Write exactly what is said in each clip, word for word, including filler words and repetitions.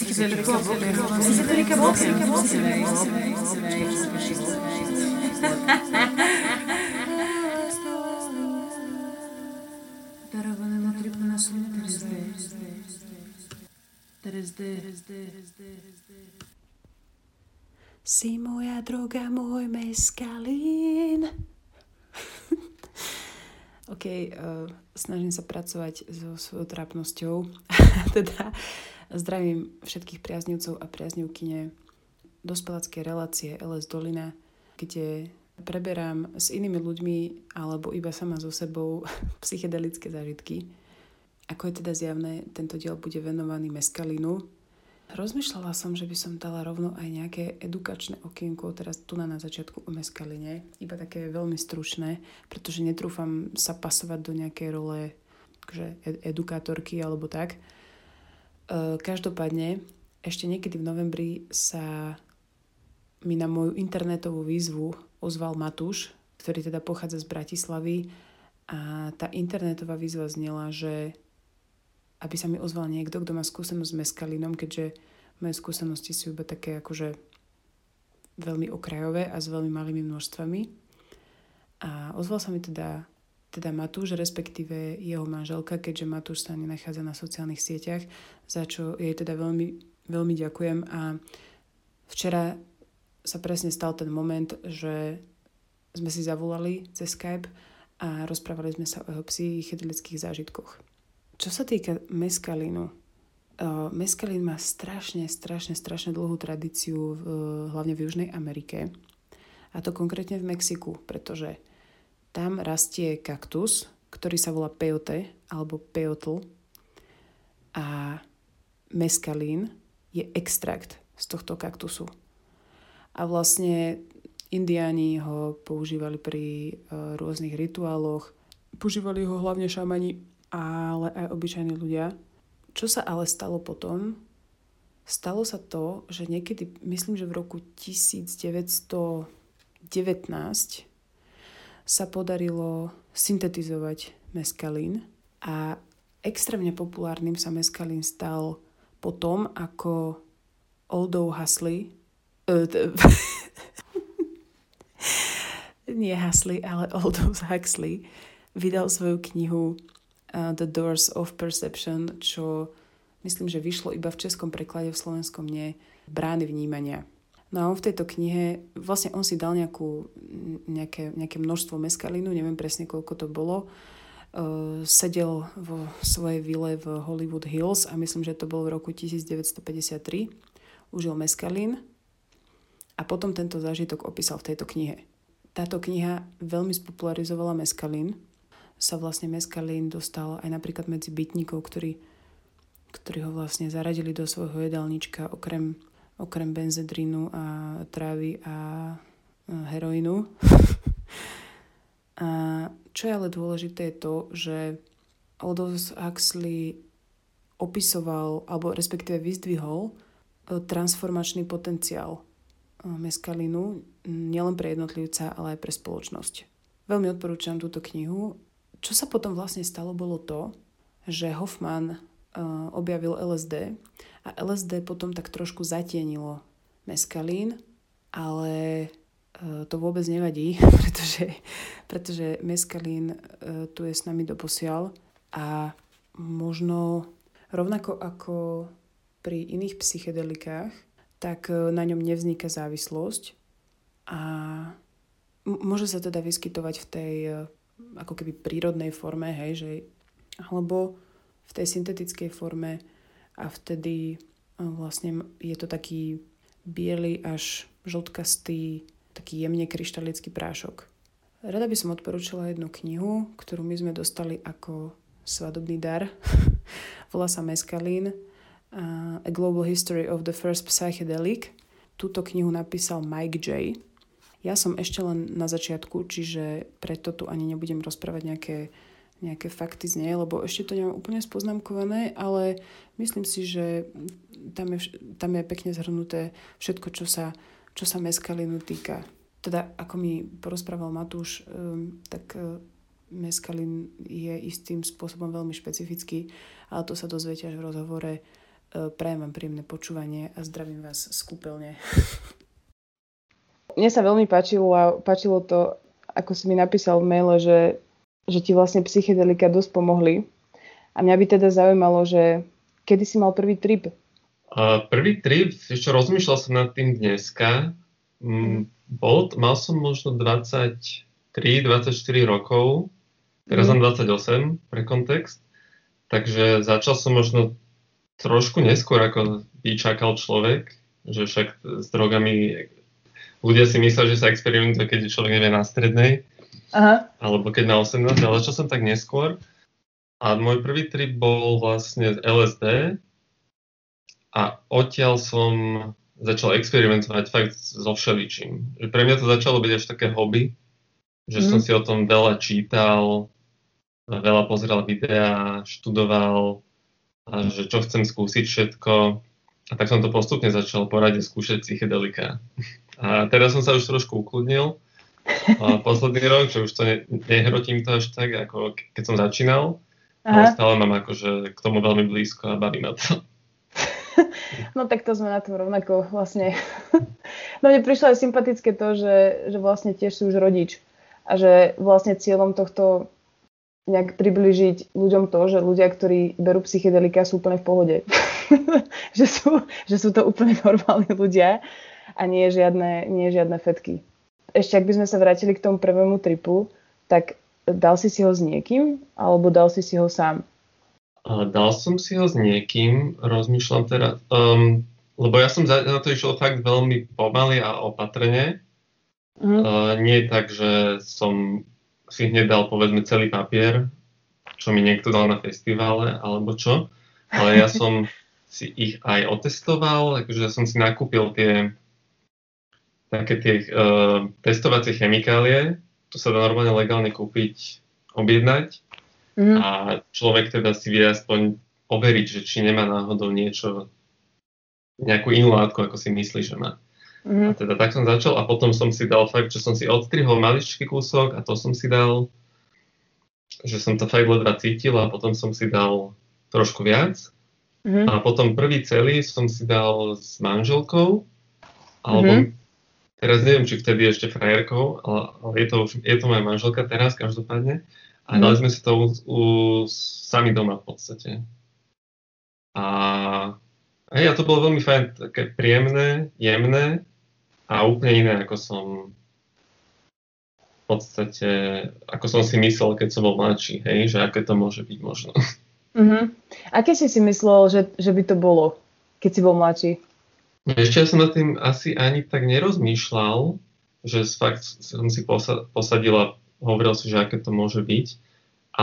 Si moja droga, môj meskalín. OK, uh, snažím sa pracovať so svojou trápnosťou. Teda zdravím všetkých priaznivcov a priaznivkyne dospelackej relácie el es Dolina, kde preberám s inými ľuďmi alebo iba sama so sebou psychedelické zážitky. Ako je teda zjavné, tento diel bude venovaný meskalínu. Rozmýšľala som, že by som dala rovno aj nejaké edukačné okienko teraz tu na, na začiatku o meskaline, iba také veľmi stručné, pretože netrúfam sa pasovať do nejakej role že edukátorky alebo tak. E, každopádne, ešte niekedy v novembri sa mi na moju internetovú výzvu ozval Matúš, ktorý teda pochádza z Bratislavy, a tá internetová výzva znela, že aby sa mi ozval niekto, kto má skúsenosť s mescalinom, keďže moje skúsenosti sú iba také akože veľmi okrajové a s veľmi malými množstvami. A ozval sa mi teda, teda Matúš, respektíve jeho manželka, keďže Matúš sa nenachádza na sociálnych sieťach, za čo jej teda veľmi, veľmi ďakujem. A včera sa presne stal ten moment, že sme si zavolali cez Skype a rozprávali sme sa o jeho psychedelických zážitkoch. Čo sa týka meskalínu, meskalín má strašne, strašne, strašne dlhú tradíciu v, hlavne v Južnej Amerike. A to konkrétne v Mexiku, pretože tam rastie kaktus, ktorý sa volá peyote alebo peyotl. A meskalín je extrakt z tohto kaktusu. A vlastne indiáni ho používali pri rôznych rituáloch. Používali ho hlavne šamani, ale aj obyčajní ľudia. Čo sa ale stalo potom? Stalo sa to, že niekedy, myslím, že v roku devätnásť devätnásť sa podarilo syntetizovať meskalín a extrémne populárnym sa meskalín stal potom, ako Aldous Huxley nie Huxley, ale Aldous Huxley vydal svoju knihu The Doors of Perception, čo myslím, že vyšlo iba v českom preklade, v slovenskom nie, Brány vnímania. No a on v tejto knihe, vlastne on si dal nejakú, nejaké, nejaké množstvo meskalínu, neviem presne, koľko to bolo. Uh, sedel vo svojej vile v Hollywood Hills a myslím, že to bolo v roku devätnásť päťdesiattri. Užil meskalín a potom tento zážitok opísal v tejto knihe. Táto kniha veľmi spopularizovala meskalín. Sa vlastne meskalín dostal aj napríklad medzi bytníkov, ktorí, ktorí ho vlastne zaradili do svojho jedálnička okrem, okrem benzedrínu a trávy a heroínu. A čo je ale dôležité je to, že Aldous Huxley opisoval, alebo respektíve vyzdvihol transformačný potenciál meskalínu nielen pre jednotlivca, ale aj pre spoločnosť. Veľmi odporúčam túto knihu. Čo sa potom vlastne stalo, bolo to, že Hoffmann uh, objavil el es dé a el es dé potom tak trošku zatienilo meskalín, ale uh, to vôbec nevadí, pretože, pretože meskalín uh, tu je s nami doposiaľ a možno rovnako ako pri iných psychedelikách, tak uh, na ňom nevzniká závislosť a m- môže sa teda vyskytovať v tej uh, ako keby prírodnej forme, hej, že alebo v tej syntetickej forme a vtedy vlastne je to taký biely až žltkastý, taký jemne kryštalický prášok. Rada by som odporúčila jednu knihu, ktorú my sme dostali ako svadobný dar. Volá sa Mescaline. A Global History of the First Psychedelic. Túto knihu napísal Mike Jay. Ja som ešte len na začiatku, čiže preto tu ani nebudem rozprávať nejaké, nejaké fakty z nej, lebo ešte to nemám úplne spoznamkované, ale myslím si, že tam je, tam je pekne zhrnuté všetko, čo sa, čo sa meskalinu týka. Teda, ako mi porozprával Matúš, tak meskalin je istým spôsobom veľmi špecifický, ale to sa dozviete až v rozhovore Prajem vám príjemné počúvanie a zdravím vás z kúpeľne. Mne sa veľmi páčilo, páčilo to, ako si mi napísal v maile, že, že ti vlastne psychedelika dosť pomohli. A mňa by teda zaujímalo, že kedy si mal prvý trip? Uh, prvý trip, ešte rozmýšľal som nad tým dneska. Mm, bol, mal som možno dvadsaťtri dvadsaťštyri rokov, teraz mm. mám dvadsaťosem pre kontext. Takže začal som možno trošku neskôr, ako by čakal človek, že však s drogami ľudia si myslia, že sa experimentuje, keď človek nevie na strednej, aha, alebo keď na osemnástej, ale začal som tak neskôr. A môj prvý trip bol vlastne el es dé a odtiaľ som začal experimentovať fakt so všeličím. Pre mňa to začalo byť až také hobby, že mm. som si o tom veľa čítal, veľa pozeral videá, študoval, a že čo chcem skúsiť všetko. A tak som to postupne začal porade skúšať psychedelika. A teraz som sa už trošku ukludnil. A posledný rok, že už to ne- nehrotím to až tak, ako keď som začínal. Aha. Ale stále mám akože k tomu veľmi blízko a baví ma to. No tak to sme na tom rovnako vlastne. No mne prišlo aj sympatické to, že, že vlastne tiež si už rodič. A že vlastne cieľom tohto nejak priblížiť ľuďom to, že ľudia, ktorí berú psychedelika, sú úplne v pohode. že, sú, že sú to úplne normálni ľudia a nie žiadne, nie žiadne fetky. Ešte ak by sme sa vrátili k tomu prvému tripu, tak dal si si ho s niekým, alebo dal si si ho sám? Dal som si ho s niekým, rozmýšľam teraz, um, lebo ja som za, na to išiel fakt veľmi pomaly a opatrne. Mm. Uh, nie tak, že som si hneď dal, povedzme, celý papier, čo mi niekto dal na festivále, alebo čo. Ale ja som si ich aj otestoval, takže som si nakúpil tie také tie uh, testovacie chemikálie, to sa dá normálne legálne kúpiť, objednať. Mm. A človek teda si vie aspoň overiť, že či nemá náhodou niečo, nejakú inú látku, ako si myslí, že má. Mm-hmm. A teda tak som začal a potom som si dal fakt, že som si odstrihol maličký kúsok a to som si dal, že som to fakt ledva cítil a potom som si dal trošku viac. Mm-hmm. A potom prvý celý som si dal s manželkou, alebo mm-hmm. teraz neviem, či vtedy ešte frajerkou, ale, ale je to, je to moja manželka teraz, každopádne. A mm-hmm. dali sme si to u, u, sami doma v podstate. A, a ja to bolo veľmi fajn, také príjemné, jemné. A úplne iné, ako som v podstate, ako som si myslel, keď som bol mladší, hej, že aké to môže byť možno. Uh-huh. A keď si si myslel, že, že by to bolo, keď si bol mladší? Ešte ja som nad tým asi ani tak nerozmýšľal, že fakt som si posadil a hovoril si, že aké to môže byť,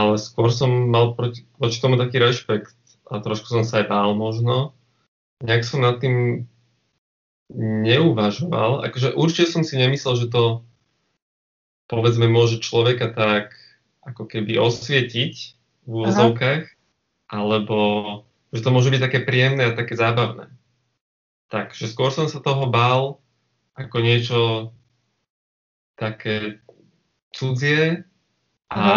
ale skôr som mal proti, proti tomu taký rešpekt a trošku som sa aj bál možno. Nejak som nad tým neuvažoval, akože určite som si nemyslel, že to povedzme môže človeka tak ako keby osvietiť v úvozovkách, alebo že to môže byť také príjemné a také zábavné. Takže skôr som sa toho bál ako niečo také cudzie a, a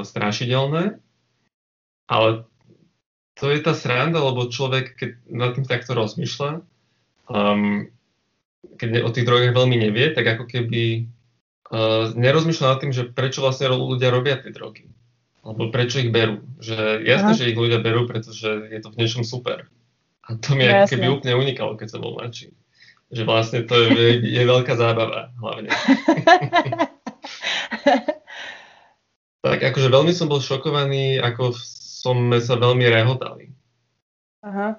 strašidelné, ale to je tá sranda, lebo človek keď nad tým takto rozmýšľa, Um, keď o tých drogách veľmi nevie, tak ako keby uh, nerozmýšľal nad tým, že prečo vlastne ľudia robia tie drogy. Alebo prečo ich berú. Že jasné, aha, že ich ľudia berú, pretože je to v niečom super. A to mi ja, ako keby úplne unikalo, keď som bol mladší. Že vlastne to je, je veľká zábava, hlavne. Tak akože veľmi som bol šokovaný, ako sme sa veľmi rehotali. Aha.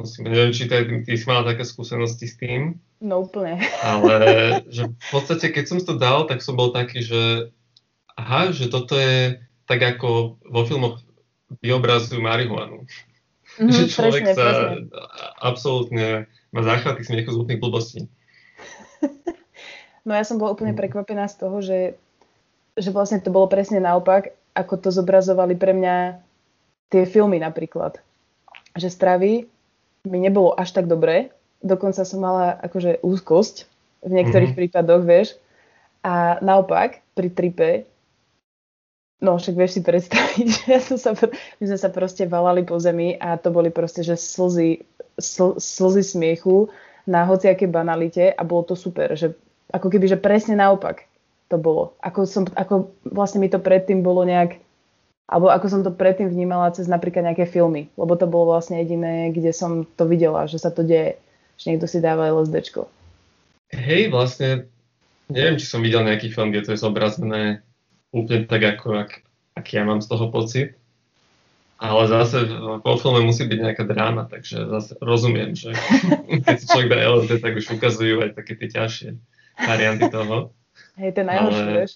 Neviem, či ty, ty si mala také skúsenosti s tým. No úplne. Ale že v podstate, keď som to dal, tak som bol taký, že aha, že toto je tak ako vo filmoch vyobrazujú marihuanu. Mm, že človek presne, sa presne. absolútne má záchvaty smiechu z úplných blbostí. No ja som bola úplne prekvapená z toho, že, že vlastne to bolo presne naopak, ako to zobrazovali pre mňa tie filmy napríklad. Že stravy mi nebolo až tak dobré, dokonca som mala akože úzkosť v niektorých mm-hmm. prípadoch, vieš. A naopak, pri tripe No, však vieš si predstaviť, že ja som sa, my sme sa proste valali po zemi a to boli proste, že slzy, sl, slzy smiechu na hociaké banalite a bolo to super, že ako keby, že presne naopak to bolo. Ako som, ako vlastne mi to predtým bolo nejak, alebo ako som to predtým vnímala cez napríklad nejaké filmy, lebo to bolo vlastne jediné, kde som to videla, že sa to deje, že niekto si dáva LSDčko. Hej, vlastne, neviem, či som videl nejaký film, kde to je zobrazené úplne tak, ako ak, ak ja mám z toho pocit. Ale zase po filme musí byť nejaká dráma, takže zase rozumiem, že keď si človek dá el es dé, tak už ukazujú aj také tie ťažšie varianty toho. Hej, to je najhoršie, ale... vieš.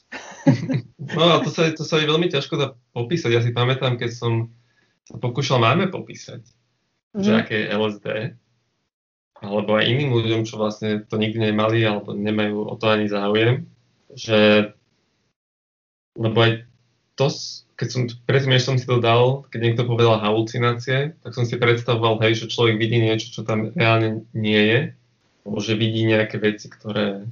No a to sa, to sa je veľmi ťažko dá popísať. Ja si pamätám, keď som sa pokúšal máme popísať, mm-hmm. že aké je el es dé, alebo aj iným ľuďom, čo vlastne to nikdy nemali, alebo nemajú o to ani záujem, že... Lebo aj to, keď som, predtým, než som si to dal, keď niekto povedal halucinácie, tak som si predstavoval, hej, že človek vidí niečo, čo tam reálne nie je, alebo že vidí nejaké veci, ktoré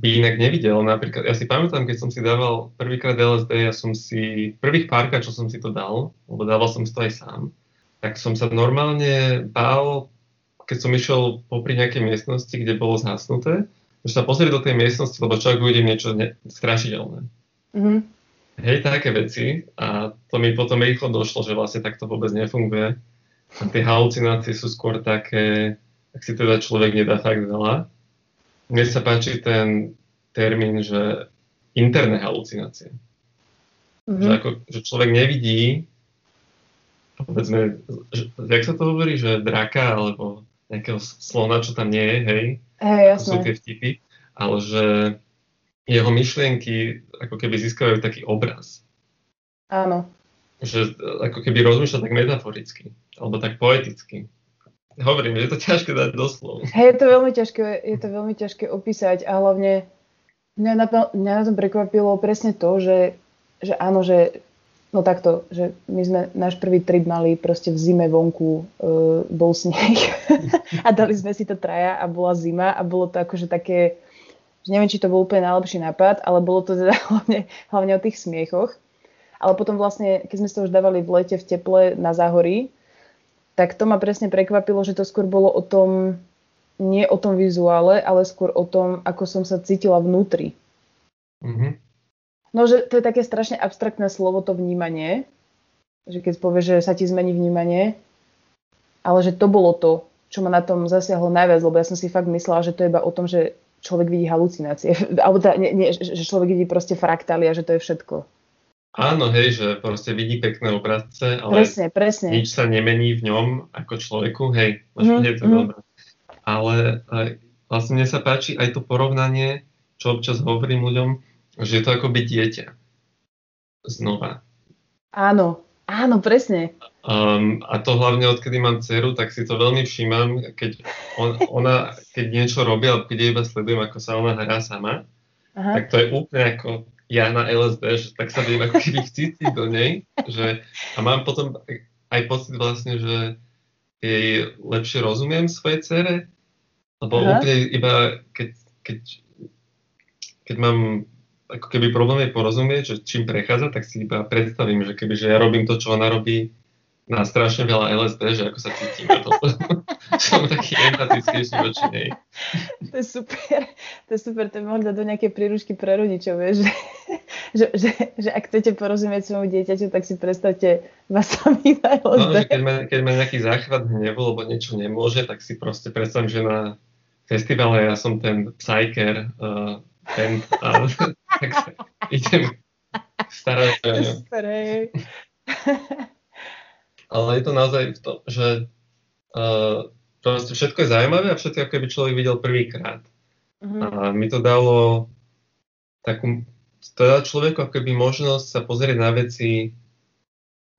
by inak nevidel. Napríklad, ja si pamätám, keď som si dával prvýkrát el es dé, ja som si, prvých párkrát, čo som si to dal, lebo dával som si to aj sám, tak som sa normálne bál, keď som išiel popri nejakej miestnosti, kde bolo zhasnuté, že sa pozrieť do tej miestnosti, lebo človek uvidí niečo ne- strašidelné. Mm-hmm. Hej, také veci a to mi potom rýchlo došlo, že vlastne takto vôbec nefunguje. A tie halucinácie sú skôr také, ak si teda človek nedá fakt veľa. Mne sa páči ten termín, že interné halucinácie. Mm-hmm. Že, ako, že človek nevidí, povedzme, že, jak sa to hovorí, že draka alebo nejakého slona, čo tam nie je, hej. Hej, jasné. Sú tie vtipy, ale že jeho myšlienky ako keby získajú taký obraz. Áno. Že ako keby rozmýšľa tak metaforicky, alebo tak poeticky. Hovorím, že je to ťažké dať do slov. Hej, je to veľmi ťažké, je to veľmi ťažké opísať a hlavne mňa na, mňa na tom prekvapilo presne to, že, že áno, že no takto, že my sme náš prvý trip mali proste v zime vonku, e, bol sneh a dali sme si to traja a bola zima a bolo to akože také, že neviem, či to bol úplne najlepší nápad, ale bolo to teda hlavne, hlavne o tých smiechoch. Ale potom vlastne, keď sme si to už dávali v lete, v teple na Záhorí, tak to ma presne prekvapilo, že to skôr bolo o tom, nie o tom vizuále, ale skôr o tom, ako som sa cítila vnútri. Mhm. No, že to je také strašne abstraktné slovo, to vnímanie, že keď povieš, že sa ti zmení vnímanie, ale že to bolo to, čo ma na tom zasiahlo najviac, lebo ja som si fakt myslela, že to je iba o tom, že človek vidí halucinácie, alebo tá, nie, nie, že človek vidí proste fraktály a že to je všetko. Áno, hej, že proste vidí pekné obrazce, ale presne, presne. Nič sa nemení v ňom ako človeku, hej, mm, je to mm. dobré. Ale vlastne mne sa páči aj to porovnanie, čo občas hovorím ľuďom, že je to akoby dieťa. Znova. Áno, áno, presne. Um, a to hlavne odkedy mám dceru, tak si to veľmi všímam, keď on, ona, keď niečo robí, alebo keď iba sledujem, ako sa ona hrá sama, aha, tak to je úplne ako ja na el es dé, že tak sa viem ako keby vcítiť do nej. Že, a mám potom aj pocit vlastne, že jej lepšie rozumiem svojej dcere, lebo aha, úplne iba keď, keď, keď mám ako keby problém je porozumieť, že čím prechádza, tak si iba predstavím, že keby, že ja robím to, čo ona robí na strašne veľa el es dé, že ako sa cítim. Som taký empatickejší voči nej. To je super. To je super. To by mohli dať do nejaké príručky pre rodičov, vieš, že, že, že, že ak chcete porozumieť svojmu dieťaťu, tak si predstavte vás sami na el es dé. No, že keď má, keď má nejaký záchvat hnevu, lebo niečo nemôže, tak si proste predstavím, že na festivale ja som ten psyker, uh, ten, ale, tak sa idem starať. Ale je to naozaj v tom, že uh, proste všetko je zaujímavé a všetko, ako by človek videl prvýkrát. Mm-hmm. A mi to dalo takú, to dalo človeku ako keby možnosť sa pozrieť na veci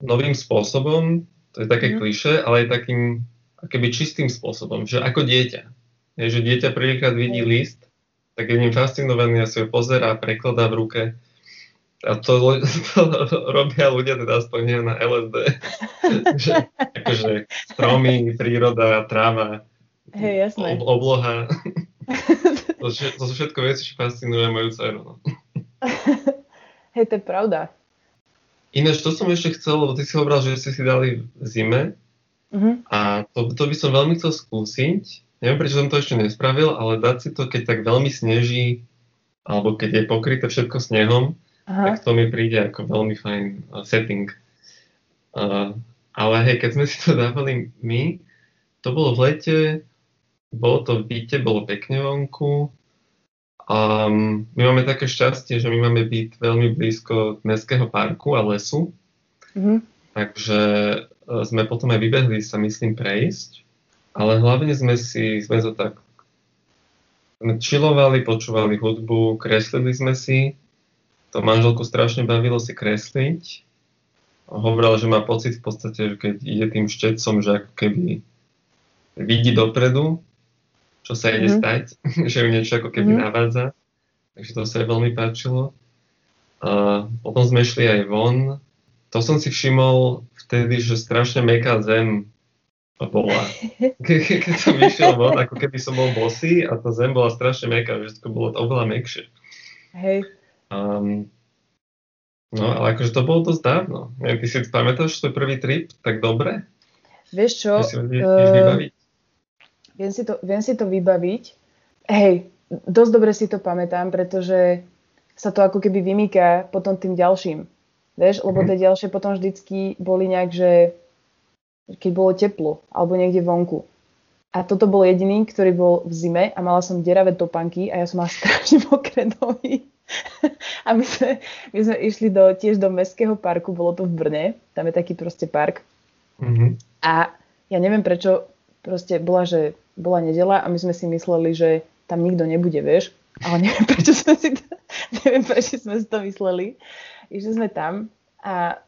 novým spôsobom, to je také mm-hmm. klišé, ale aj takým ako keby čistým spôsobom, že ako dieťa. Je, že dieťa prvýkrát vidí mm-hmm. list, tak je ním fascinovaný a si ho pozerá, prekladá v ruke. A to, to robia ľudia, teda aspoň nie na el es dé. Že, akože stromy, príroda, tráva, hey, ob, obloha. To, to sú všetko veci, čo fascinuje moju dceru. Hej, to je pravda. Ináč, to som ešte chcel, lebo ty si hovoril, že ste si dali v zime. Uh-huh. A to, to by som veľmi chcel skúsiť. Neviem, prečo som to ešte nespravil, ale dať si to, keď tak veľmi sneží, alebo keď je pokryté všetko snehom, uh-huh. tak to mi príde ako veľmi fajn setting. Uh, ale hej, keď sme si to dávali my, to bolo v lete, bolo to v byte, bolo pekne vonku. Um, my máme také šťastie, že my máme byť veľmi blízko Mestského parku a lesu, mm-hmm. takže sme potom aj vybehli sa, myslím, prejsť, ale hlavne sme si, sme to tak chillovali, počúvali hudbu, kreslili sme si, to manželku strašne bavilo si kresliť, hovorila, že má pocit v podstate, že keď ide tým štetcom, že ako keby vidí dopredu, čo sa ide mm-hmm. stať, že ju niečo ako keby mm-hmm. navádza. Takže to sa aj veľmi páčilo. Uh, potom sme šli aj von. To som si všimol vtedy, že strašne mäkká zem bola. Ke- keď som vyšiel von, ako keby som bol bosý a tá zem bola strašne mäkká, že to bolo oveľa mäkšie. Hej. Um, no ale akože to bolo dosť dávno. Ja, ty si pamätáš svoj prvý trip tak dobre? Vieš čo? Ja si vybaviť. Viem si to, viem si to vybaviť. Hej, dosť dobre si to pamätám, pretože sa to ako keby vymýka potom tým ďalším. Vieš, lebo tie ďalšie potom vždycky boli nejak, že keď bolo teplo, alebo niekde vonku. A toto bol jediný, ktorý bol v zime a mala som deravé topanky a ja som mala strašne mokré nohy. A my sme, my sme išli do, tiež do Mestského parku, bolo to v Brne, tam je taký proste park. Mm-hmm. A ja neviem prečo, proste bola, že bola nedeľa a my sme si mysleli, že tam nikto nebude, vieš. Ale neviem, prečo sme si to, neviem, prečo sme si to mysleli. Išli sme tam a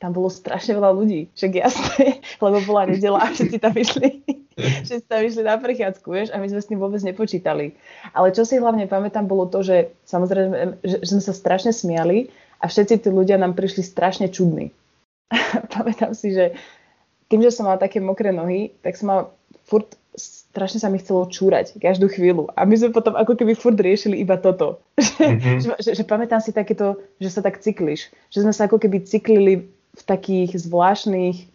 tam bolo strašne veľa ľudí. Však jasné, lebo bola nedeľa a všetci tam išli. Všetci tam išli na prechádzku, vieš. A my sme s ním vôbec nepočítali. Ale čo si hlavne pamätám, bolo to, že samozrejme, že sme sa strašne smiali a všetci tí ľudia nám prišli strašne čudní. Pamätám si, že tým, že som mala také mokré nohy, tak som mala furt strašne sa mi chcelo čúrať každú chvíľu. A my sme potom ako keby furt riešili iba toto. Mm-hmm. že, že, že pamätám si takéto, že sa tak cykliš. Že sme sa ako keby cyklili v takých zvláštnych,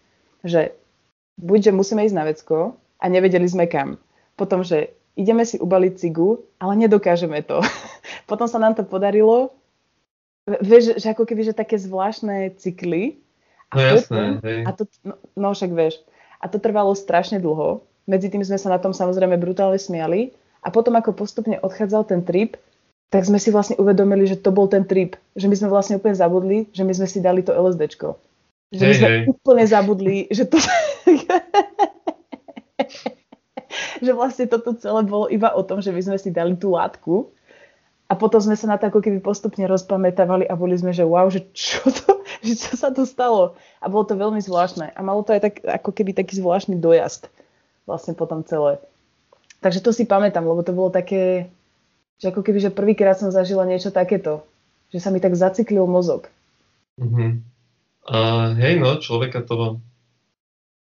že buď, že musíme ísť na vecko a nevedeli sme kam. Potom, že ideme si ubaliť cigu, ale nedokážeme to. Potom sa nám to podarilo. Vieš, že ako keby, že také zvláštne cykly. A no jasné. A to, no, no však vieš. A to trvalo strašne dlho. Medzi tým sme sa na tom samozrejme brutálne smiali a potom ako postupne odchádzal ten trip, tak sme si vlastne uvedomili, že to bol ten trip, že my sme vlastne úplne zabudli, že my sme si dali to LSDčko. Že my hej, sme hej. úplne zabudli, že to že vlastne toto celé bolo iba o tom, že my sme si dali tú látku a potom sme sa na to ako keby postupne rozpamätávali a boli sme, že wow, že čo to, že čo sa to stalo? A bolo to veľmi zvláštne a malo to aj tak ako keby taký zvláštny dojazd. Vlastne potom celé. Takže to si pamätám, lebo to bolo také, že ako keby, že prvýkrát som zažila niečo takéto, že sa mi tak zacyklil mozog. Uh-huh. Uh, hej, no, človeka to...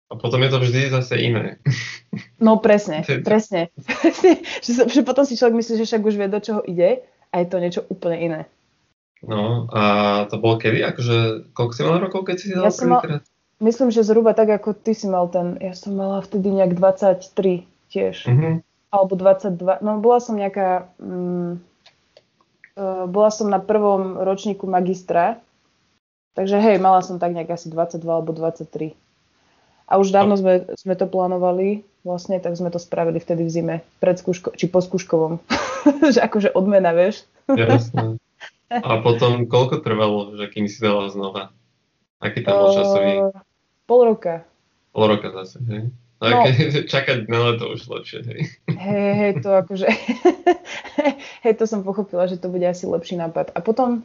A potom je to vždy zase iné. No presne, presne. že, že potom si človek myslí, že však už vie, do čoho ide a je to niečo úplne iné. No a to bolo kedy? Akože, koľko si mal rokov, keď si dal ja prvýkrát? Myslím, že zhruba tak, ako ty si mal ten, ja som mala vtedy nejak dvadsaťtri tiež, mm-hmm. alebo dvadsaťdva, no bola som nejaká, mm, uh, bola som na prvom ročníku magistra, takže hej, mala som tak nejak asi dvadsaťdva alebo dvadsaťtri. A už dávno sme, sme to plánovali, vlastne, tak sme to spravili vtedy v zime, pred skúško, či po skúškovom, že akože odmena, vieš. Jasné. A potom koľko trvalo, že kým si dala znova? Aký tam bol časový? Uh, pol roka. Pol roka zase, hej? No. Čakať na leto už lepšie, hej? Hej, hej, to akože... hej, to som pochopila, že to bude asi lepší nápad. A potom,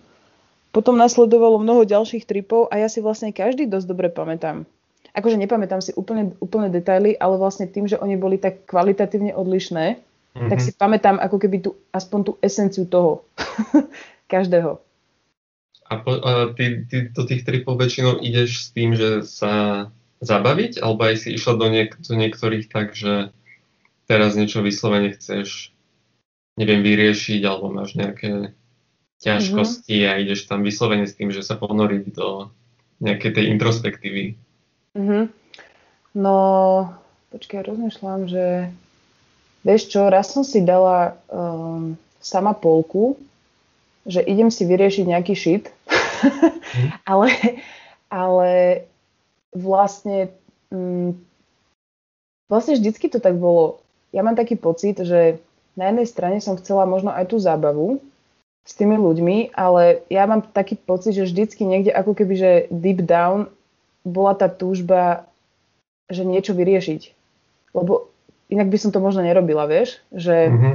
potom nasledovalo mnoho ďalších tripov a ja si vlastne každý dosť dobre pamätám. Akože nepamätám si úplne, úplne detaily, ale vlastne tým, že oni boli tak kvalitatívne odlišné, mm-hmm. tak si pamätám ako keby tu, aspoň tú esenciu toho. Každého. A, po, a ty, ty do tých tripov väčšinou ideš s tým, že sa zabaviť? Alebo aj si išla do, niek- do niektorých tak, že teraz niečo vyslovene chceš, neviem, vyriešiť, alebo máš nejaké ťažkosti mm-hmm. a ideš tam vyslovene s tým, že sa ponoriť do nejakej tej introspektívy. Mm-hmm. No, počkaj, ja rozmýšľam, že vieš čo, raz som si dala um, sama polku, že idem si vyriešiť nejaký shit, mm-hmm. ale, ale vlastne um, vlastne vždycky to tak bolo. Ja mám taký pocit, že na jednej strane som chcela možno aj tú zábavu s tými ľuďmi, ale ja mám taký pocit, že vždycky niekde ako keby, že deep down bola tá túžba, že niečo vyriešiť. Lebo inak by som to možno nerobila, vieš? Že, mm-hmm.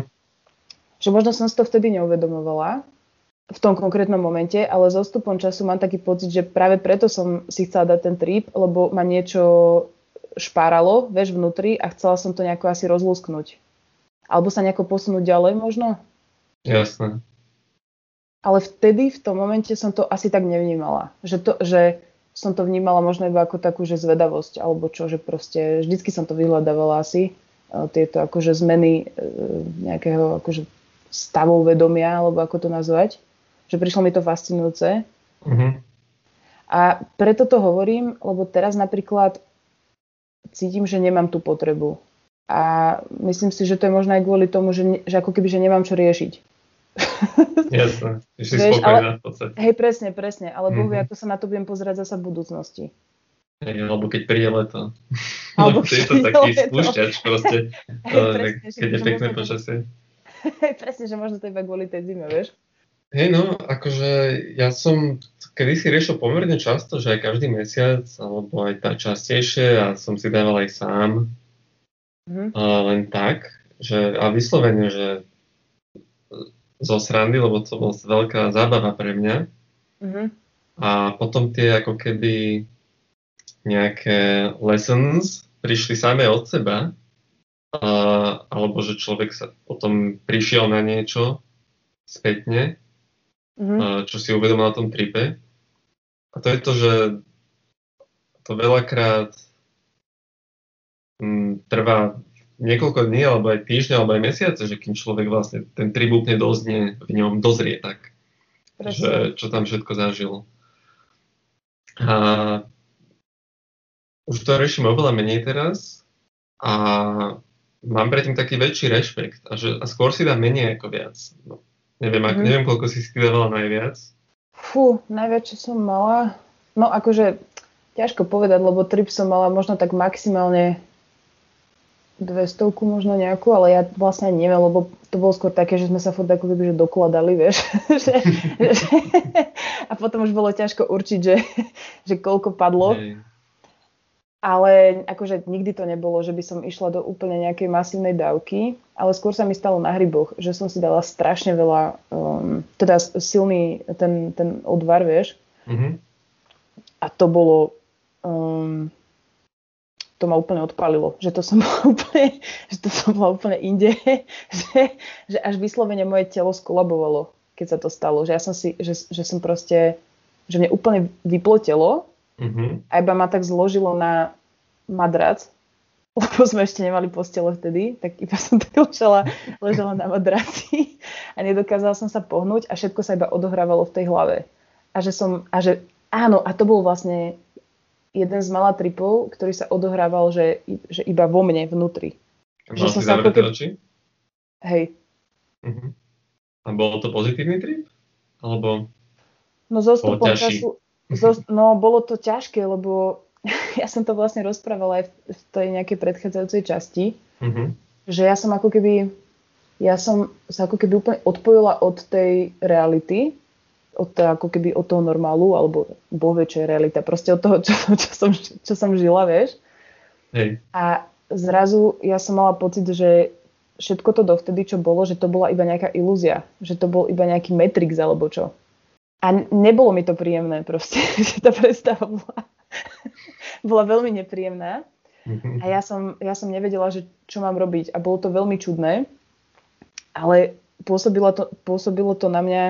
že možno som si to vtedy neuvedomovala v tom konkrétnom momente, ale s odstupom času mám taký pocit, že práve preto som si chcela dať ten trip, lebo ma niečo špáralo, vieš, vnútri a chcela som to nejako asi rozlúsknuť. Alebo sa nejako posunúť ďalej možno? Jasné. Ale vtedy, v tom momente som to asi tak nevnímala. Že, to, že som to vnímala možno iba ako takú, že zvedavosť, alebo čo, že proste vždycky som to vyhľadávala asi, tieto akože zmeny nejakého akože stavov vedomia, alebo ako to nazvať. Že prišlo mi to fascinujúce. Mhm. A preto to hovorím, lebo teraz napríklad cítim, že nemám tú potrebu. A myslím si, že to je možno aj kvôli tomu, že, ne, že ako keby, že nemám čo riešiť. Jasné, že si spokojná v podstate. Hej, presne, presne, ale mm-hmm. bohvie, ako sa na to budem pozerať zasa v budúcnosti. Hej, alebo keď príde leto. Alebo keď príde leto. Je to taký spúšťač proste, hej, presne, keď je pekné počasie. Hej, presne, že možno to iba kvôli tej zime, vieš. Hej, no, akože ja som kedysi riešil pomerne často, že aj každý mesiac, alebo aj tá častejšie, a som si dával aj sám. Mm-hmm. Uh, len tak, že a vyslovene, že zo srandy, lebo to bola veľká zábava pre mňa. Mm-hmm. A potom tie ako keby nejaké lessons prišli samé od seba, uh, alebo že človek sa potom prišiel na niečo spätne, mm-hmm. uh, čo si uvedomil na tom tripe. A to je to, že to veľakrát trvá niekoľko dní, alebo aj týždňa, alebo aj mesiace, že kým človek vlastne ten trip úplne doznie, v ňom dozrie tak, že, čo tam všetko zažil. A už to riešim oveľa menej teraz a mám predtým taký väčší rešpekt a, že, a skôr si dám menej ako viac. No, neviem, mm. ak, neviem, koľko si si dávala najviac. Fú, najviac, čo som mala, no akože ťažko povedať, lebo trip som mala možno tak maximálne dvestovku možno nejakú, ale ja vlastne neviem, lebo to bolo skôr také, že sme sa furt ako keby, že dokladali, vieš. že, že, a potom už bolo ťažko určiť, že, že koľko padlo. Nej. Ale akože nikdy to nebolo, že by som išla do úplne nejakej masívnej dávky, ale skôr sa mi stalo na hryboch, že som si dala strašne veľa, um, teda silný ten, ten odvar, vieš. Mm-hmm. A to bolo... Um, to ma úplne odpálilo, že to som bola úplne, že to som bola úplne inde, že, že až vyslovene moje telo skolabovalo, keď sa to stalo, že ja som si, že, že som proste, že mne úplne vyplotelo mm-hmm. a iba ma tak zložilo na madrac, lebo sme ešte nemali postele vtedy, tak iba som tak ležala, ležala na madraci a nedokázala som sa pohnúť a všetko sa iba odohrávalo v tej hlave. A že som, a že áno, a to bol vlastne jeden z malých tripov, ktorý sa odohrával, že, že iba vo mne, vnútri. Mal si zavreté oči? Hej. Uh-huh. A bol to pozitívny trip? Alebo no, bol ťažší? Času, zo, no, bolo to ťažké, lebo ja som to vlastne rozprávala aj v, v tej nejakej predchádzajúcej časti, uh-huh. že ja som ako keby, ja som sa ako keby úplne odpojila od tej reality, od toho, ako keby od toho normálu, alebo bohvie, čo je realita, proste od toho, čo, čo, som, čo som žila, vieš. Hej. A zrazu ja som mala pocit, že všetko to dovtedy, čo bolo, že to bola iba nejaká ilúzia, že to bol iba nejaký Matrix, alebo čo. A nebolo mi to príjemné proste, že tá predstava bola, bola veľmi nepríjemná. A ja som, ja som nevedela, že čo mám robiť a bolo to veľmi čudné, ale pôsobilo to, pôsobilo to na mňa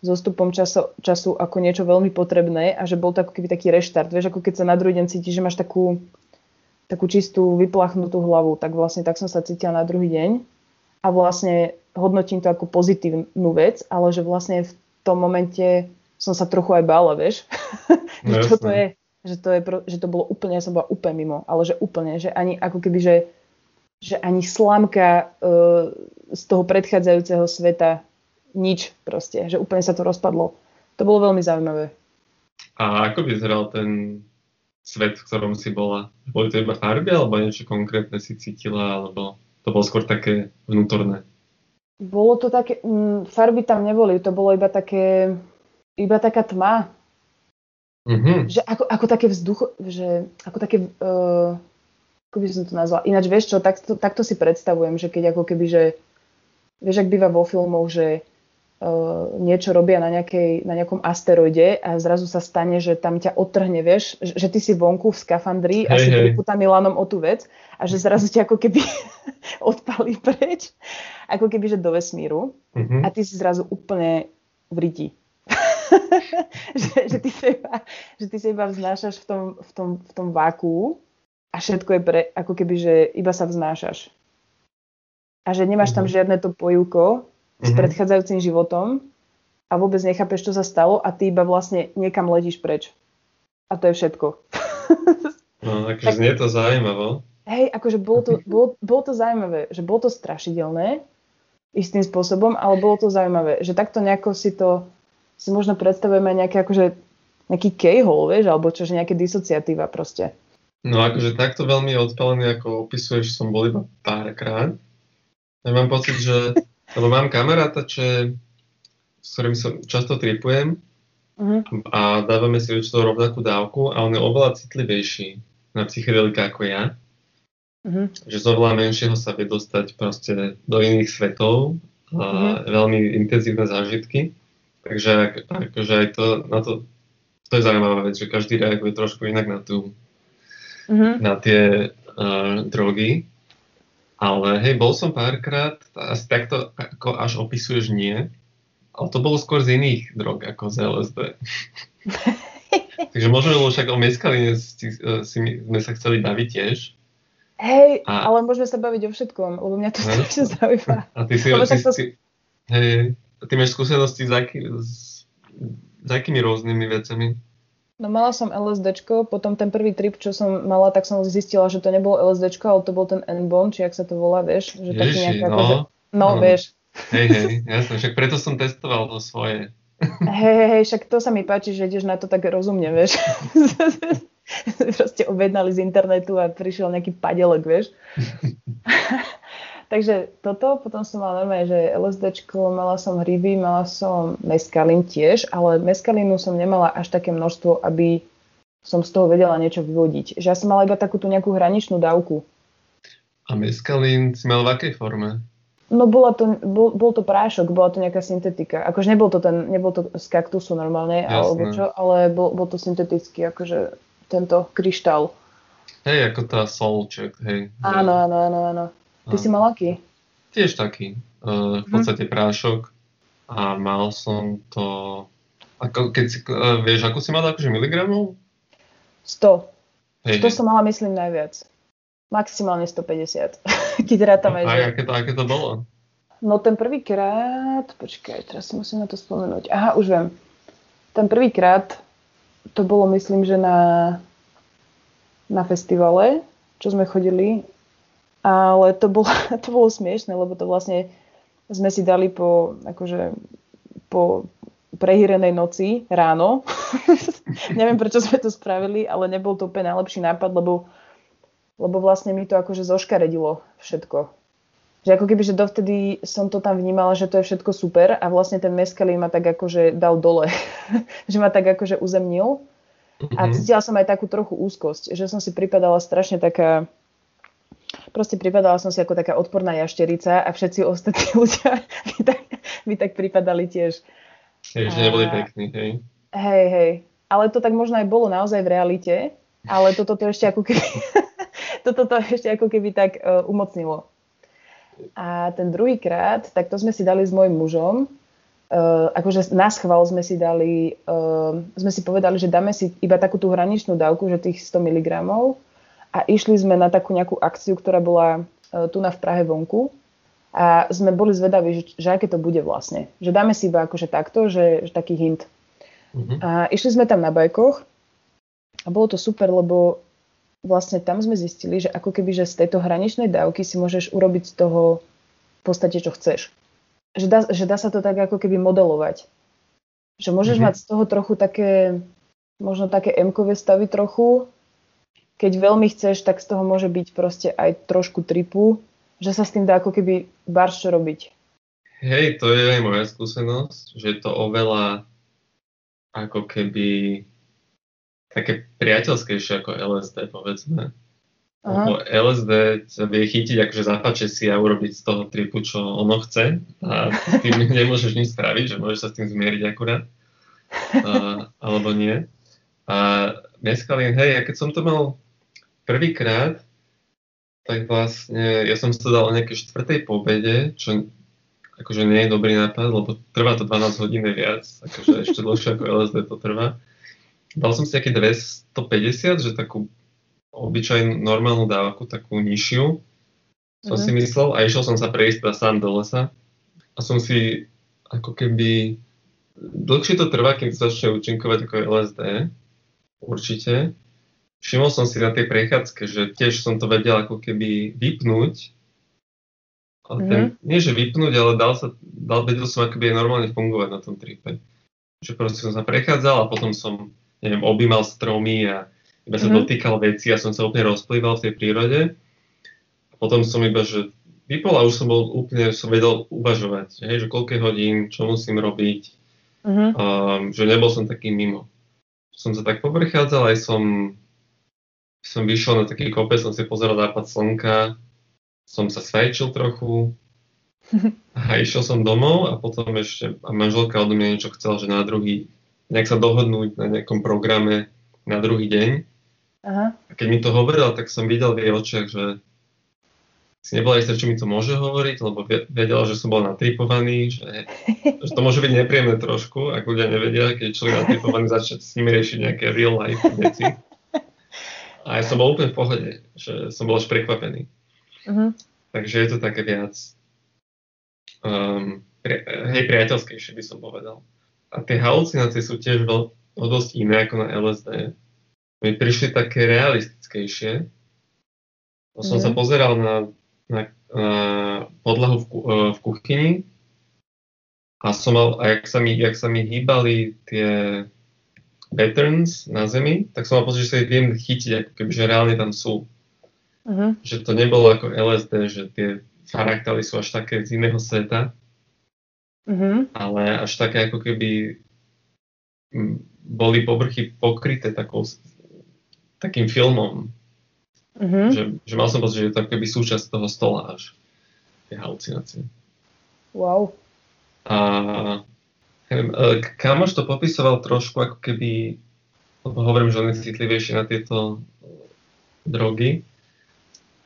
zostupom času, času ako niečo veľmi potrebné a že bol to ako keby taký reštart. Vieš, ako keď sa na druhý deň cítiš, že máš takú, takú čistú, vypláchnutú hlavu, tak vlastne tak som sa cítila na druhý deň a vlastne hodnotím to ako pozitívnu vec, ale že vlastne v tom momente som sa trochu aj bála, vieš, že čo to je, že to je, že to bolo úplne, ja som bola úplne mimo, ale že úplne, že ani ako keby, že, že ani slamka uh, z toho predchádzajúceho sveta, nič proste, že úplne sa to rozpadlo. To bolo veľmi zaujímavé. A ako vyzeral ten svet, v ktorom si bola? Boli to iba farby, alebo niečo konkrétne si cítila, alebo to bolo skôr také vnútorné? Bolo to také, m, farby tam neboli, to bolo iba také, iba taká tma. Mm-hmm. Že ako, ako také vzducho, že ako také, uh, ako by som to nazvala, ináč vieš čo, takto, takto si predstavujem, že keď ako keby, že vieš, ak býva vo filmoch, že uh, niečo robia na, nejakej, na nejakom asteroide a zrazu sa stane, že tam ťa odtrhne, vieš, že, že ty si vonku v skafandri a hey, si priputaný lanom o tú vec a že zrazu ťa ako keby odpalí preč, ako keby, že do vesmíru mm-hmm. a ty si zrazu úplne v riti. že, že, ty seba, že ty seba vznášaš v tom, v tom, v tom vákuu a všetko je pre, ako keby, že iba sa vznášaš. A že nemáš tam žiadne to pojivko mm-hmm. s predchádzajúcim životom a vôbec nechápeš, čo sa stalo a ty iba vlastne niekam letíš preč. A to je všetko. No, akože tak, znie to zaujímavo. Hej, akože bolo to, bolo, bolo to zaujímavé, že bolo to strašidelné istým spôsobom, ale bolo to zaujímavé, že takto nejako si to si možno predstavujeme aj nejaké, akože, nejaký keyhole, vieš, alebo čože nejaké disociatíva proste. No akože takto veľmi odpalený, ako opisuješ, som bol iba párkrát. Ja mám pocit, že, lebo mám kamaráta, čo, s ktorým sa často tripujem uh-huh. a dávame si určitú rovnakú dávku a on je oveľa citlivejší na psychedelika ako ja. Uh-huh. Že z oveľa menšieho sa vie dostať proste do iných svetov a uh-huh. veľmi intenzívne zážitky. Takže akože aj to, na to, to je zaujímavá vec, že každý reaguje trošku inak na, tú, uh-huh. na tie uh, drogy. Ale hej, bol som párkrát, asi takto ako až opisuješ nie, ale to bolo skôr z iných drog ako z el es dé. Takže možno bolo však o mescaline si, si my, sme sa chceli baviť tiež. Hej, a, ale môžeme sa baviť o všetkom, lebo mňa to strašne zaujíma. A ty si, ty, to... ty, hej, ty máš skúsenosti s, aký, s, s akými rôznymi vecami? No mala som el es déčko, potom ten prvý trip, čo som mala, tak som zistila, že to nebolo el es déčko, ale to bol ten N-bomb, či jak sa to volá, vieš? Že Ježiši, nejaká, no. Akože, no, no, vieš. Hej, hej, jasne, však preto som testoval to svoje. Hej, hej, hej, však to sa mi páči, že ideš na to tak rozumne, vieš. Proste objednali z internetu a prišiel nejaký padelok, vieš. Takže toto, potom som mala normálne, že el es déčko, mala som hryby, mala som mescalín tiež, ale mescalínu som nemala až také množstvo, aby som z toho vedela niečo vyvodiť. Že ja som mala iba takúto nejakú hraničnú dávku. A mescalín si mal v akej forme? No bola to, bol, bol to prášok, bola to nejaká syntetika. Akože nebol to, ten, nebol to z kaktusu normálne, alebo čo, ale bol, bol to syntetický, akože tento kryštál. Hej, ako tá solček, hej. Áno, áno, áno, áno. Ty si mal aký? Tiež taký. Uh, v podstate hm. prášok. A mal som to... Ako, keď si, uh, vieš, ako si mal akože miligramov? sto. Hej. sto som mala, myslím, najviac. Maximálne sto päťdesiat. Keď rátame, no, že... A aké to, aké to bolo? No ten prvýkrát... Počkaj, teraz si musím na to spomenúť. Aha, už viem. Ten prvýkrát to bolo, myslím, že na... na festivale, čo sme chodili... Ale to bolo, to bolo smiešné, lebo to vlastne sme si dali po, akože, po prehýrenej noci ráno. Neviem, prečo sme to spravili, ale nebol to úplne najlepší nápad, lebo, lebo vlastne mi to akože zoškaredilo všetko. Že ako keby, že dovtedy som to tam vnímala, že to je všetko super a vlastne ten mescalín ma tak akože dal dole. Že ma tak akože uzemnil. Mm-hmm. A cítila som aj takú trochu úzkosť, že som si pripadala strašne taká... Proste pripadala som si ako taká odporná jašterica a všetci ostatní ľudia mi tak, mi tak pripadali tiež. Hej, že neboli pekní, hej. Hej, hej. Ale to tak možno aj bolo naozaj v realite, ale toto to ešte ako keby, toto to ešte ako keby tak uh, umocnilo. A ten druhýkrát, tak to sme si dali s mojím mužom, uh, akože na schvál sme si dali, uh, sme si povedali, že dáme si iba takú tú hraničnú dávku, že tých sto miligramov, a išli sme na takú nejakú akciu, ktorá bola tu na v Prahe vonku. A sme boli zvedaví, že, že aké to bude vlastne. Že dáme si iba akože takto, že, že taký hint. Mm-hmm. A išli sme tam na bajkoch a bolo to super, lebo vlastne tam sme zistili, že ako keby že z tejto hraničnej dávky si môžeš urobiť z toho v podstate, čo chceš. Že dá, že dá sa to tak ako keby modelovať. Že môžeš mm-hmm. mať z toho trochu také, možno také M-kové stavy trochu. Keď veľmi chceš, tak z toho môže byť proste aj trošku tripu. Že sa s tým dá ako keby barš robiť. Hej, to je aj moja skúsenosť, že to oveľa ako keby také priateľskejšie ako el es dé, povedzme. Aha. el es dé vie chytiť akože zapáče si a urobiť z toho tripu, čo ono chce a tým nemôžeš nič spraviť, že môžeš sa s tým zmieriť akurát, a, alebo nie. A mescaline, hej, ja keď som to mal prvýkrát, tak vlastne ja som si to dal o nejakej štvrtej pobede, čo akože nie je dobrý nápad, lebo trvá to dvanásť hodín viac, akože ešte dlhšie ako el es dé to trvá. Dal som si nejaké dvestopäťdesiat, že takú obyčajnú normálnu dávku, takú nižšiu, som mm. si myslel a išiel som sa prejsť teda sám do lesa a som si ako keby, dlhšie to trvá, keď začne účinkovať ako el es dé, určite. Všimol som si na tej prechádzke, že tiež som to vedel ako keby vypnúť. Ale ten, mm. nie že vypnúť, ale dal sa, dal, vedel som ako keby normálne fungovať na tom tripe. Že proste som sa prechádzal a potom som, neviem, objímal stromy a iba sa mm. dotýkal veci a som sa úplne rozplýval v tej prírode. A potom som iba, že vypol a už som bol úplne, som vedel uvažovať, hej, že koľko hodín, čo musím robiť, mm. um, že nebol som taký mimo. Som sa tak poprechádzal, aj som Som vyšiel na taký kopec, som si pozeral západ slnka, som sa svajčil trochu a išiel som domov a potom ešte a manželka odo mňa niečo chcela, že na druhý, nejak sa dohodnúť na nejakom programe na druhý deň. Aha. A keď mi to hovorila, tak som videl v jej očiach, že si nebola istá, či mi to môže hovoriť, lebo vedela, že som bol natripovaný, že, že to môže byť nepríjemné trošku, ak ľudia nevedia, keď človek natripovaný začne s nimi riešiť nejaké real life veci. A ja som bol úplne v pohode, že som bol až prekvapený. Uh-huh. Takže je to také viac um, pri, hej, priateľskejšie, by som povedal. A tie halucinácie sú tiež veľ, dosť iné ako na el es dé. Mi prišli také realistickejšie. Uh-huh. Som sa pozeral na, na, na podlahu v, v kuchyni a som mal, a jak sa mi, jak sa mi hýbali tie patterns na zemi, tak som mal pocit, že sa ich viem chytiť, ako keby, že reálne tam sú. Uh-huh. Že to nebolo ako el es dé, že tie charaktery sú až také z iného sveta, uh-huh. ale až také ako keby boli povrchy pokryté takou, takým filmom. Uh-huh. Že, že mal som pocit, že je to keby súčasť toho stola až tie halucinácie. Wow. A kamoš to popisoval trošku ako keby, lebo hovorím, že on je citlivejší na tieto drogy,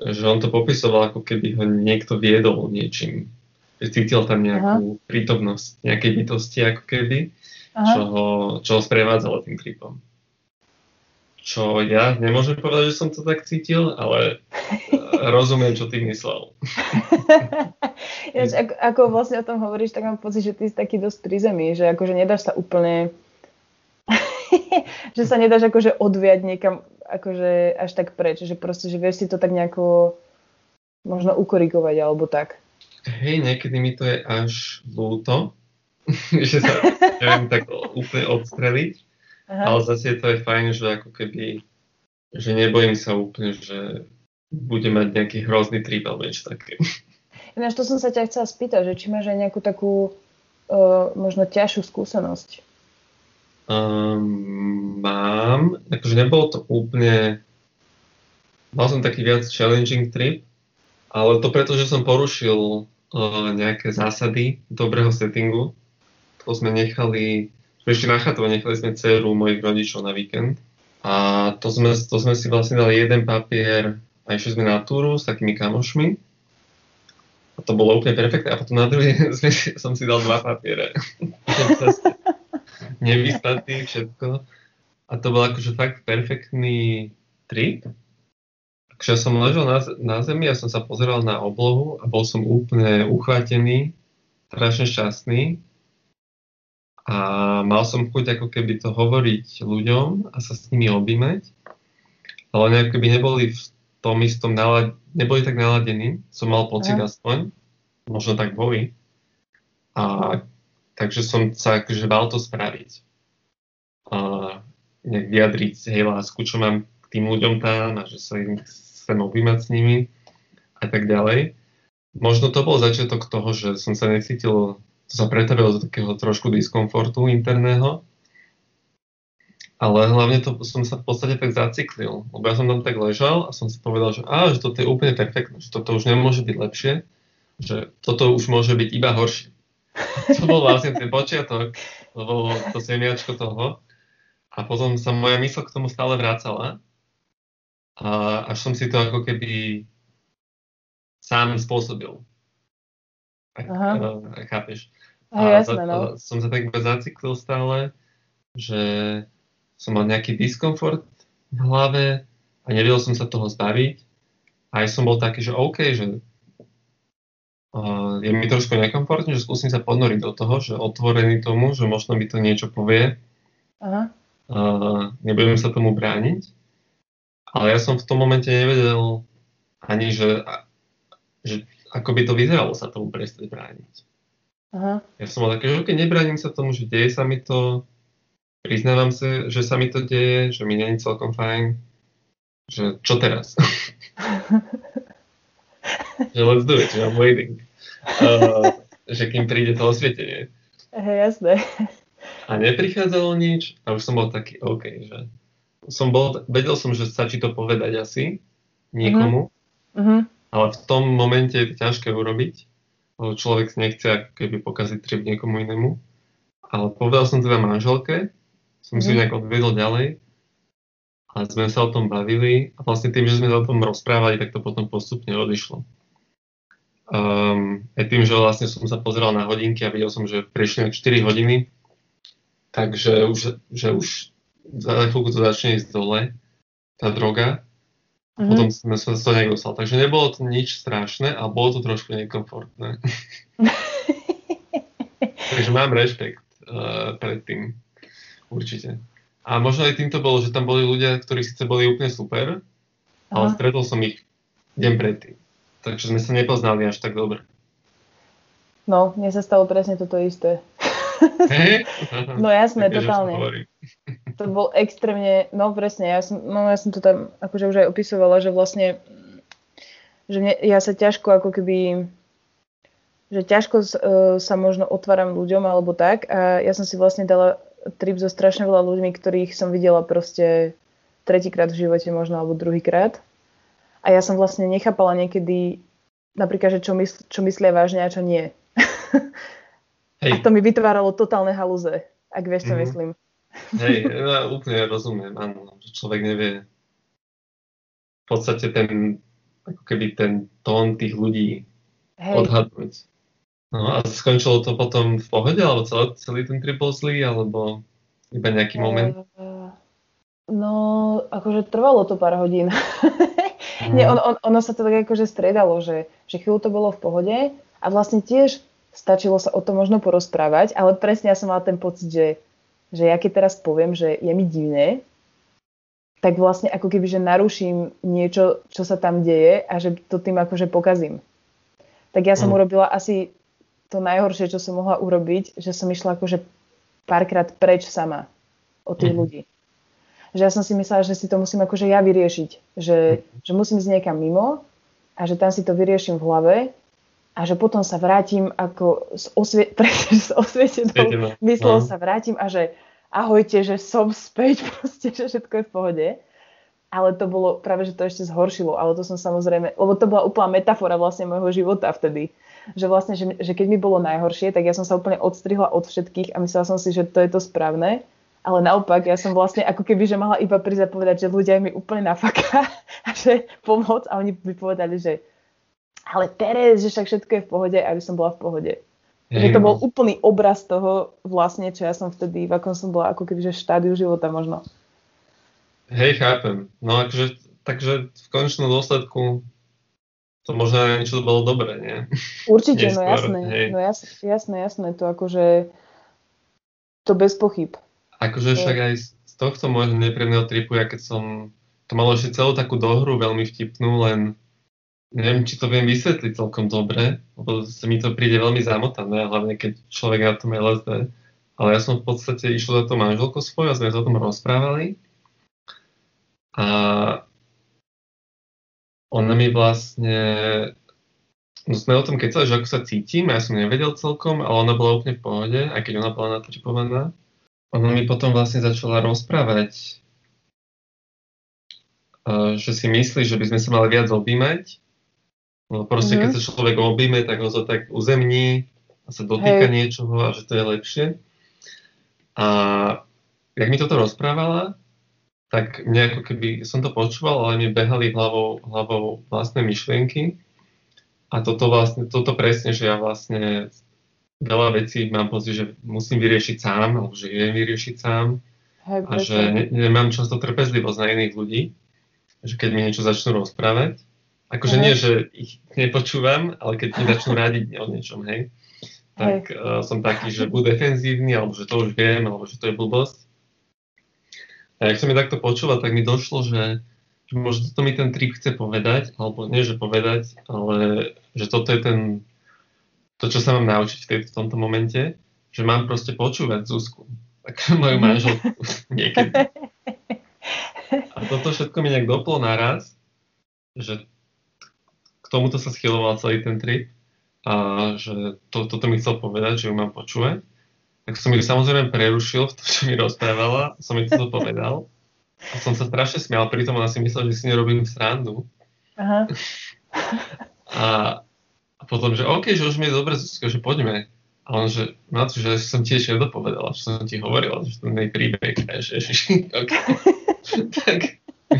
že on to popisoval ako keby ho niekto viedol niečím, že cítil tam nejakú Aha. prítomnosť, nejakej bytosti ako keby, čo ho, čo ho sprevádzalo tým tripom. Čo ja nemôžem povedať, že som to tak cítil, ale rozumiem, čo ty myslel. Ja, ako, ako vlastne o tom hovoríš, tak mám pocit, že ty si taký dosť pri zemi, že akože nedáš sa úplne, že sa nedáš akože odviať niekam akože až tak preč, že proste, že vieš si to tak nejako možno ukorigovať alebo tak. Hej, niekedy mi to je až ľúto, že sa neviem tak úplne odstreliť. Aha. Ale zase to je fajn, že ako keby, že nebojím sa úplne, že budem mať nejaký hrozný trip alebo niečo také. Ináč to som sa ťa chcela spýtať, že či máš aj nejakú takú uh, možno ťažšiu skúsenosť? Um, mám, akože nebolo to úplne, mal som taký viac challenging trip, ale to preto, že som porušil uh, nejaké zásady dobrého settingu, to sme nechali. Ešte na chatu, nechali sme dceru mojich rodičov na víkend a to sme, to sme si vlastne dali jeden papier a išli sme na túru s takými kamošmi a to bolo úplne perfektné a potom na druhý deň som si dal dva papiere. Nevysnatý všetko a to bol akože fakt perfektný trip Takže som ležel na, na zemi a som sa pozeral na oblohu a bol som úplne uchvátený, strašne šťastný. A mal som chuť ako keby to hovoriť ľuďom a sa s nimi objímať, ale oni ako keby neboli v tom istom nálad- neboli tak naladení, som mal pocit ja. aspoň, možno tak boli. A takže som sa akože bál to spraviť. A nejak vyjadriť, hej, lásku, čo mám k tým ľuďom tam a že sa im chcem objímať s nimi a tak ďalej. Možno to bol začiatok toho, že som sa necítil, to sa pretavilo do takého trošku diskomfortu interného, ale hlavne to som sa v podstate tak zaciklil, lebo ja som tam tak ležal a som si povedal, že á, že toto je úplne perfektné, že toto už nemôže byť lepšie, že toto už môže byť iba horšie. To bol vlastne ten počiatok, lebo to semiačko toho, a potom sa moja mysl k tomu stále vracala a až som si to ako keby sám spôsobil. Ak, uh, chápeš? A jasné, za, no. Som sa tak zaciklil stále, že som mal nejaký diskomfort v hlave a nevedel som sa toho zbaviť. A aj som bol taký, že OK, že uh, je mi trošku nekomfortne, že skúsim sa podnoriť do toho, že otvorený tomu, že možno mi to niečo povie. Aha. Uh, nebudem sa tomu brániť. Ale ja som v tom momente nevedel ani, že, že ako by to vyzeralo sa tomu prestať brániť. Aha. Ja som mal také, že okej, nebránim sa tomu, že deje sa mi to, priznávam sa, že sa mi to deje, že mi nie je celkom fajn, že čo teraz? Že let's do it, že I'm waiting. Uh, že kým príde to osvietenie. Hej, jasné. A neprichádzalo nič a už som bol taký OK, že som bol, vedel som, že stačí to povedať asi niekomu. Uh-huh. Ale v tom momente je to ťažké urobiť, lebo človek nechce keby pokaziť trip niekomu inému. Ale povedal som teda manželke, som si ju nejak odvedol ďalej a sme sa o tom bavili a vlastne tým, že sme sa o tom rozprávali, tak to potom postupne odišlo. Um, aj tým, že vlastne som sa pozeral na hodinky a videl som, že prešli nejak štyri hodiny, takže už, že už za chvíľku to začne ísť dole, tá droga. A mm-hmm. potom sme sa to nejak dostali. Takže nebolo to nič strašné a bolo to trošku nekomfortné. Takže mám rešpekt uh, pred tým. Určite. A možno aj týmto bolo, že tam boli ľudia, ktorí síce boli úplne super, aha, ale stretol som ich deň predtým. Takže sme sa nepoznali až tak dobre. No, mne sa stalo presne toto isté. Hey? No jasné, tak, totálne. To bol extrémne, no presne, ja som, no ja som to tam akože už aj opisovala, že vlastne, že mne, ja sa ťažko ako keby, že ťažko uh, sa možno otváram ľuďom alebo tak a ja som si vlastne dala trip so strašne veľa ľuďmi, ktorých som videla proste tretíkrát v živote možno alebo druhýkrát a ja som vlastne nechápala niekedy napríklad, že čo, mysl, čo myslia vážne a čo nie. Hej. A to mi vytváralo totálne halúze, ak vieš, čo mm-hmm. myslím. Hej, ja úplne rozumiem, áno, že človek nevie v podstate ten, ako keby ten tón tých ľudí hej. odhadnúť. No a skončilo to potom v pohode, alebo celý, celý ten trip bol zlý, alebo iba nejaký moment? No, akože trvalo to pár hodín. Mm. Nie, on, on, ono sa to tak akože striedalo, že, že chvíľu to bolo v pohode a vlastne tiež stačilo sa o tom možno porozprávať, ale presne ja som mala ten pocit, že že ja keď teraz poviem, že je mi divné, tak vlastne ako keby, že naruším niečo, čo sa tam deje a že to tým akože pokazím. Tak ja som mm. urobila asi to najhoršie, čo som mohla urobiť, že som išla akože párkrát preč sama od tých mm. ľudí. Že ja som si myslela, že si to musím akože ja vyriešiť. Že, mm. že musím ísť niekam mimo a že tam si to vyrieším v hlave a že potom sa vrátim ako s, osvie- s osvietenou myslou sa vrátim a že ahojte, že som späť, proste, že všetko je v pohode. Ale to bolo, práve že to ešte zhoršilo, ale to som samozrejme, lebo to bola úplná metafora vlastne môjho života vtedy. Že vlastne, že, že keď mi bolo najhoršie, tak ja som sa úplne odstrihla od všetkých a myslela som si, že to je to správne. Ale naopak, ja som vlastne ako keby, že mala iba prísť a povedať, že ľudia mi úplne nafaká a že pomoc a oni by povedali, že ale Teres, že však všetko je v pohode, aby som bola v pohode. Že to bol úplný obraz toho vlastne, čo ja som vtedy, v akom som bola ako kebyže v štádiu života možno. Hej, chápem. No akože takže v konečnom dôsledku to možno aj niečo bolo dobré, nie? Určite, no jasné, no jasné, jasné, jasné, to akože to bez pochyb. Akože to... však aj z tohto môjho nepríjemného tripu, ja keď som to malo ešte celú takú dohru veľmi vtipnú, len neviem, či to viem vysvetliť celkom dobre, lebo mi to príde veľmi zamotané, hlavne keď človek na tom el es dé. Ale ja som v podstate išiel za to manželkou svoju a sme sa o tom rozprávali. A ona mi vlastne, no sme o tom kecali, že ako sa cítim, ja som nevedel celkom, ale ona bola úplne v pohode, aj keď ona bola natripovaná. Ona mi potom vlastne začala rozprávať, že si myslí, že by sme sa mali viac objímať. No proste, mm-hmm. keď sa človek objíme, tak ho sa tak uzemní a sa dotýka Hej. niečoho a že to je lepšie. A jak mi toto rozprávala, tak mne ako keby, som to počúval, ale mi behali hlavou, hlavou vlastné myšlienky. A toto vlastne, toto presne, že ja vlastne veľa vecí mám pocit, že musím vyriešiť sám, alebo že viem vyriešiť sám. Hej, a presne. Že ne, nemám často trpezlivosť na iných ľudí, že keď mi niečo začnú rozprávať. Akože nie, že ich nepočúvam, ale keď mi začnú radiť o niečom, hej. tak hej. Uh, som taký, že buď defenzívny, alebo že to už viem, alebo že to je blbosť. A jak som mi takto počúval, tak mi došlo, že, že možno to mi ten trip chce povedať, alebo nie, že povedať, ale že toto je ten, to, čo sa mám naučiť v, tej, v tomto momente, že mám proste počúvať Zuzku, ako moju manželku niekedy. A toto všetko mi nejak doplo naraz, že k tomuto sa schyloval celý ten trip. A že to, toto mi chcel povedať, že ju mám počúvať, tak som ju samozrejme prerušil v tom, čo mi rozprávala, som mi toto povedal a som sa strašne smial, pritom ona si myslela, že si nerobím srandu. Aha. A, a potom, že OK, že už mi je dobre, že poďme. A on, že Matúš, že som ti ešte nedopovedala, že som ti hovorila, že to nie je príbeh, že ježiš, OK. Tak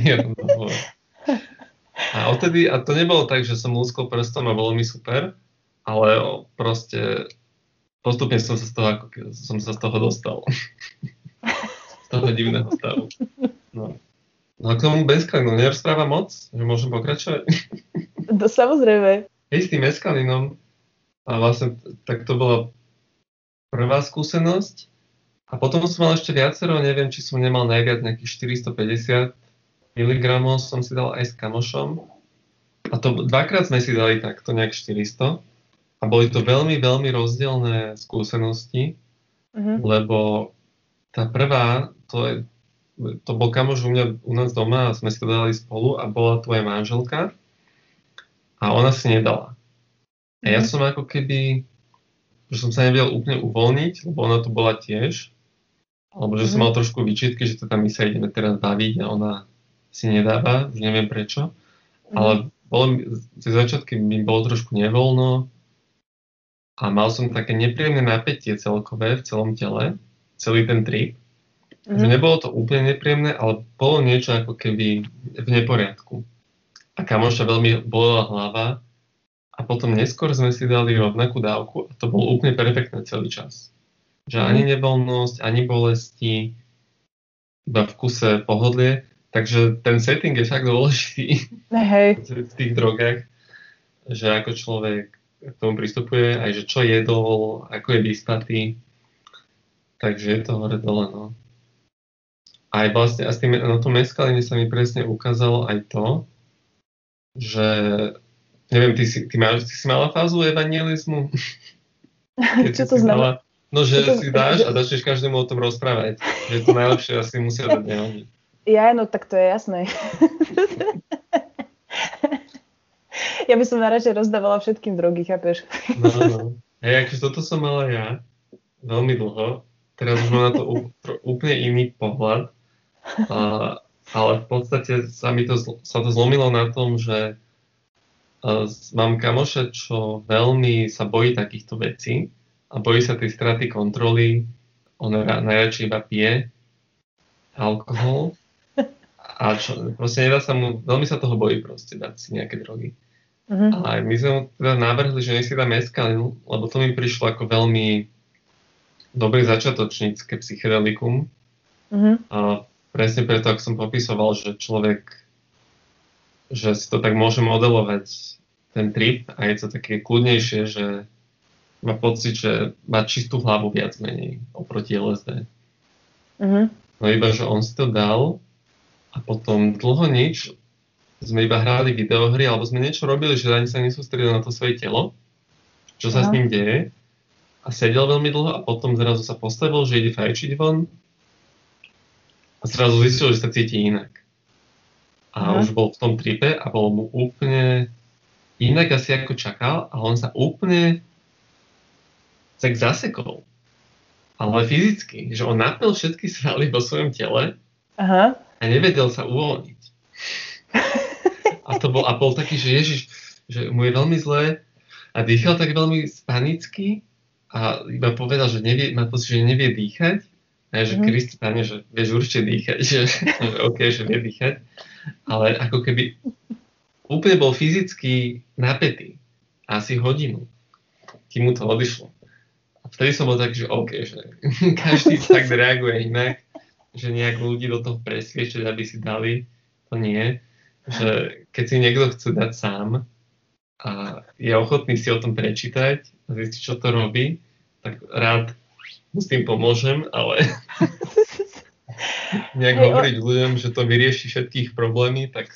mi ja to dopovedal. A odtedy, a to nebolo tak, že som lúskol prstom a bolo mi super, ale proste postupne som sa z toho, ako som sa z toho dostal. Z toho divného stavu. No, no a k tomu mescalinu nerozpráva moc, že môžem pokračovať? To samozrejme. Hej, s tým mescalinom, a vlastne tak to bola prvá skúsenosť. A potom som mal ešte viacero, neviem, či som nemal najviac nejakých štyristopäťdesiat miligramov, som si dal aj s kamošom. A to dvakrát sme si dali takto nejak štyristo. A boli to veľmi, veľmi rozdielne skúsenosti, uh-huh. lebo tá prvá, to, je, to bol kamoš u mňa u nás doma a sme si to dali spolu a bola tvoja manželka a ona si nedala. Uh-huh. A ja som ako keby, že som sa nevedel úplne uvoľniť, lebo ona to bola tiež, alebo že uh-huh. som mal trošku výčitky, že teda my sa ideme teraz baviť a ona si nedáva, už neviem prečo, uh-huh. ale bolo, z začiatky mi bolo trošku nevoľno, a mal som také nepríjemné napätie celkové v celom tele, celý ten trip. Mm-hmm. Že nebolo to úplne nepríjemné, ale bolo niečo ako keby v neporiadku. A kamoša veľmi bolela hlava a potom neskôr sme si dali rovnakú dávku a to bolo úplne perfektné celý čas. Že mm-hmm. ani nevoľnosť, ani bolesti, iba v kuse pohodlie. Takže ten setting je fakt dôležitý hey. v tých drogách, že ako človek k tomu pristupuje, aj že čo jedol, ako je vyspatý, takže je to hore dole, no. Aj vlastne, a s tým, na tom mescaline sa mi presne ukázalo aj to, že, neviem, ty si, ty máš, ty si mala fázu evanjelizmu? Čo to znamená? No, že to, si dáš že... a začneš každému o tom rozprávať, že to najlepšie asi musia dať oni. Ja, no tak to je jasné. Ja by som najradšej rozdávala všetkým drogy, chápeš? No, no. Hej, akože toto som mala ja veľmi dlho. Teraz už mám na to úplne iný pohľad. A, ale v podstate sa, mi to, sa to zlomilo na tom, že a, mám kamoša, čo veľmi sa bojí takýchto vecí a bojí sa tej straty kontroly. On najradšej iba pije alkohol. A čo, proste nedá sa mu, veľmi sa toho bojí proste dať si nejaké drogy. Uh-huh. A my sme mu teda navrhli, že nech si dá mescalinu, lebo to mi prišlo ako veľmi dobrý začiatočnícke psychedelikum. Uh-huh. A presne preto, ako som popisoval, že človek že si to tak môžem modelovať ten trip a je to také kľudnejšie, že má pocit, že má čistú hlavu viac menej oproti el es dé. Uh-huh. No iba, že on si to dal a potom dlho nič, sme iba hrali videohry alebo sme niečo robili, že ani sa nesústredil na to svoje telo, čo sa uh-huh. s ním deje, a sedel veľmi dlho a potom zrazu sa postavil, že ide fajčiť von a zrazu zistil, že sa cíti inak. A už bol v tom tripe a bolo mu úplne inak asi ako čakal a on sa úplne tak zasekol. Ale fyzicky, že on napil všetky svaly vo svojom tele. Aha. A nevedel sa uvoľniť. A to bol, a bol taký, že Ježiš, že mu je veľmi zlé a dýchal tak veľmi panicky a iba povedal, že nevie, má pocit, že nevie dýchať. A že mm. Kriste, páne, že vieš určite dýchať, že, že OK, že vie dýchať. Ale ako keby úplne bol fyzicky napätý. Asi hodinu, kým mu to odišlo. A vtedy som bol taký, že OK, že každý tak reaguje inak, že nejak ľudí do toho presviečať, aby si dali, to nie. Že keď si niekto chce dať sám a je ochotný si o tom prečítať a zistiť, čo to robí, tak rád s tým pomôžem, ale nejak hey, hovoriť o... ľuďom, že to vyrieši všetkých problémy, tak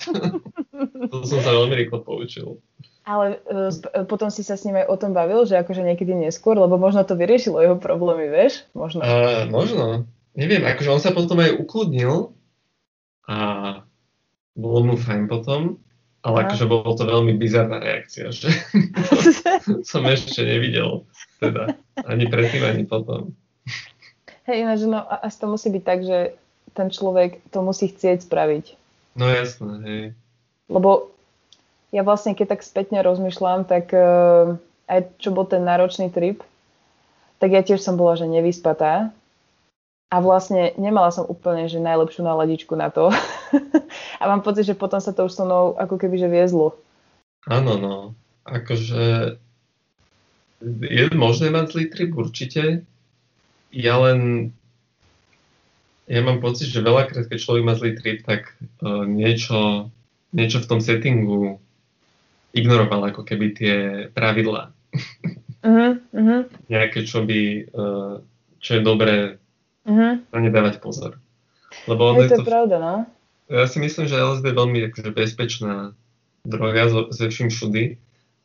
to som sa veľmi rýchlo poučil. Ale uh, potom si sa s ním aj o tom bavil, že akože niekedy neskôr, lebo možno to vyriešilo jeho problémy, vieš? Možno. Uh, možno, neviem, akože on sa potom aj ukludnil a bolo mu fajn potom, ale akože bolo to veľmi bizarná reakcia, že som ešte nevidel, teda ani predtým, ani potom. Hej, ináč, no asi to musí byť tak, že ten človek to musí chcieť spraviť. No jasné, hej. Lebo ja vlastne, keď tak spätne rozmýšľam, tak uh, aj čo bol ten náročný trip, tak ja tiež som bola, že nevyspatá. A vlastne nemala som úplne, že najlepšiu náladičku na to. A mám pocit, že potom sa to už so mnou ako keby, že viezlo. Áno, no. Akože je možné mať zlý trip, určite. Ja len, ja mám pocit, že veľakrát, keď človek má zlý trip, tak uh, niečo, niečo v tom settingu ignoroval, ako keby tie pravidlá. Uh-huh, uh-huh. Nejaké, čo by, uh, čo je dobré uh-huh. na nedávať pozor. Lebo je to, to pravda, no? Ja si myslím, že el es dé je veľmi akože bezpečná droga so, so vším všudy,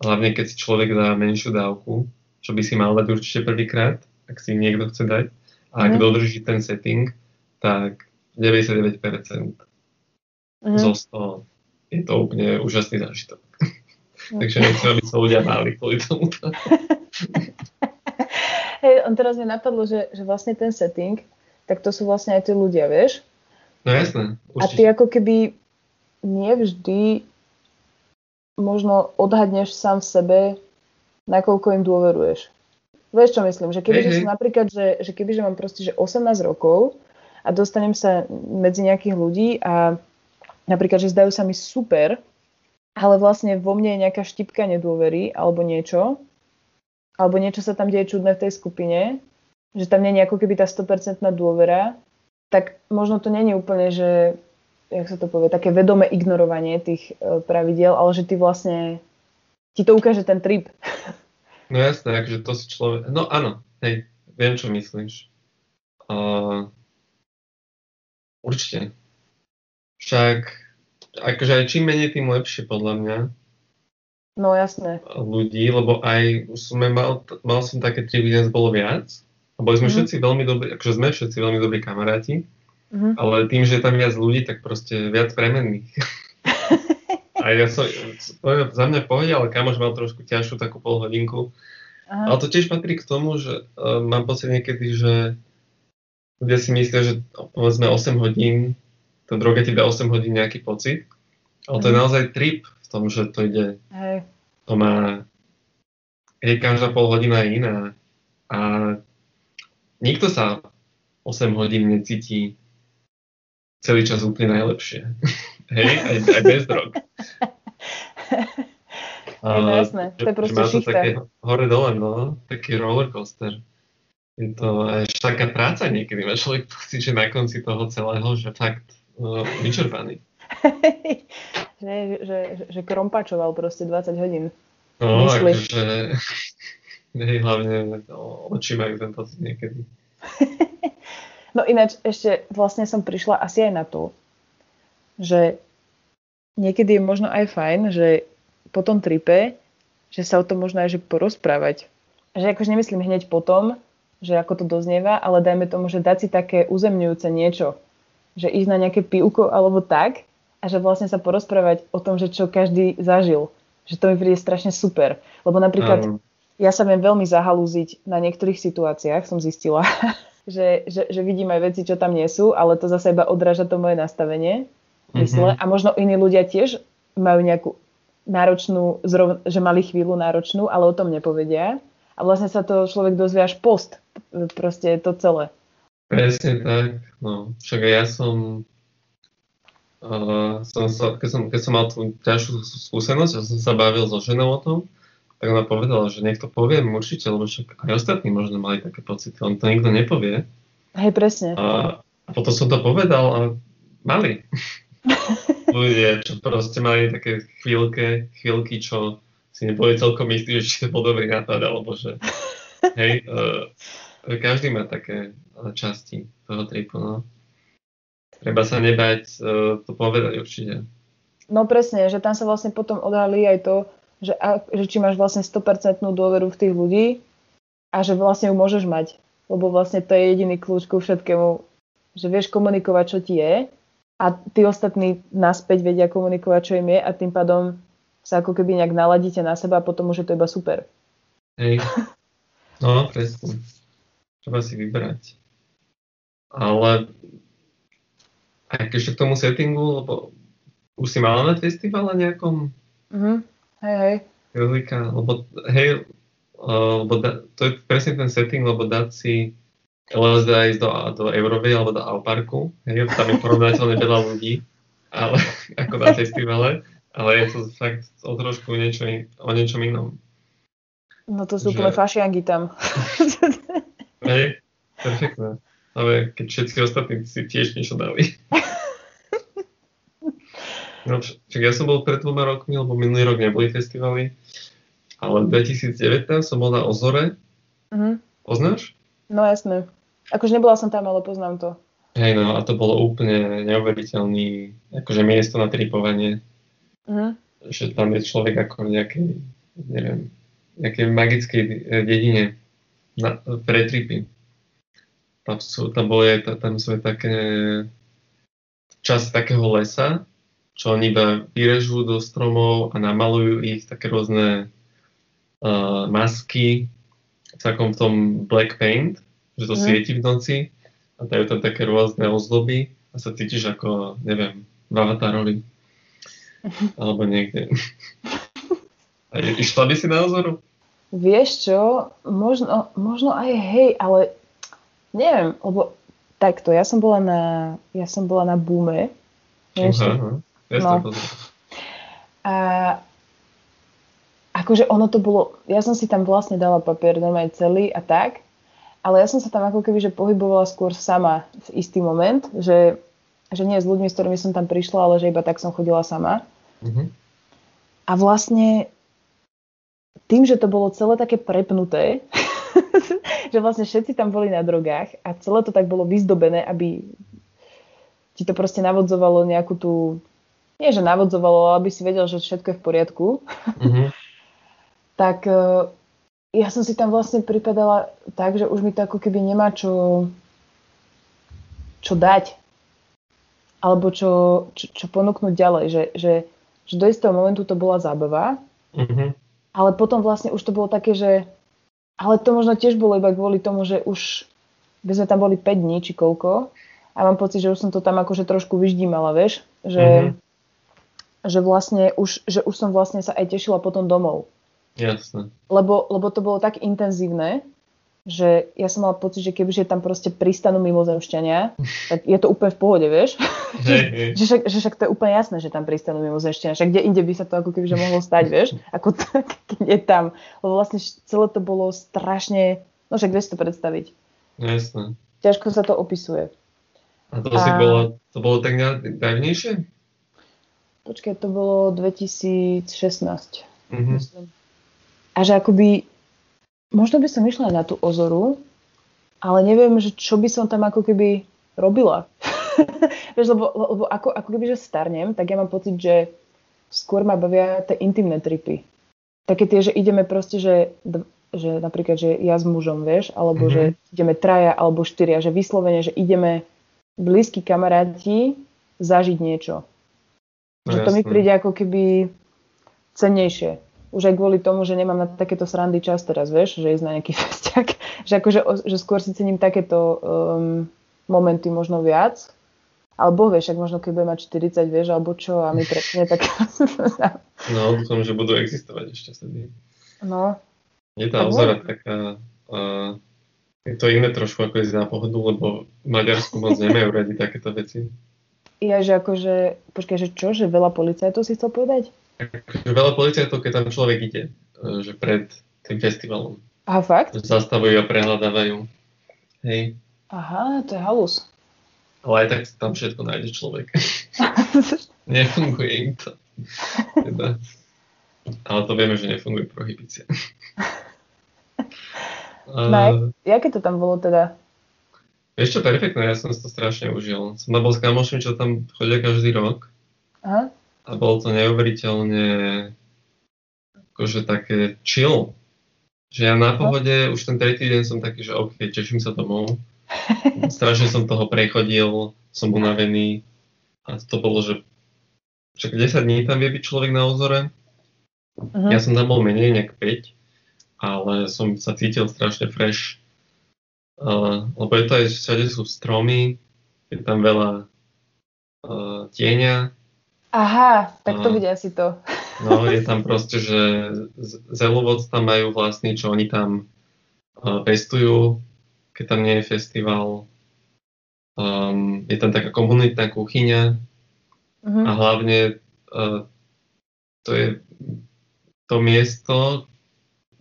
hlavne keď si človek dá menšiu dávku, čo by si mal dať určite prvýkrát. Ak si niekto chce dať a ak mm. dodrží ten setting, tak deväťdesiatdeväť percent mm. zo sto je to úplne úžasný zážitok. Mm. Takže nechcem, aby sa ľudia máli kvôli tomuto. Hej, on teraz mi napadlo, že, že vlastne ten setting, tak to sú vlastne aj tí ľudia, vieš? No jasné, určite. A ty ako keby nevždy možno odhadneš sám v sebe, nakoľko im dôveruješ. Vieš, čo myslím, že kebyže hey, hey. som napríklad, že, že kebyže mám proste, že osemnásť rokov a dostanem sa medzi nejakých ľudí a napríklad, že zdajú sa mi super, ale vlastne vo mne je nejaká štipka nedôvery alebo niečo, alebo niečo sa tam deje čudné v tej skupine, že tam nie je ako keby tá sto percent dôvera, tak možno to nie je úplne, že, jak sa to povie, také vedomé ignorovanie tých pravidiel, ale že ty vlastne, ti to ukáže ten trip. No jasné, akože to si človek... No áno, hej, viem, čo myslíš. Uh, určite. Však, akože aj čím menej, tým lepšie, podľa mňa. No jasné. Ľudí, lebo aj sme mal, mal som také tri, kde nás bolo viac. A boli sme mm. všetci veľmi dobrí, akože sme všetci veľmi dobrí kamaráti. Mm. Ale tým, že je tam viac ľudí, tak proste viac premenných. A ja som, za mňa pohode, ale kamoš mal trošku ťažšiu takú polhodinku. Aha. Ale to tiež patrí k tomu, že uh, mám pocit niekedy, že ľudia si myslia, že povedzme osem hodín, tá droga ti dá osem hodín nejaký pocit, ale to je naozaj trip v tom, že to ide, hej. To má, hej, každá pol hodina je iná a nikto sa osem hodín necíti celý čas úplne najlepšie. Hej, aj, aj bez drog. Je to jasné, to je proste šichta. Má to také hore-dole, no, taký rollercoaster. Je to až taká práca niekedy, má človek pocit, že na konci toho celého, že fakt uh, vyčerpaný. ne, že, že krompačoval proste dvadsať hodín. No, myšli. Akože... Nej, hlavne oči majú ten pocit niekedy. No ináč, ešte vlastne som prišla asi aj na to, že niekedy je možno aj fajn, že po tom tripe, že sa o tom možno aj že porozprávať. Že akože nemyslím hneď potom, že ako to doznieva, ale dajme tomu, že dať si také uzemňujúce niečo. Že ísť na nejaké pivko alebo tak a že vlastne sa porozprávať o tom, že čo každý zažil. Že to mi príde strašne super. Lebo napríklad um. ja sa viem veľmi zahalúziť na niektorých situáciách, som zistila, že, že, že vidím aj veci, čo tam nie sú, ale to zase iba odráža to moje nastavenie. Mysle. Mm-hmm. A možno iní ľudia tiež majú nejakú náročnú, zrov, že mali chvíľu náročnú, ale o tom nepovedia. A vlastne sa to človek dozvie až post. Proste to celé. Presne tak. No, však ja som, uh, som, sa, keď som... Keď som mal tú ťažšiu skúsenosť, že som sa bavil so ženou o tom, tak ona povedala, že niekto povie určite, lebo však aj ostatní možno mali také pocity, len to nikto nepovie. Hej, presne. A, a potom som to povedal a mali. Ľudia, čo proste mali také chvíľke, chvíľky, čo si neboli celkom istí, že to bol dobrý nápad, alebo že... Hej, uh, každý má také časti toho tripu, no. Treba sa nebať uh, to povedať určite. No presne, že tam sa vlastne potom odhalí aj to, že, a, že či máš vlastne sto percent dôveru v tých ľudí a že vlastne ju môžeš mať, lebo vlastne to je jediný kľúč ku všetkému, že vieš komunikovať, čo ti je a tí ostatní naspäť vedia komunikovať, čo im je a tým pádom sa ako keby nejak naladíte na seba a potom už je to iba super. Hej, no presne. Treba si vybrať. Ale aj ešte k tomu settingu, lebo už si mala na festivale nejakom... Mhm. Hej, hej. Rozlíka, lebo hej, uh, lebo da, to je presne ten setting, lebo dať si el es dé a ísť do, do Eurovej alebo do Alparku, hej, tam je porovnateľne veľa ľudí, ale ako na festivale, ale je to fakt o trošku niečo, o niečom inom. No to sú úplne že... fašiangy tam. Hej, perfektné. Ale keď všetci ostatní si tiež niečo dali. No, však ja som bol pred dvoma rokmi, lebo minulý rok neboli festivaly, ale v dvetisíc devätnásť som bol na Ozore. Uh-huh. Poznáš? No jasné. Akože nebola som tam, ale poznám to. Hej, no a to bolo úplne neuveriteľný, akože miesto na tripovanie. Uh-huh. Že tam je človek ako v nejakej, neviem, nejakej magickej dedine na, pre tripy. Tam sú, tam boli, tam sú také časť takého lesa, čo oni iba vyrežú do stromov a namalujú ich také rôzne uh, masky v takom v tom black paint, že to mm. svieti v noci a dajú tam také rôzne ozdoby a sa cítiš ako, neviem, v Avatarovi. Alebo niekde. A išla by si na Ozoru? Vieš čo, možno, možno aj hej, ale neviem, lebo takto, ja som bola na, ja som bola na Boome. Vieš, uh-huh. No. A akože ono to bolo, ja som si tam vlastne dala papier normálne celý a tak, ale ja som sa tam ako keby že pohybovala skôr sama v istý moment, že, že nie s ľuďmi, s ktorými som tam prišla, ale že iba tak som chodila sama. Mm-hmm. A vlastne tým, že to bolo celé také prepnuté, že vlastne všetci tam boli na drogách a celé to tak bolo vyzdobené, aby ti to proste navodzovalo nejakú tú... Nie, že navodzovalo, ale aby si vedel, že všetko je v poriadku. Mm-hmm. Tak ja som si tam vlastne pripadala tak, že už mi to ako keby nemá čo, čo dať. Alebo čo, čo, čo ponúknuť ďalej. Že, že, že do istého momentu to bola zábava. Mm-hmm. Ale potom vlastne už to bolo také, že... Ale to možno tiež bolo iba kvôli tomu, že už... My sme tam boli päť dní či koľko. A mám pocit, že už som to tam akože trošku vyždímala, vieš. Že... Mm-hmm. Že vlastne už, že už som vlastne sa aj tešila potom domov. Jasne. Lebo, lebo to bolo tak intenzívne, že ja som mala pocit, že kebyže tam proste pristanú mimozemšťania, tak je to úplne v pohode, vieš. Hey, hey. Že, však, že však to je úplne jasné, že tam pristanú mimozemšťania. Však kde inde by sa to ako kebyže mohlo stať, vieš. Ako tak, keď je tam. Lebo vlastne celé to bolo strašne... No však vieš to predstaviť. Jasne. Ťažko sa to opisuje. A to, a... Si bolo, to bolo tak najdivnejšie? Počkaj, to bolo dvetisícšestnásť, mm-hmm. myslím. A že akoby, možno by som išla na tú Ozoru, ale neviem, že čo by som tam ako keby robila. Vieš, lebo, lebo ako, ako keby, že starnem, tak ja mám pocit, že skôr ma bavia tie intimné tripy. Také tie, že ideme proste, že, že napríklad, že ja s mužom, vieš, alebo mm-hmm. že ideme traja, alebo štyria, že vyslovene, že ideme blízki kamaráti zažiť niečo. No, že to jasné. Mi príde ako keby cennejšie. Už aj kvôli tomu, že nemám na takéto srandy čas teraz, vieš, že ísť na nejaký vzťah. Že, akože, že skôr si cením takéto um, momenty možno viac. Alebo vieš, ak možno keď budem mať štyridsať, vieš, alebo čo, a mi prepne, tak... No, dúfam, že budú existovať ešte vtedy. No. Je tá Ozora taká... Uh, je to iné trošku, ako je na pohodu, lebo v Maďarsku moc nemajú radi takéto veci. Ja, že akože, počkaj, že čo, že veľa policajtov si chcel povedať? Akože veľa policajtov, keď tam človek ide, že pred tým festivalom. Aha, fakt? Zastavujú a prehľadávajú. Hej. Aha, to je halus. Ale aj tak tam všetko nájde človek. Nefunguje im to. Teda. Ale to vieme, že nefunguje prohibícia. Mike, jaké to tam bolo teda? Vieš čo, perfektné, ja som si to strašne užil. Som bol s kamošmi, čo tam chodia každý rok. Aha. A bolo to neuveriteľne akože také chill. Že ja na pohode, už ten tretí deň som taký, že OK, teším sa domov. Strašne som toho prechodil, som unavený. A to bolo, že však desať dní tam vie byť človek na Ozore. Aha. Ja som tam bol menej, nejak päť. Ale som sa cítil strašne fresh. Uh, lebo je to aj, všade sú stromy, je tam veľa uh, tieňa. Aha, tak to uh, bude asi to. No, je tam proste, že zelovoc tam majú vlastný, čo oni tam uh, pestujú, keď tam nie je festival. Um, je tam taká komunitná kuchyňa uh-huh. a hlavne uh, to je to miesto,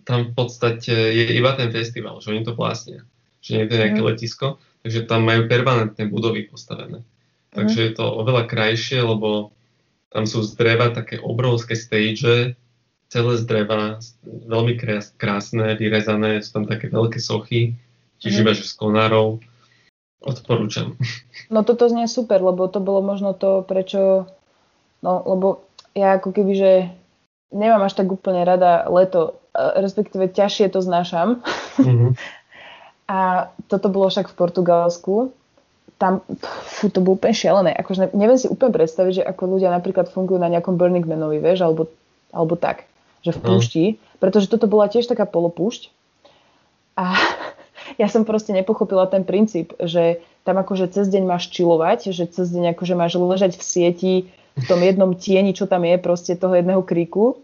tam v podstate je iba ten festival, že oni to vlastnia. Že nie je to nejaké mm. letisko, takže tam majú permanentné budovy postavené. Mm. Takže je to oveľa krajšie, lebo tam sú z dreva také obrovské stage, celé z dreva, veľmi krásne, vyrezané, sú tam také veľké sochy, tiež mm. iba že z konárov. Odporúčam. No toto znie super, lebo to bolo možno to, prečo... No, lebo ja ako keby, že nemám až tak úplne rada leto, respektíve ťažšie to znášam. Mm-hmm. A toto bolo však v Portugalsku. Tam, fú, to bolo úplne šialené. Akože neviem si úplne predstaviť, že ako ľudia napríklad fungujú na nejakom Burning Manovi, vieš, alebo, alebo tak, že v púšti. Pretože toto bola tiež taká polopúšť. A ja som proste nepochopila ten princíp, že tam akože cez deň máš chillovať, že cez deň akože máš ležať v sieti, v tom jednom tieni, čo tam je, proste toho jedného kríku.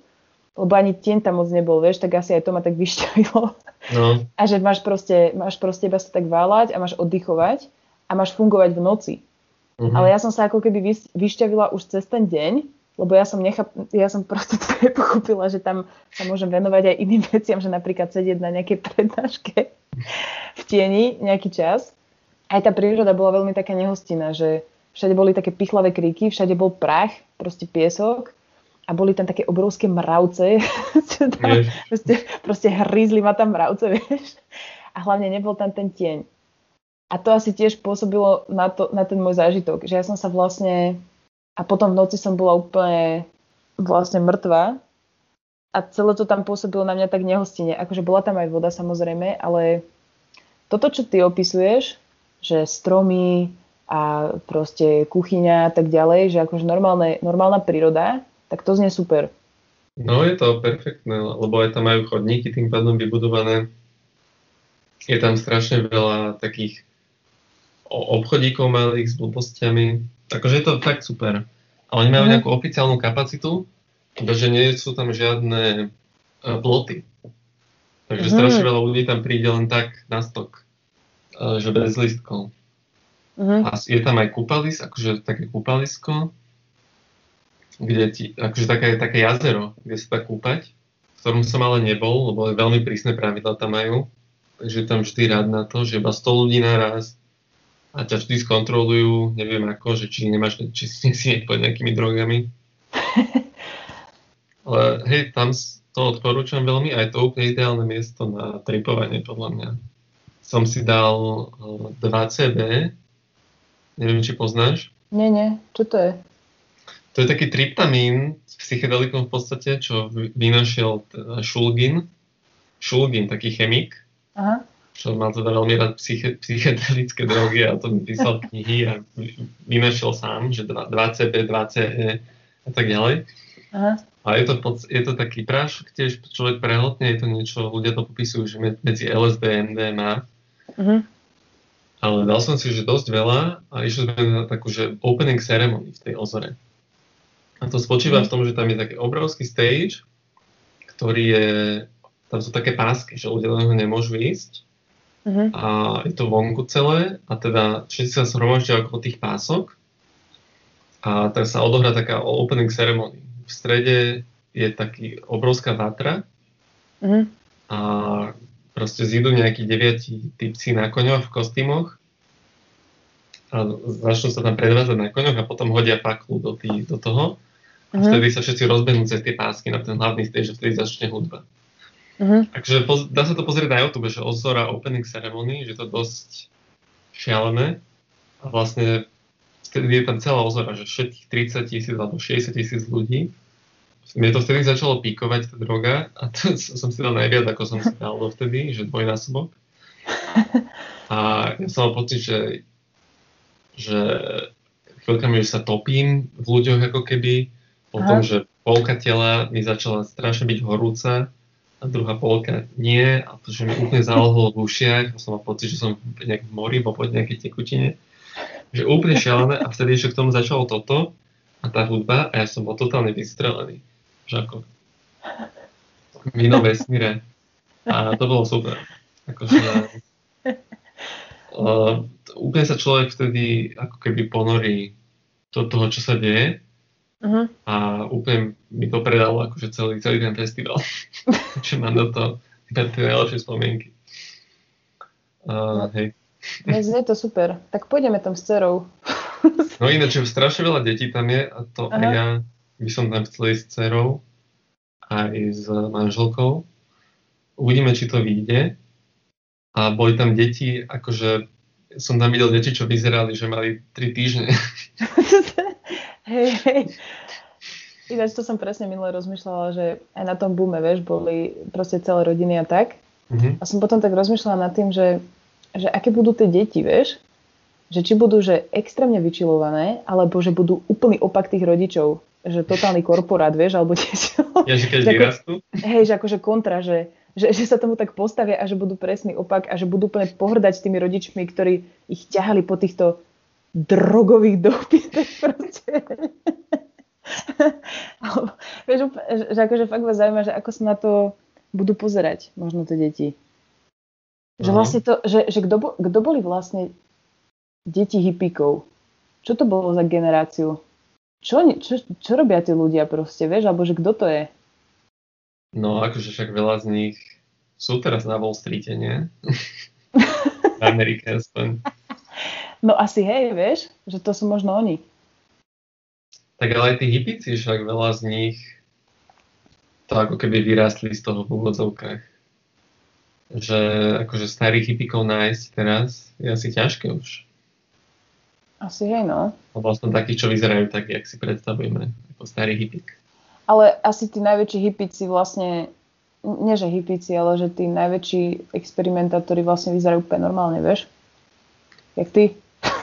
Lebo ani tieň tam moc nebol, vieš, tak asi aj to ma tak vyšťavilo. No. A že máš proste, máš proste iba sa tak váľať a máš oddychovať a máš fungovať v noci. Uh-huh. Ale ja som sa ako keby vyšťavila už cez ten deň, lebo ja som, nechap- ja som proste to nepochopila, že tam sa môžem venovať aj iným veciam, že napríklad sedieť na nejakej prednáške v tieni nejaký čas. Aj tá príroda bola veľmi taká nehostinná, že všade boli také pichlavé kríky, všade bol prach, proste piesok. A boli tam také obrovské mravce, tam, proste, proste hryzli ma tam mravce, vieš. A hlavne nebol tam ten tieň. A to asi tiež pôsobilo na, to, na ten môj zážitok, že ja som sa vlastne... A potom v noci som bola úplne vlastne mŕtva. A celé to tam pôsobilo na mňa tak nehostine. Akože bola tam aj voda samozrejme, ale toto, čo ty opisuješ, že stromy a proste kuchyňa a tak ďalej, že akože normálne, normálna príroda, tak to znie super. No je to perfektné, lebo aj tam majú chodníky tým pádom vybudované. Je tam strašne veľa takých obchodíkov malých s blbostiami. Akože je to fakt super. A oni majú nejakú oficiálnu kapacitu, takže nie sú tam žiadne ploty. Takže strašne veľa ľudí tam príde len tak na stok, že bez lístkov. A je tam aj kúpalis, akože také kúpalisko, kde ti, akože také, také jazero, kde sa dá kúpať, v ktorom som ale nebol, lebo veľmi prísne pravidlá tam majú, takže tam vždy rád na to, že iba sto ľudí naraz a ťa vždy skontrolujú, neviem ako, že či nemáš, či si nesieš pod nejakými drogami. Ale hej, tam to odporúčam veľmi, aj to úplne ideálne miesto na tripovanie, podľa mňa. Som si dal dva cé bé, neviem, či poznáš? Nie, nie, čo to je? To je taký triptamín s psychedelikom v podstate, čo vynašiel Šulgin. Šulgin, taký chemik. Aha. Čo mal teda veľmi rád psyche, psychedelické drogy a to písal knihy a vynašiel sám, že dva cé bé, dva cé é a tak ďalej. Aha. A je to, pod, je to taký prášok, tiež človek prehltne, je to niečo, ľudia to popisujú, že medzi el es dé a em dé em á. Uh-huh. Ale dal som si, že dosť veľa a išli sme na takú, že opening ceremony v tej Ozore. A to spočíva v tom, že tam je taký obrovský stage, ktorý je, tam sú také pásky, že ľudia do neho nemôžu ísť. Uh-huh. A je to vonku celé a teda všetci sa zhromaždia okolo tých pások a tak sa odohrá taká opening ceremony. V strede je taký obrovská vatra uh-huh. a proste zídu nejakí deviatí typci na koňoch v kostýmoch a začnú sa tam predvádzať na koňoch a potom hodia paklu do, tý, do toho. A uh-huh. vtedy sa všetci rozbehnú cez tie pásky na ten hlavný stage, že vtedy začne hudba. Uh-huh. Takže poz- dá sa to pozrieť na YouTube, že Ozora opening ceremony, že to dosť šialené. A vlastne vtedy je tam celá Ozora, že všetkých tridsať tisíc alebo šesťdesiat tisíc ľudí. Mne to vtedy začalo píkovať, tá droga, a to som si dal najviac, ako som si dal dovtedy, že dvojnásobok. A ja som mal pocit, že, že chvíľkami, že sa topím v ľuďoch ako keby, potom, že polka tela mi začala strašne byť horúca a druhá polka nie, a to, že mi úplne zalhlo v ušiach, som mal pocit, že som nejak v mori, bo pod nejakej tekutine, že úplne šialené a vtedy ešte k tomu začalo toto a tá hudba a ja som bol totálne vystrelený, že ako v inom vesmíre a to bolo super, akože Uh, úplne sa človek vtedy ako keby ponorí do toho, čo sa deje uh-huh. a úplne mi to predalo akože celý, celý ten festival, že mám do toho tie najlepšie spomienky. Uh, hej. Je to super, tak pôjdeme tam s dcerou. No ináč, strašne veľa detí tam je a to uh-huh. aj ja by som tam chcel ísť s dcerou aj s manželkou. Uvidíme, či to vyjde. A boli tam deti, akože som tam videl deti, čo vyzerali, že mali tri týždne. Hej, hej. Ináč to som presne minule rozmýšľala, že aj na tom boome, vieš, boli proste celé rodiny a tak. Mm-hmm. A som potom tak rozmýšľala nad tým, že, že aké budú tie deti, vieš? Že či budú, že extrémne vyčilované, alebo že budú úplný opak tých rodičov. Že totálny korporát, vieš, alebo niečo. Ja, že keď vyrastú? Hej, že akože kontra, že Že, že sa tomu tak postavia a že budú presný opak a že budú úplne pohrdať s tými rodičmi, ktorí ich ťahali po týchto drogových dopitech proste. Vieš, že akože fakt vás zaujíma, že ako sa na to budú pozerať možno tie deti. Že vlastne to, že, že kto, kto boli vlastne deti hippíkov? Čo to bolo za generáciu? Čo, čo, čo robia tí ľudia proste, vieš, alebo že kto to je? No, akože však veľa z nich sú teraz na Wall Streete, nie? V Amerike aspoň. No asi hej, vieš, že to sú možno oni. Tak ale aj tí hippíci, však veľa z nich to ako keby vyrástli z toho v úvodzovkách. Že akože starých hippíkov nájsť teraz je asi ťažké už. Asi hej, no. No vlastne takí, čo vyzerajú tak, jak si predstavujeme, ako starý hippík. Ale asi tí najväčší hippíci vlastne, nie že hippíci, ale že tí najväčší experimentátori vlastne vyzerajú úplne normálne, vieš? Jak ty?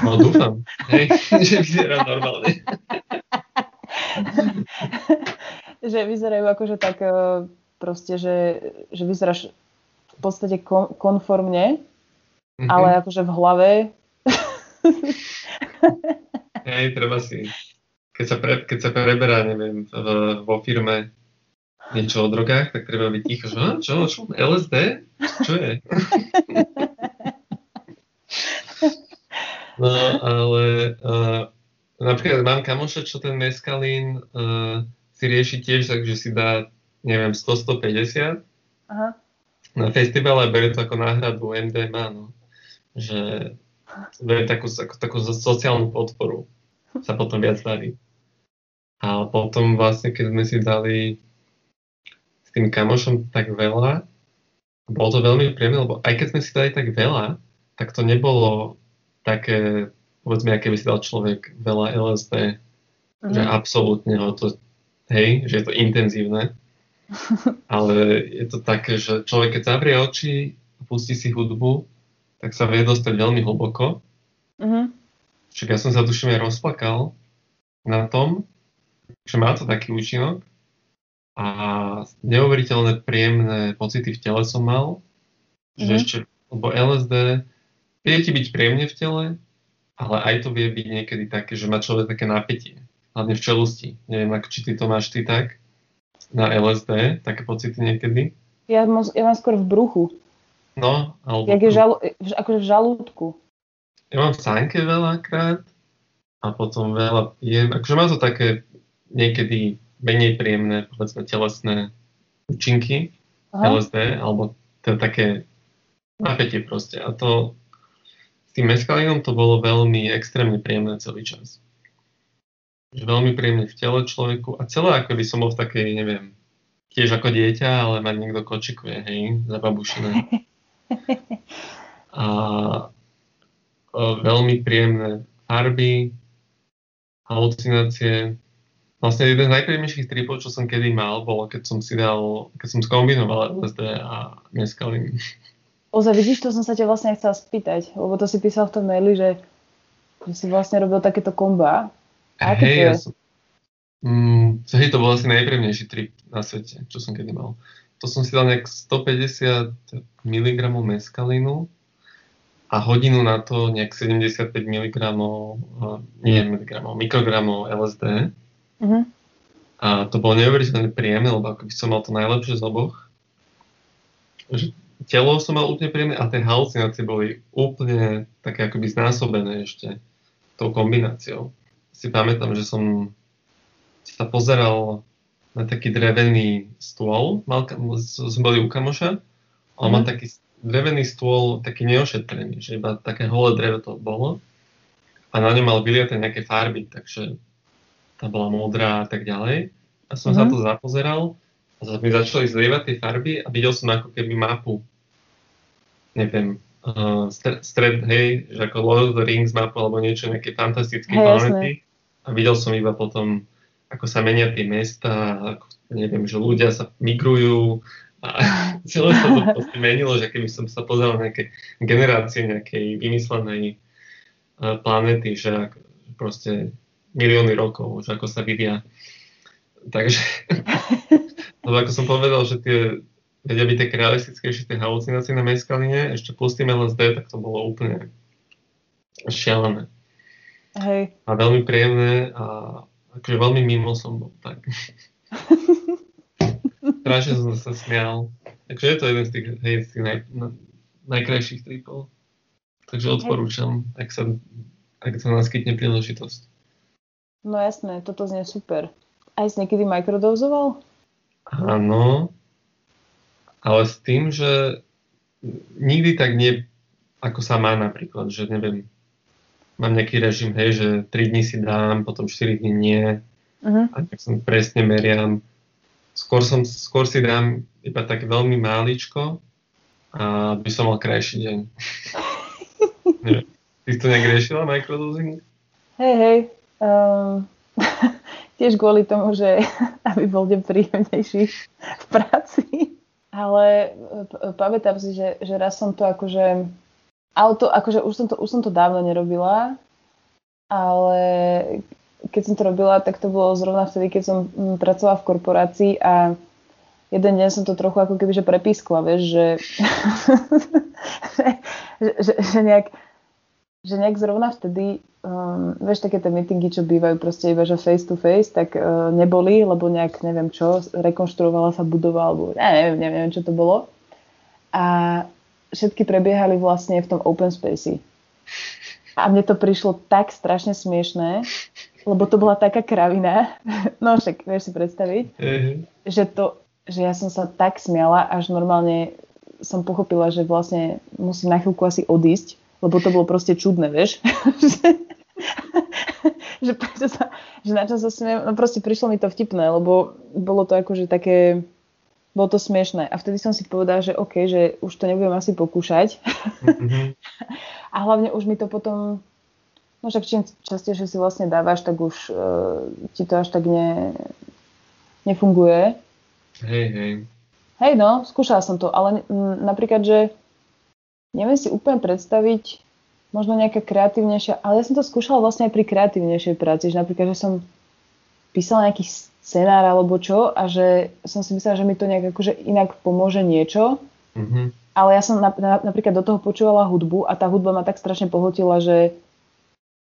No dúfam, hej, že vyzerá normálne. Že vyzerajú akože tak proste, že, že vyzeráš v podstate konformne, mm-hmm. ale akože v hlave. Hej, treba si... Keď sa, pre, keď sa preberá, neviem, v, vo firme niečo o drogách, tak treba byť ticho, že čo, čo, el es dé? Čo je? No, ale uh, napríklad mám kamoša, čo ten mescaline uh, si rieši tiež, takže si dá, neviem, sto až stopäťdesiat. Aha. Na festivale berie to ako náhradu em dé em á, no. Že berie takú, takú, takú sociálnu podporu. Sa potom viac darí. A potom vlastne, keď sme si dali s tým kamošom tak veľa, bolo to veľmi príjemné, lebo aj keď sme si dali tak veľa, tak to nebolo také, povedzme, aké by si dal človek veľa el es dé, mm. že absolútne ho to, hej, že je to intenzívne, ale je to také, že človek keď zavrie oči a pustí si hudbu, tak sa vie dostať veľmi hlboko. Mm. Však ja som sa duším aj rozplakal na tom, že má to taký účinok a neuveriteľné príjemné pocity v tele som mal, mm-hmm. že ešte, lebo el es dé vie ti byť príjemne v tele, ale aj to vie byť niekedy také, že má človek také napätie, hlavne v čelusti. Neviem, ako či ty to máš ty tak na el es dé, také pocity niekedy. Ja, mo- ja mám skôr v bruchu. No, alebo... Jak je žal- akože v žalúdku. Ja mám v sánke veľakrát a potom veľa pijem, akože má to také niekedy menej príjemné, povedzme, telesné účinky, aha. el es dé, alebo to také napätie proste. A to s tým mescalinom to bolo veľmi extrémne príjemné celý čas. Veľmi príjemne v tele človeku a celé ako by som bol v takej, neviem, tiež ako dieťa, ale ma niekto kočikuje, hej, za babušina. A o, veľmi príjemné farby, halucinácie. Vlastne jeden z najpríjemnejších tripov, čo som kedy mal, bolo, keď som si dal, keď som skombinoval el es dé a mescalin. Ozaj, vidíš, to som sa ťa vlastne chcela spýtať, lebo to si písal v tom maili, že, že si vlastne robil takéto komba. A aké hey, to je? Ja som, mm, hej, to bol asi najpríjemnejší trip na svete, čo som kedy mal. To som si dal nejak stopäťdesiat miligramov mescalinu a hodinu na to nejak sedemdesiatpäť miligramov, nie miligramov, mikrogramov el es dé. Uh-huh. A to bolo neuveriteľne príjemné, lebo ako by som mal to najlepšie z oboch. Že telo som mal úplne príjemné a tie halucinácie boli úplne také akoby znásobené ešte tou kombináciou. Si pamätám, že som sa pozeral na taký drevený stôl, mal, sme boli u kamoša, a on uh-huh. mal taký drevený stôl, taký neošetrený, že iba také holé drevo to bolo a na ňom mal vyliaté nejaké farby, takže tá bola modrá a tak ďalej. A som mm-hmm. sa to zapozeral a sa mi začali zlievať tie farby a videl som ako keby mapu. Neviem, uh, stred, hej, že ako Lord of the Rings mapu alebo niečo, nejaké fantastické hey, planety. A videl som iba potom, ako sa menia tie mesta, ako, neviem, že ľudia sa migrujú a celé sa to proste menilo, že keby som sa pozeral na nejaké generácie nejakej vymyslenej uh, planety, že ako, proste milióny rokov, že ako sa vyvíja. Takže, lebo ako som povedal, že tie vedia byť také realistickejšie, tie halucinácie na mescaline, ešte plus tým el es dé, tak to bolo úplne šialené. Hej. A veľmi príjemné a akože veľmi mimo som bol, tak. Strašne som sa smial. Takže je to jeden z tých, hej, z tých naj, na, najkrajších tripov. Takže odporúčam, ak sa, ak sa naskytne príležitosť. No jasné, toto znie super. Aj si niekedy mikrodozoval? Áno, ale s tým, že nikdy tak nie, ako sa má napríklad, že neviem, mám nejaký režim, hej, že tri dni si dám, potom štyri dni nie, uh-huh. a tak som presne meriam. Skôr, som, skôr si dám iba tak veľmi máličko a by som mal krajší deň. Neviem, ty si to nejak riešila, mikrodozing? Hej, hej. Um, tiež kvôli tomu, že aby bol deň príjemnejší v práci, ale p- pamätám si, že, že raz som to akože, ale to, akože už som to, už som to dávno nerobila, ale keď som to robila, tak to bolo zrovna vtedy, keď som pracovala v korporácii a jeden deň som to trochu ako keby, že prepískla, vieš, že, že, že, že nejak že nejak zrovna vtedy, um, vieš, také tie meetingy, čo bývajú proste iba, že face to face, tak uh, neboli, lebo nejak, neviem čo, rekonštruovala sa budova, alebo neviem, neviem, čo to bolo. A všetky prebiehali vlastne v tom open space. A mne to prišlo tak strašne smiešné, lebo to bola taká kravina, no však, vieš si predstaviť, mm-hmm. že to, že ja som sa tak smiala, až normálne som pochopila, že vlastne musím na chvíľku asi odísť, lebo to bolo proste čudné, vieš, že, prečo sa, že na čo sa smejem, no proste prišlo mi to vtipné, lebo bolo to akože také, bolo to smiešné. A vtedy som si povedala, že OK, že už to nebudem asi pokúšať. Mm-hmm. A hlavne už mi to potom, no však čím častejšie si vlastne dávaš, tak už e, ti to až tak ne, nefunguje. Hej, hej. Hej, no, skúšala som to, ale m, napríklad, že neviem si úplne predstaviť možno nejaká kreatívnejšia, ale ja som to skúšala vlastne aj pri kreatívnejšej práci, že napríklad, že som písala nejaký scenár alebo čo a že som si myslela, že mi to nejak akože inak pomôže niečo, mm-hmm. ale ja som na, na, napríklad do toho počúvala hudbu a tá hudba ma tak strašne pohotila, že,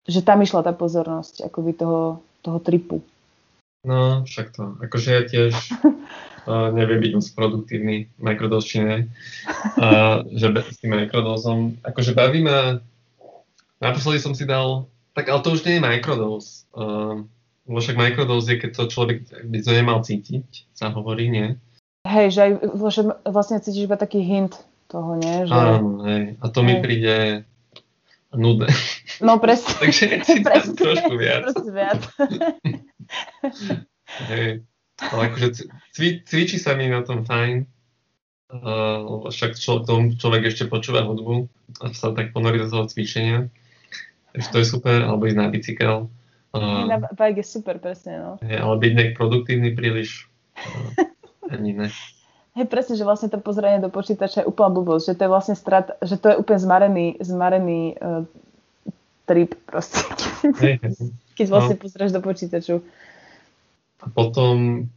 že tam išla tá pozornosť akoby toho, toho tripu. No, však to. Akože ja tiež uh, neviem byť moc produktívny v mikrodózčine, uh, že s tým mikrodózom, akože baví ma. Naposledy som si dal, tak ale to už nie je microdose, uh, lebo však microdose je, keď to človek by to nemal cítiť, sa hovorí, nie? Hej, že aj vlastne cítiš iba taký hint toho, nie? Že... Áno, hej, a to hej. Mi príde nudné. No presne. Takže ja si dám trošku viac. Presne viac. Hej, ale akože cvi, cvičí sa mi na tom fajn. Uh, však člo, tomu človek ešte počúva hudbu a sa tak ponorí do toho cvičenia. Takže to je super, alebo ísť na bicykel. Uh, na bike je super, presne, no. Je, ale byť nejak produktívny príliš, uh, ani ne. Hej, presne, že vlastne to pozranie do počítača je úplná blbosť, že to je vlastne strat, že to je úplne zmarený, zmarený uh, trip proste, hey, keď vlastne no. pozrieš do počítaču. A potom,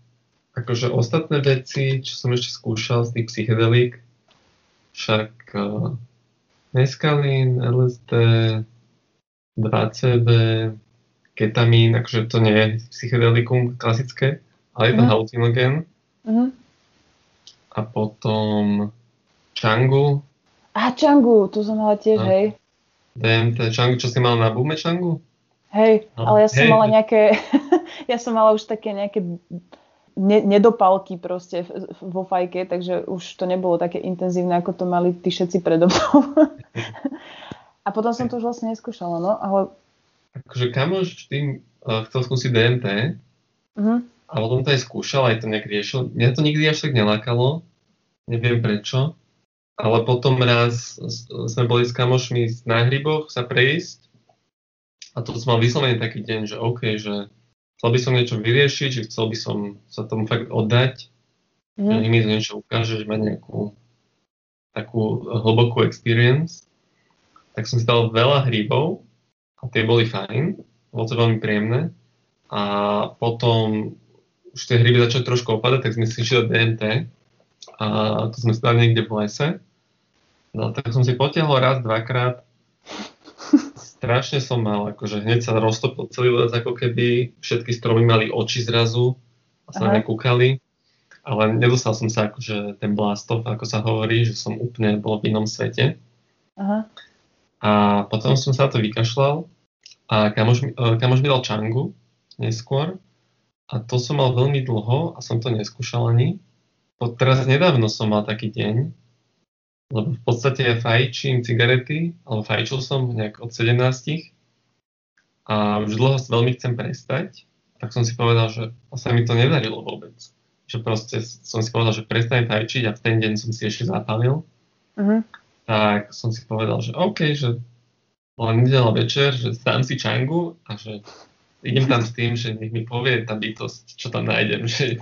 akože ostatné veci, čo som ešte skúšal z tých psychedelík, však uh, mescaline, el es dé, dva cé bé, ketamín, akože to nie je psychedelikum klasické, ale je to uh-huh. hallucinogén. Uh-huh. A potom Changu. Á, Changu, tu som mala tiež, a, hej. dé em té, Changu, čo si mala na Boome Changu? Hej, no, ale ja hej. som mala nejaké, ja som mala už také nejaké ne, nedopalky proste vo fajke, takže už to nebolo také intenzívne, ako to mali tí všetci predo mnou. A potom som to už vlastne neskúšala, no, ale... Akože kamoš tým uh, chcel skúsiť dé em té, uh-huh. ale potom to aj skúšal, aj to nejak riešil. Mňa to nikdy až tak nelákalo, neviem prečo, ale potom raz sme boli s kamošmi na hryboch sa prejsť a to som mal vyslovený taký deň, že OK, že chcel by som niečo vyriešiť, že chcel by som sa tomu fakt oddať, uh-huh. že mi niečo ukáže, že má nejakú takú hlbokú experience. Tak som si dal veľa hríbov a tie boli fajn, bolo to veľmi príjemné a potom už tie hríby začali trošku opadať, tak sme si išli do dé em té a to sme stali niekde v lese. No tak som si potiahol raz, dvakrát, strašne som mal, akože hneď sa roztopil celý les, ako keby všetky stromy mali oči zrazu a sa na mňa kúkali, ale nedostal som sa akože ten blastov, ako sa hovorí, že som úplne bol v inom svete. Aha. A potom som sa to vykašľal a kamoš mi, kamoš mi dal Changu neskôr a to som mal veľmi dlho a som to neskúšal ani. Od teraz nedávno som mal taký deň, lebo v podstate ja fajčím cigarety, alebo fajčil som nejak od sedemnástich a už dlho veľmi chcem prestať, tak som si povedal, že sa mi to nedarilo vôbec. Že proste som si povedal, že prestanem fajčiť a v ten deň som si ešte zapálil. Uh-huh. Tak som si povedal, že OK, že len nedela večer, že dám si Changu a že idem tam s tým, že nech mi povie tá bytosť, čo tam nájdem, že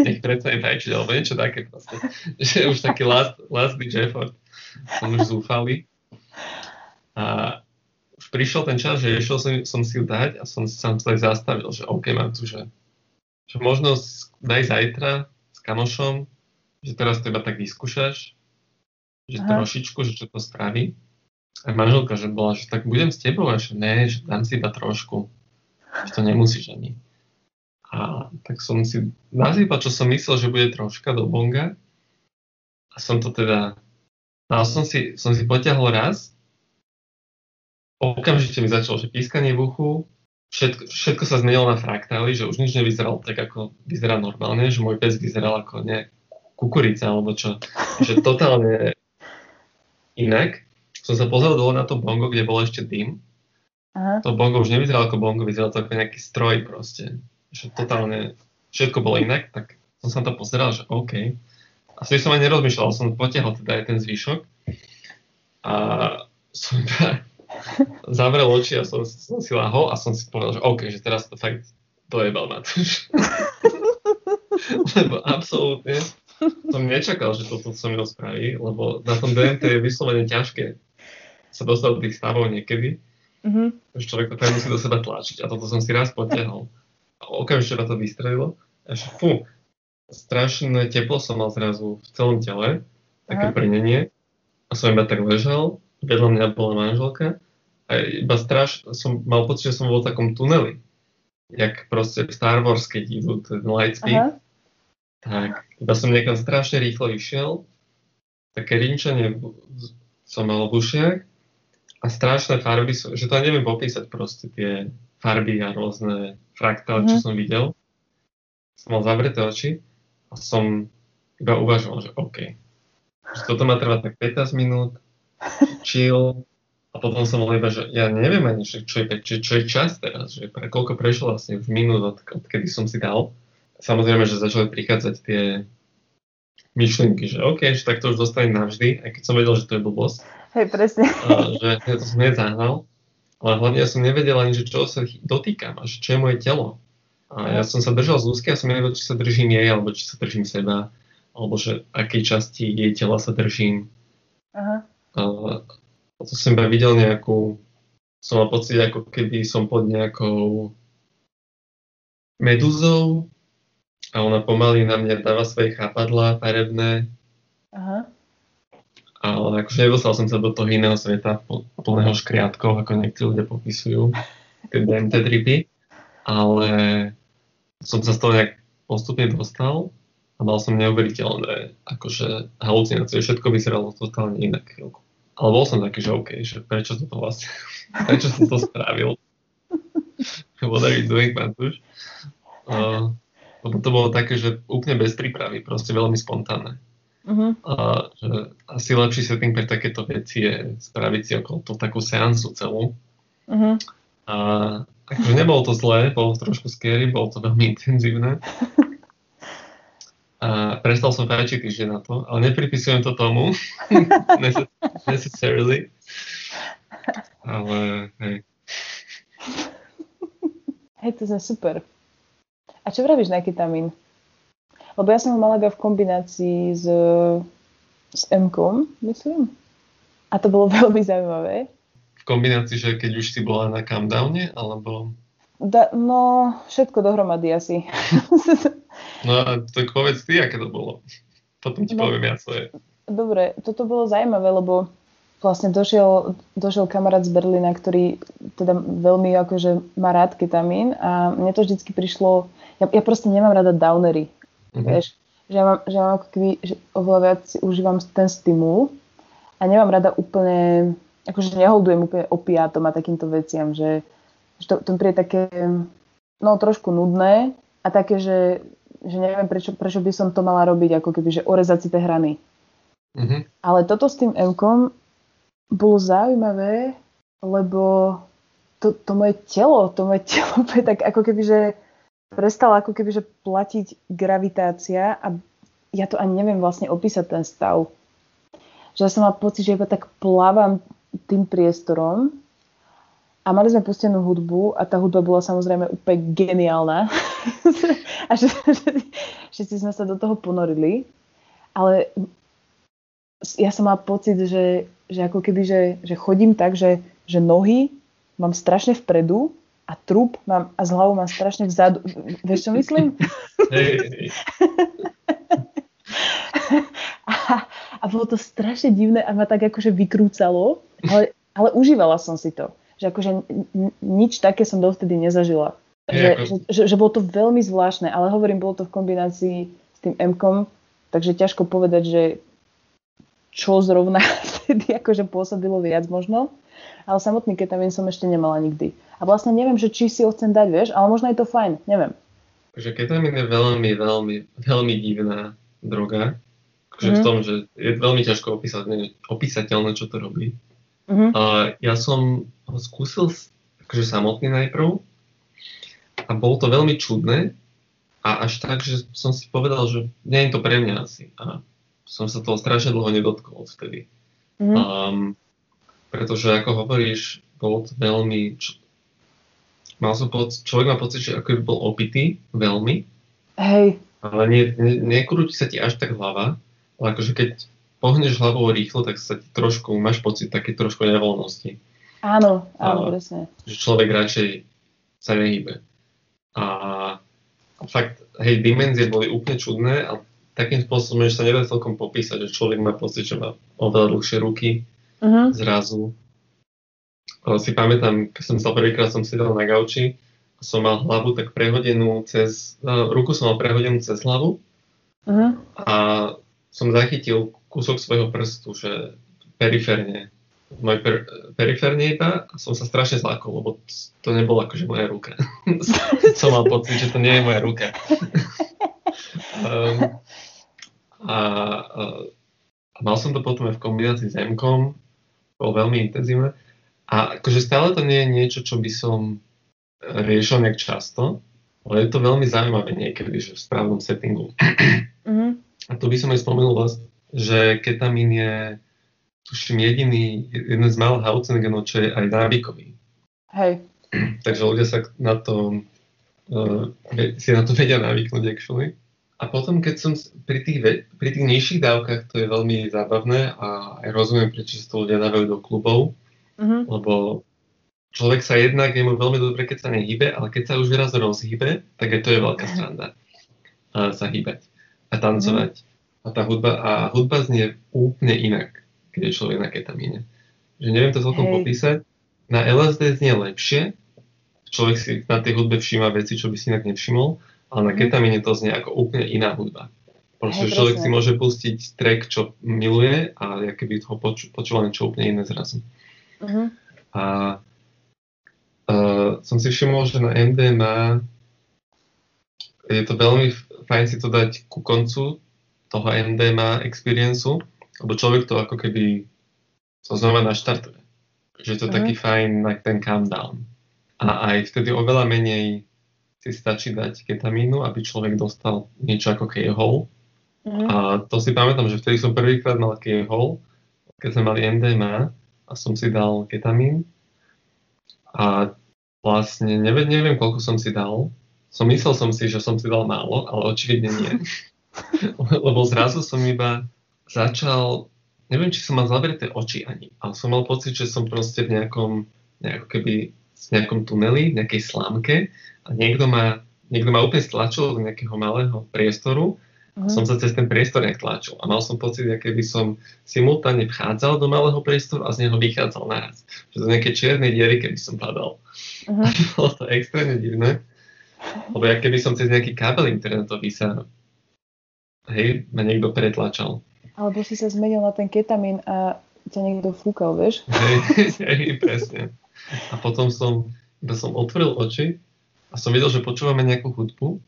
nech prestane fajčiť, alebo niečo také proste, že už taký last, last ditch effort, som už zúfalý. A už prišiel ten čas, že išiel som, som si ju dať a som sa celý zastavil, že OK, mám tu, že, že možno daj zajtra s kamošom, že teraz to iba tak vyskúšaš, že aha. trošičku, že čo to spraví. A manželka, že bola, že tak budem s tebou, a že ne, že dám si iba trošku, že to nemusíš ani. A tak som si dal iba, čo som myslel, že bude troška do bonga. A som to teda, no som si, som si potiahol raz, okamžite mi začalo, že pískanie v uchu, všetko, všetko sa zmenilo na fraktály, že už nič nevyzeralo tak, ako vyzerá normálne, že môj pes vyzeral ako nejak kukurica, alebo čo, že totálne... Inak som sa pozrel dole na to bongo, kde bol ešte dym Aha. To bongo už nevyzeralo ako bongo, vyzeralo to ako nejaký stroj proste. Že totálne všetko bolo inak, tak som sa na to pozeral, že OK. A vtedy som aj nerozmýšľal, som potiahol teda aj ten zvyšok. A som teda zavrel oči a som, som si lahol a som si povedal, že OK, že teraz to fakt dojebal Matúš. Lebo absolútne som nečakal, že toto som mi rozpráví, lebo na tom dé em té je vyslovene ťažké sa dostať do tých stavov niekedy. Mm-hmm. Človek to musí do seba tlačiť a toto som si raz potiahol. A okamžite ma to vystrelilo. Až fú, strašné teplo som mal zrazu v celom tele, také Aha. prnenie. A som iba tak ležal, vedľa mňa bola manželka a iba straš, som mal pocit, že som bol v takom tuneli. Jak proste v Star Wars, keď idú ten Lightspeed. Tak, iba som niekam strašne rýchlo išiel, také rinčanie som mal v ušiach a strašné farby, že to aj neviem popísať proste, tie farby a rôzne fraktály, mm. čo som videl. Som mal zavreté oči a som iba uvažoval, že OK, že toto má trvať tak pätnásť minút, chill a potom som mal iba, že ja neviem ani, čo je, čo, čo je čas teraz, že pre, koľko prešlo vlastne v minút, od, odkedy som si dal. Samozrejme, že začali prichádzať tie myšlienky, že OK, že tak to už dostanem navždy, aj keď som vedel, že to je blbosť. Hej, presne. A, že ja to som nezahnal, ale hlavne ja som nevedel ani, že čo sa dotýkam a že čo je moje telo. A ja som sa držal z úzky a som nevedel, či sa držím jej, alebo či sa držím seba, alebo že akej časti jej tela sa držím. Aha. A to som iba videl nejakú, som mal pocit, ako keby som pod nejakou medúzou, a ona pomaly na mňa dáva svoje chápadlá farebné. Aha. Ale akože nevostal som sa do toho iného sveta, plného škriatkov, ako niektorí ľudia popisujú, tie dé em té tripy. Ale som sa z toho nejak postupne dostal a mal som neuveriteľné, akože halucinácie, všetko vyzeralo totálne inak chvíľku. Ale bol som taký, že OK, že prečo som to vlastne, prečo som to spravil? What are you doing, Matúš? Uh, Lebo to bolo také, že úplne bez prípravy, proste veľmi spontánne. Uh-huh. A že asi lepší setting pre takéto veci je spraviť si okolo to takú seansu celú. Uh-huh. A akože nebolo to zlé, bolo trošku scary, bolo to veľmi intenzívne. A prestal som fajčiť týždeň na to, ale nepripisujem to tomu. Necessarily. Ale hej. Hej, to je super. A čo vravíš na ketamín? Lebo ja som ho mala iba v kombinácii s, s em-kom, myslím. A to bolo veľmi zaujímavé. V kombinácii, že keď už si bola na countdowne, alebo... Da, no, všetko dohromady asi. No a tak povedz ty, aké to bolo. Potom ti no, poviem ja svoje. Dobre, toto bolo zaujímavé, lebo vlastne došiel, došiel kamarát z Berlína, ktorý teda veľmi akože má rád ketamín a mne to vždycky prišlo... Ja, ja proste nemám rada downery, mm-hmm. vieš, že ja mám, že ja mám ako keby, že oveľa viac si užívam ten stimul a nemám rada úplne, akože neholdujem úplne opiátom a takýmto veciam, že, že to, to mi príde také, no trošku nudné a také, že, že neviem, prečo, prečo by som to mala robiť, ako keby, že orezať si tie hrany. Mm-hmm. Ale toto s tým em-kom bolo zaujímavé, lebo to, to moje telo, to moje telo je tak ako keby, že prestala ako kebyže platiť gravitácia a ja to ani neviem vlastne opísať ten stav. Že ja som mala pocit, že iba tak plávam tým priestorom a mali sme pustenú hudbu a tá hudba bola samozrejme úplne geniálna a že, že, že si sme sa do toho ponorili, ale ja som mala pocit, že, že ako keby, že, že chodím tak, že, že nohy mám strašne vpredu a trup mám, a z hlavou mám strašne vzadu. Vieš, čo myslím? Hey. a, a bolo to strašne divné a ma tak akože vykrúcalo, ale, ale užívala som si to. Že akože nič také som dovtedy nezažila. Hey. Že, že, že bolo to veľmi zvláštne, ale hovorím, bolo to v kombinácii s tým em-kom, takže ťažko povedať, že čo zrovna vtedy akože pôsobilo viac možno. Ale samotný ketamín som ešte nemala nikdy. A vlastne neviem, že či si ho chcem dať, vieš, ale možno je to fajn, neviem. Takže ketamín je veľmi, veľmi, veľmi divná droga. Takže mm-hmm. v tom, že je veľmi ťažko opísať, opísateľné, čo to robí. Mm-hmm. A ja som ho skúsil akože samotný najprv. A bolo to veľmi čudné. A až tak, že som si povedal, že nie je to pre mňa asi. A som sa toho strašne dlho nedotkol vtedy. Mm. Um, pretože, ako hovoríš, bolo to veľmi... Č... Mal som poc... Človek má pocit, že ako by bol opitý veľmi. Hej. Ale nie, nie, nekrúti sa ti až tak hlava. Ale akože keď pohneš hlavou rýchlo, tak sa ti trošku... Máš pocit také trošku nevoľnosti. Áno, áno, presne. Že človek radšej sa nehybe. A... Fakt, hej, dimenzie boli úplne čudné a takým spôsobom, že sa nedá celkom popísať, že človek má pocit, že má oveľa dlhšie ruky, uh-huh. zrazu. O, si pamätám, keď som sa prvýkrát som sedel na gauči a som mal hlavu tak prehodenú cez, ruku som mal prehodenú cez hlavu uh-huh. a som zachytil kúsok svojho prstu, že periférne, môj per, periférne iba, som sa strašne zlákol, lebo to nebola akože moja ruka. Som mal pocit, že to nie je moja ruka. um, a, a, a mal som to potom aj v kombinácii s M-kom, bolo veľmi intenzívne. A akože stále to nie je niečo, čo by som riešil nejak často, ale je to veľmi zaujímavé niekedy, že v správnom settingu. Mm-hmm. A tu by som aj spomenul vlastne, že ketamín je tuším jediný, jeden z mála halucinogénov, čo je aj návykový. Hej. Takže ľudia sa na to, uh, si na to vedia navyknúť, actually. A potom, keď som pri tých, pri tých nižších dávkach, to je veľmi zábavné a aj rozumiem, prečo sa to ľudia dávajú do klubov, uh-huh. lebo človek sa jednak je mu veľmi dobre, keď sa nehybe, ale keď sa už raz rozhybe, tak aj to je veľká sranda. Uh, sa hýbať a tancovať. Uh-huh. A tá hudba, a hudba znie úplne inak, kde je človek na ketamíne. Že neviem to celkom popísať. Na el es dé znie lepšie, človek si na tej hudbe všíma veci, čo by si inak nevšimol, ale na ketamíne to znie ako úplne iná hudba. Proste Hej, človek presne. si môže pustiť track, čo miluje, a keby ho poču, počúval niečo úplne iné zrazu. Uh-huh. A uh, som si všimol, že na em dé em á je to veľmi fajn si to dať ku koncu toho em dé em á experience-u, lebo človek to ako keby to znova naštartuje. Že je to uh-huh. taký fajn, like ten calm down. A aj vtedy oveľa menej si stačí dať ketamínu, aby človek dostal niečo ako K-hole. Uh-huh. A to si pamätám, že vtedy som prvýkrát mal K-hole, keď sme mali em dé em á a som si dal ketamín. A vlastne neviem, neviem, koľko som si dal. Som myslel som si, že som si dal málo, ale očividne nie. Lebo zrazu som iba začal, neviem, či som mal zavreté oči ani, ale som mal pocit, že som proste v nejakom, nejako keby, v nejakom tuneli, v nejakej slámke a niekto ma, niekto ma úplne stlačil do nejakého malého priestoru a som sa cez ten priestor nejak tlačil. A mal som pocit, ako keby som simultánne vchádzal do malého priestoru a z neho vychádzal naraz. Že do nejakej čiernej diery, keby som padal. Uh-huh. A bolo to extrémne divné, lebo ako keby som cez nejaký kábel internetový sa, hej, ma niekto pretlačal. Alebo si sa zmenil na ten ketamín a ťa niekto fúkal, vieš? Hej, presne. A potom som, iba som otvoril oči a som videl, že počúvame nejakú hudbu,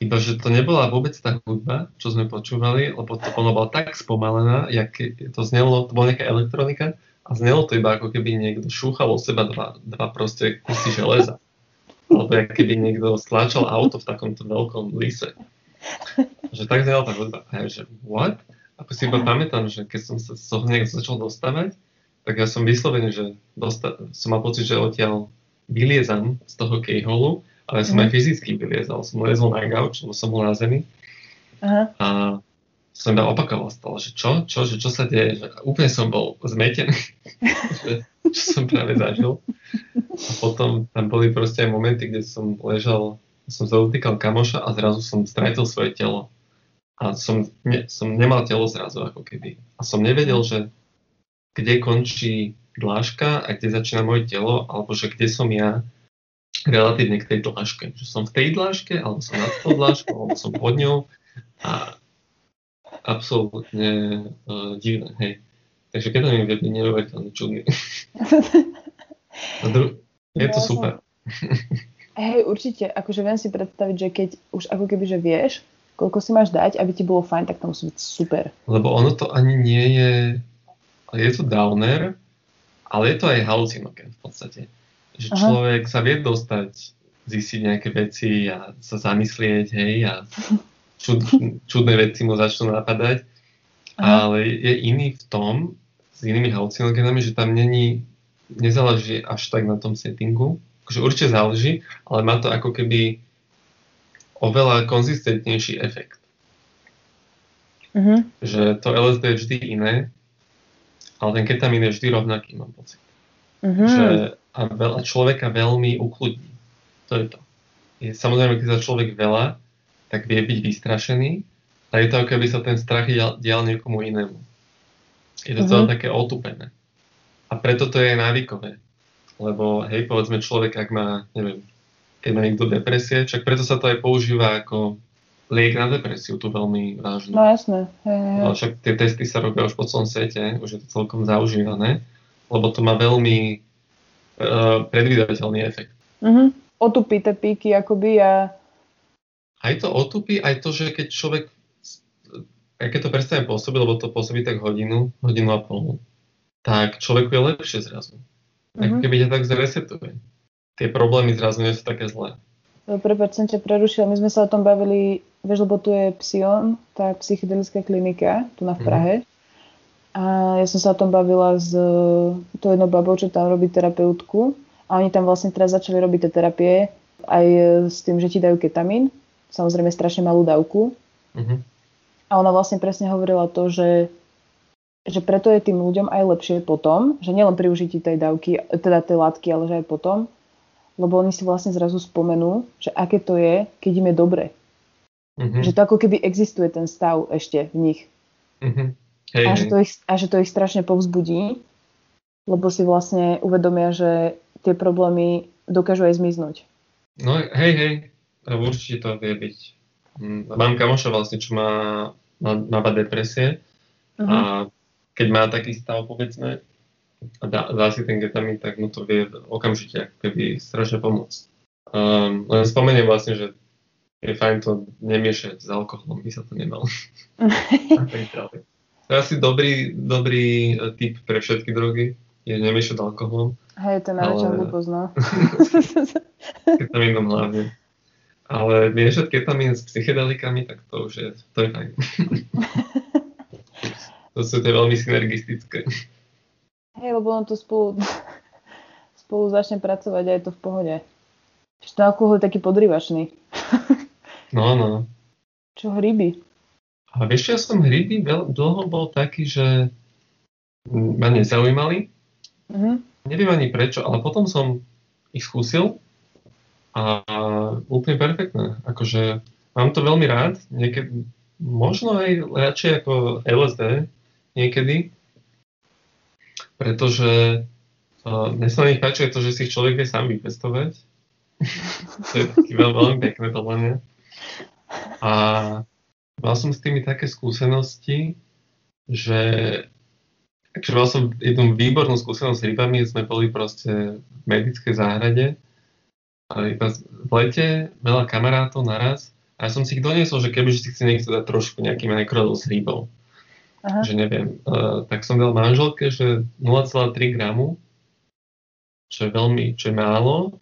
iba že to nebola vôbec tá hudba, čo sme počúvali, lebo to ono bola tak spomalená, jak to znelo, to bola nejaká elektronika a znelo to iba ako keby niekto šúchal od seba dva, dva proste kusy železa. Alebo ako keby niekto stláčal auto v takomto veľkom lise. Že tak znela tá hudba. A ja že what? Ako si iba pamätám, že keď som sa niekde začal dostávať, tak ja som vyslovený, že dosta- som mal pocit, že odtiaľ vyliezam z toho keyhole, ale som mm. aj fyzicky vyliezal. Som liezol na gauč, lebo som bol na zemi. Aha. A som iba opakoval stále, že čo? Čo? Že čo sa deje? Že úplne som bol zmetený, čo som práve zažil. A potom tam boli proste aj momenty, kde som ležal, som sa dotýkal kamoša a zrazu som stratil svoje telo. A som, ne, som nemal telo zrazu, ako keby. A som nevedel, že kde končí dláška a kde začína moje telo, alebo že kde som ja relatívne k tej dláške. Že som v tej dláške, alebo som nad tou dláškou, alebo som pod ňou. A absolútne uh, divné, hej. Takže keď mi vedie, neuveriteľne čudný. dru- je to super. Hej, určite. Akože viem si predstaviť, že keď už ako keby, že vieš, koľko si máš dať, aby ti bolo fajn, tak to musí byť super. Lebo ono to ani nie je, je to downer, ale je to aj halucinogén v podstate. že Aha. človek sa vie dostať, zistiť nejaké veci a sa zamyslieť, hej, a čud, čudné veci mu začnú napadať, Aha. ale je iný v tom, s inými halucinogénami, že tam není, nezáleží až tak na tom settingu, akože určite záleží, ale má to ako keby oveľa konzistentnejší efekt. Uh-huh. Že to el es dé je vždy iné, ale ten ketamín je vždy rovnaký, mám pocit. Uh-huh. Že a veľa, človeka veľmi ukludní. To je to. Je, samozrejme, keď sa človek veľa, tak vie byť vystrašený, ale je to ako keby sa ten strach dial, dial niekomu inému. Je to uh-huh. celé také otupené. A preto to je návykové. Lebo, hej, povedzme, človek, ak má, neviem, keď má niekto depresie, však preto sa to aj používa ako liek na depresiu, tu veľmi vážne. No jasné. Ale však tie testy sa robia už po celom svete, už je to celkom zaužívané, lebo to má veľmi uh, predvídateľný efekt. Uh-huh. Otupí tie píky, akoby a... Aj to otupí, aj to, že keď človek, aj keď to prestane pôsobiť, lebo to pôsobí tak hodinu, hodinu a pol, tak človeku je lepšie zrazu. Ako keby ťa tak zresetuje. Tie problémy zrazu nie sú také zlé. Prepáč, som ťa prerušila. My sme sa o tom bavili, vieš, lebo tu je Psion, tá psychedelická klinika, tu na v Prahe. Mm. A ja som sa o tom bavila s tou jednou babou, čo tam robí terapeutku. A oni tam vlastne teraz začali robiť tie terapie aj s tým, že ti dajú ketamín. Samozrejme strašne malú dávku. Mm-hmm. A ona vlastne presne hovorila to, že že preto je tým ľuďom aj lepšie potom, že nielen pri užití tej dávky, teda tej látky, ale že aj potom, lebo oni si vlastne zrazu spomenú, že aké to je, keď im je dobre. Mm-hmm. Že to ako keby existuje ten stav ešte v nich. Mm-hmm. Hej, a, že to ich, a že to ich strašne povzbudí, lebo si vlastne uvedomia, že tie problémy dokážu aj zmiznúť. No hej, hej, určite to vie byť. Mám kamoša vlastne, čo má, má, má depresie mm-hmm. a keď má taký stav, povedzme, a dá, dá si ten ketamín, tak mu to vie okamžite, keby strašne pomôcť. Um, len spomeniem vlastne, že je fajn to nemiešať s alkoholom, by sa to nemalo. To je asi dobrý, dobrý tip pre všetky drogy, je nemiešať alkoholom. Hej, to je najväčšia hlúposť, no. Ketamínom hlavne. Ale miešať ketamín s psychedelikami, tak to už je, to je fajn. To sú tie veľmi synergistické. Hej, lebo on to spolu, spolu začne pracovať a je to v pohode. Čiže ten alkohol je taký podrývačný. No, no. Čo hryby? A vieš, ja som hryby veľ, dlho bol taký, že ma nezaujímali. Uh-huh. Neviem ani prečo, ale potom som ich skúsil a úplne perfektné. Akože mám to veľmi rád. Niekedy, možno aj radšej ako el es dé, niekedy, pretože uh, mne sa na nich páči to, že si ich človek vie sám vypestovať. To je taký veľ, veľmi pekné podľa mňa. A mal som s tými také skúsenosti, že takže mal som jednu výbornú skúsenosť s rybami, sme boli proste v medickej záhrade, ale v lete veľa kamarátov naraz. A ja som si ich doniesol, že kebyže si chce niekto dať trošku nejakým nekrodol s rýbou. Aha. Že neviem, uh, tak som dal manželke, že nula celá tri gramu, čo je veľmi, čo je málo.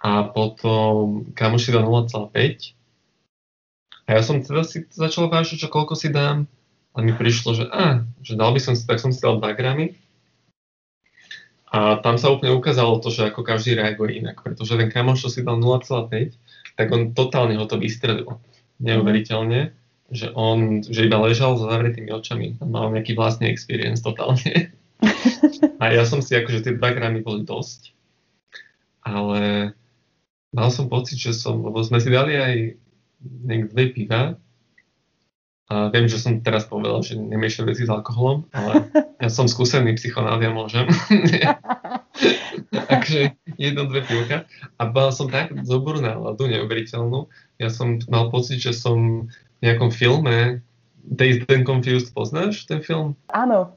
A potom kamoši dal nula celá päť. A ja som teda si začal vážiť, čo koľko si dám. A mi prišlo, že á, že dal by som si, tak som si dal dva gramy. A tam sa úplne ukázalo to, že ako každý reaguje inak, pretože ten kamoš, čo si dal nula celá päť, tak on totálne ho to vystrelil. Neuveriteľne, že on že iba ležal so zavretými očami. Mal nejaký vlastný experience totálne. A ja som si akože tie dva gramy boli dosť. Ale mal som pocit, že som, lebo sme si dali aj nejak dve piva. A viem, že som teraz povedal, že nemiešam veci s alkoholom, ale ja som skúsený psychonaut, ja môžem. Takže jedno, dve pivka. A mal som tak dobrú náladu, neuveriteľnú. Ja som mal pocit, že som v nejakom filme, Dazed and Confused, poznáš ten film? Áno.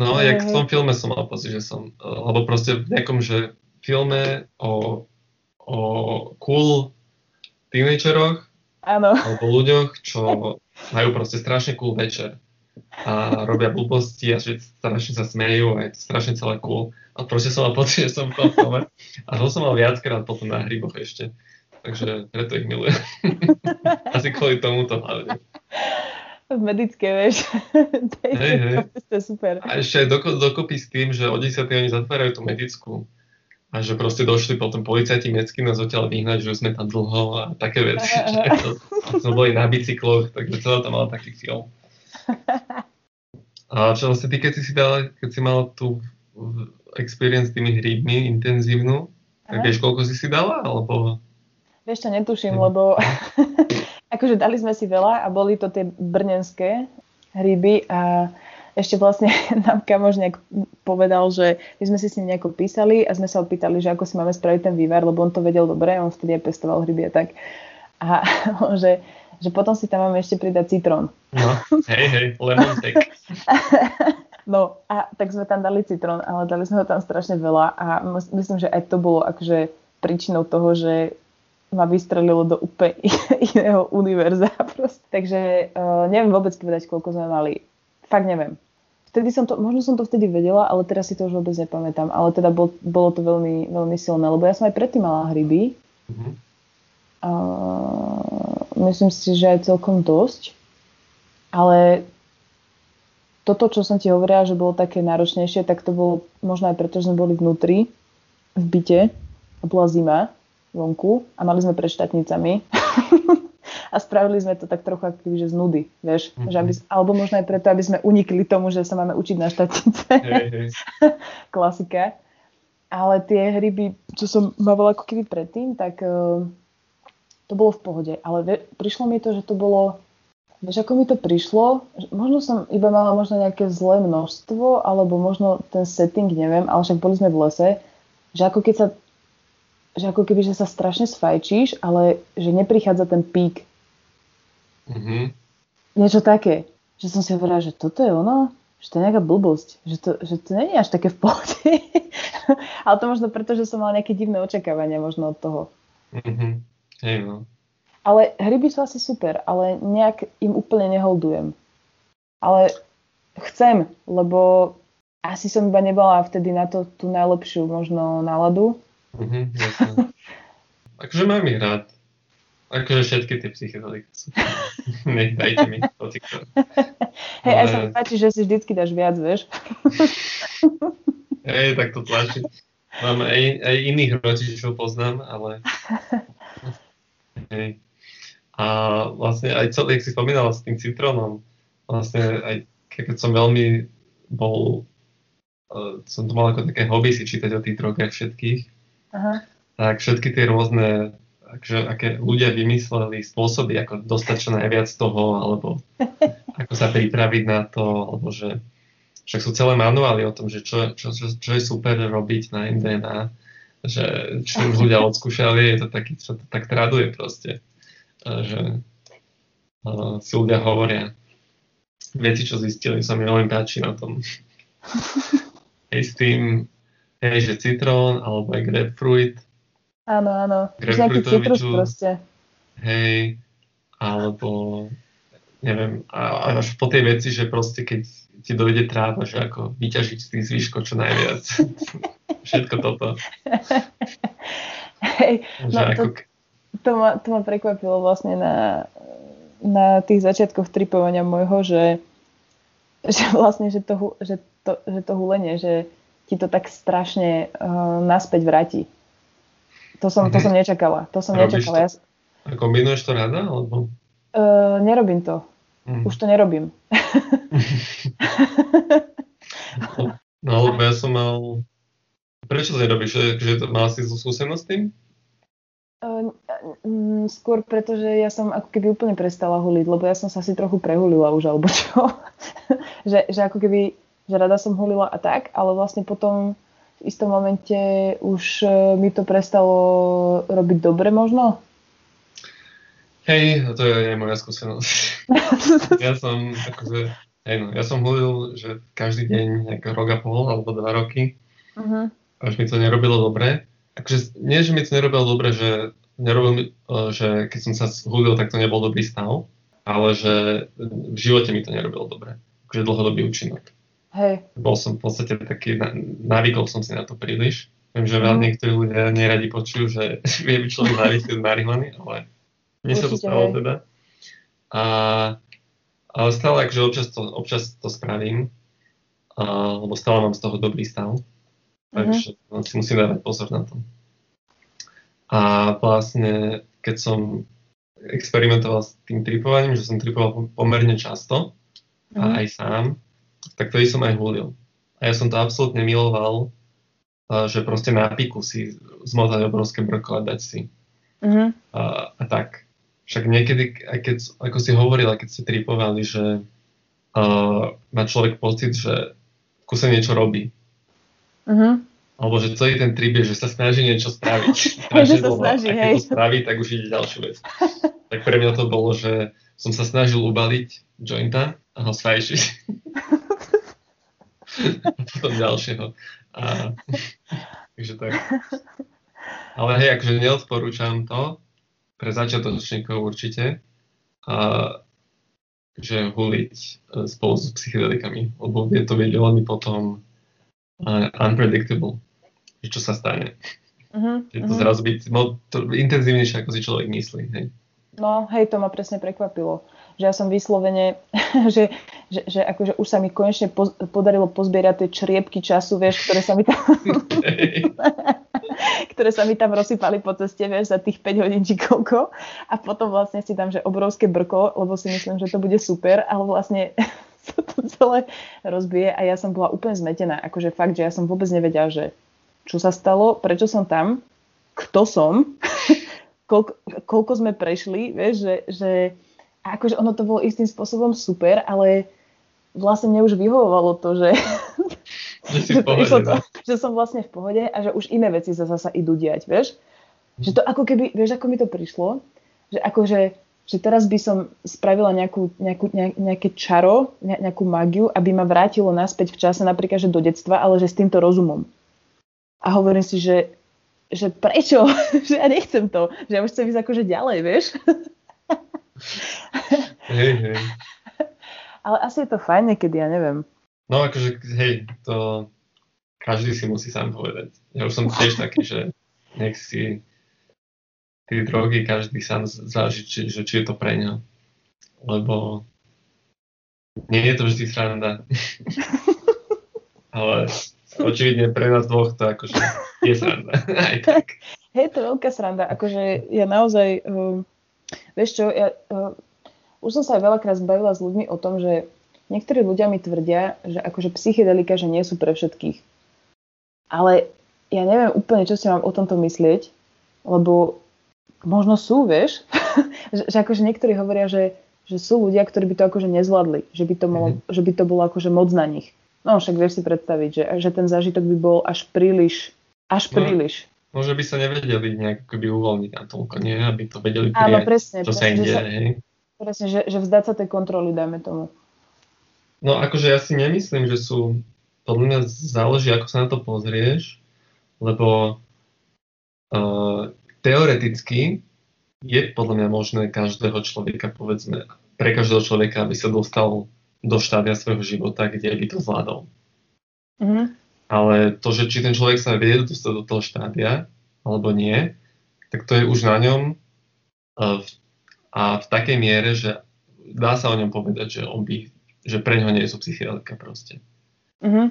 No, mm-hmm. jak v tom filme som mal pocit, že som, alebo proste v nejakom, že filme o, o cool teenageroch, áno. Alebo ľuďoch, čo majú proste strašne cool večer. a robia blbosti a že strašne sa smejú a je to strašne celé cool. A proste som mal pocit, že som v tom tome. A to som mal viackrát potom na hryboch ešte. Takže preto ich milujem. Asi kvôli tomuto hlavne. V medické, vieš. Hej, hej. To je super. A ešte aj doko- dokopy s tým, že o desiatej oni zatvárajú tú medickú. A že proste došli potom policajti mecky nás odtiaľ vyhnať, že sme tam dlho a také veci. Že to, sme boli na bicykloch, takže celá tam mala taký film. A čo vlastne ty, keď si, dala, keď si mala tú experience s tými hrybmi intenzívnu, tak vieš, koľko si si dala? Alebo... Vieš čo, netuším, lebo akože dali sme si veľa a boli to tie brnenské hryby a... Ešte vlastne nám kamoš nejak povedal, že my sme si s ním nejako písali a sme sa opýtali, že ako si máme spraviť ten vývar, lebo on to vedel dobre, on vtedy aj pestoval hryby a tak. A že, že potom si tam máme ešte pridať citrón. No, hej, hej, lemon take. No a tak sme tam dali citrón, ale dali sme ho tam strašne veľa a myslím, že aj to bolo akože príčinou toho, že ma vystrelilo do úplne iného univerza proste. Takže uh, neviem vôbec povedať, koľko sme mali. Fakt neviem. Vtedy som to, možno som to vtedy vedela, ale teraz si to už vôbec nepamätám. Ale teda bol, bolo to veľmi, veľmi silné, lebo ja som aj predtým mala hryby. Mm-hmm. A myslím si, že aj celkom dosť. Ale toto, čo som ti hovorila, že bolo také náročnejšie, tak to bolo možno aj preto, že sme boli vnútri, v byte. A bola zima vonku a mali sme pred štátnicami. A spravili sme to tak trochu akože z nudy, vieš, mm-hmm. že aby, alebo možno aj preto, aby sme unikli tomu, že sa máme učiť na štátnice. Hey, hey. Klasika. Ale tie hryby, čo som bavila ako keby predtým, tak uh, to bolo v pohode. Ale vie, prišlo mi to, že to bolo, vieš, ako mi to prišlo, možno som iba mala možno nejaké zlé množstvo, alebo možno ten setting, neviem, ale však boli sme v lese, že ako keď sa, že ako keby, že sa strašne sfajčíš, ale že neprichádza ten pík. Mm-hmm. Niečo také, že som si hovorila, že toto je ono, že to je nejaká blbosť, že to, že to nie je až také v pohode. Ale to možno preto, že som mala nejaké divné očakávania možno od toho. Mm-hmm. Hej, no. Ale hryby sú asi super, ale nejak im úplne neholdujem. Ale chcem, lebo asi som iba nebola vtedy na to tú najlepšiu možno náladu. Mm-hmm, jasne. Akože mám ich rád. Akože všetky tie psychedelika sú. Nech, dajte mi pociktor. Hej, aj sa mi páči, že si vždycky dáš viac, vieš. Hej, tak to tlačí. Mám aj, aj iných rodičov, poznám, ale... Hej. A vlastne aj celý, jak si spomínala s tým citrónom, vlastne aj keď som veľmi bol... Uh, som to mal ako také hobby si čítať o tých drogách všetkých. Aha. Tak všetky tie rôzne... Takže aké ľudia vymysleli spôsoby, ako dostať čo najviac toho, alebo ako sa pripraviť na to, alebo že však sú celé manuály o tom, že čo, čo, čo, čo je super robiť na em dé em á, že čo už ľudia odskúšali, je to taký, čo to tak traduje proste, že uh, si ľudia hovoria. Veci, čo zistili, sa mi veľmi páči na tom. Hej, s tým, hej, že citrón, alebo aj grapefruit. Áno, áno. Nejaký citrus proste. Hej, alebo neviem, a, a až po tej veci, že proste keď ti dojde tráva, že ako vyťažiť z tých zvýškov čo najviac. Všetko toto. Hej, no ako... to, to, ma, to ma prekvapilo vlastne na, na tých začiatkoch tripovania môjho, že, že vlastne, že to, že, to, že to hulenie, že ti to tak strašne uh, naspäť vráti. To som, to som nečakala. To som nečakala. To? A kombinuješ to rada? Alebo? Uh, nerobím to. Mm. Už to nerobím. no, no, lebo ja som mal... Prečo to nerobíš? Že, že to mal si zlú skúsenosť s tým? Uh, um, skôr preto, že ja som ako keby úplne prestala huliť, lebo ja som sa asi trochu prehulila už, alebo čo. že, že ako keby... Že rada som hulila a tak, ale vlastne potom... v istom momente už mi to prestalo robiť dobre možno? Hej, to je moja skúsenosť. ja som akože, hej no, ja som hulil, že každý deň nejak rok a pol alebo dva roky, uh-huh. až mi to nerobilo dobre. Akože nie, že mi to nerobilo dobre, že, nerobil, že keď som sa hulil, tak to nebol dobrý stav, ale že v živote mi to nerobilo dobre. akože dlhodobý účinok. Hej. Bol som v podstate taký, navykol som si na to príliš. Viem, že veľa mm. niektorí ľudia neradi počujú, že vie byť človek závislý od marihuany, ale mne sa to stalo teda. A, ale stále akože občas to, občas to spravím, a, lebo stále mám z toho dobrý stav. Takže mm-hmm. si musím dávať pozor na to. A vlastne, keď som experimentoval s tým tripovaním, že som tripoval pomerne často, mm-hmm. a aj sám, tak tedy som aj hulil. A ja som to absolútne miloval, že proste na piku si zmotať obrovské brko a dať si. Mm-hmm. A, a tak. Však niekedy, aj keď, ako si hovorila, keď ste tripovali, že uh, má človek pocit, že v kuse niečo robí. Uh-huh. Alebo že celý ten trip je, že sa snaží niečo spraviť. Že sa snaží, a keď hej. to spraví, tak už ide ďalšiu vec. Tak pre mňa to bolo, že som sa snažil ubaliť jointa a ho sfajčiť. A potom ďalšieho. A, takže tak. Ale hej, akože neodporúčam to. Pre začiatočníkov určite. A, že huliť spolu s psychedelikami. Lebo je to veľmi potom Uh, unpredictable, čo sa stane. Uh-huh, je to uh-huh. zrazu byť no, to, intenzívnejšie, ako si človek myslí. Hej. No, hej, to ma presne prekvapilo. Že ja som vyslovene, že, že, že akože už sa mi konečne poz, podarilo pozbierať tie čriepky času, vieš, ktoré sa mi tam hey. ktoré sa mi tam rozsypali po ceste, vieš, za tých päť hodín či koľko. A potom vlastne si tam, že obrovské brko, lebo si myslím, že to bude super, ale vlastne sa to celé rozbije a ja som bola úplne zmetená. Akože fakt, že ja som vôbec nevedela, že čo sa stalo, prečo som tam, kto som, koľko, koľko sme prešli, vieš, že, že a akože ono to bolo istým spôsobom super, ale vlastne mne už vyhovovalo to, že, že, to, že som vlastne v pohode a že už iné veci sa zasa idú diať, vieš. Že to ako keby, vieš, ako mi to prišlo, že akože že teraz by som spravila nejakú, nejakú, nejaké čaro, nejakú mágiu, aby ma vrátilo naspäť v čase, napríklad, že do detstva, ale že s týmto rozumom. A hovorím si, že, že prečo? Že ja nechcem to. Že ja už chcem ísť akože ďalej, vieš? Hej, hej. Ale asi je to fajn niekedy, ja neviem. No akože, hej, to každý si musí sám povedať. Ja už som tiež taký, že nech si tie drogy každý sám zážiť, či, že či je to pre ňa. Lebo nie je to vždy sranda. Ale očividne pre nás dvoch to akože je sranda. Aj tak. Hej, to je veľká sranda. Akože ja naozaj, uh, vieš čo, ja, uh, už som sa aj veľakrát zbavila s ľuďmi o tom, že niektorí ľudia mi tvrdia, že akože psychedelika, že nie sú pre všetkých. Ale ja neviem úplne, čo si mám o tomto myslieť, lebo možno sú, vieš, že, že akože niektorí hovoria, že, že sú ľudia, ktorí by to akože nezvládli, že by to, malo, mm-hmm. že by to bolo akože moc na nich. No však vieš si predstaviť, že, že ten zážitok by bol až príliš, až príliš. No, no že by sa nevedeli nejak akoby uvoľniť na toľko, nie? Aby to vedeli prijať, áno, presne, čo presne, sa im deje. Presne, že, že vzdať sa tej kontroly, dajme tomu. No akože ja si nemyslím, že sú, podľa mňa záleží, ako sa na to pozrieš, lebo uh, teoreticky je podľa mňa možné každého človeka, povedzme, pre každého človeka, aby sa dostal do štádia svojho života, kde by to zvládol. Mm-hmm. Ale to, že či ten človek sa vie dostať do toho štádia, alebo nie, tak to je už na ňom a v takej miere, že dá sa o ňom povedať, že, on by, že pre ňoho nie sú psychedelika proste. Mm-hmm.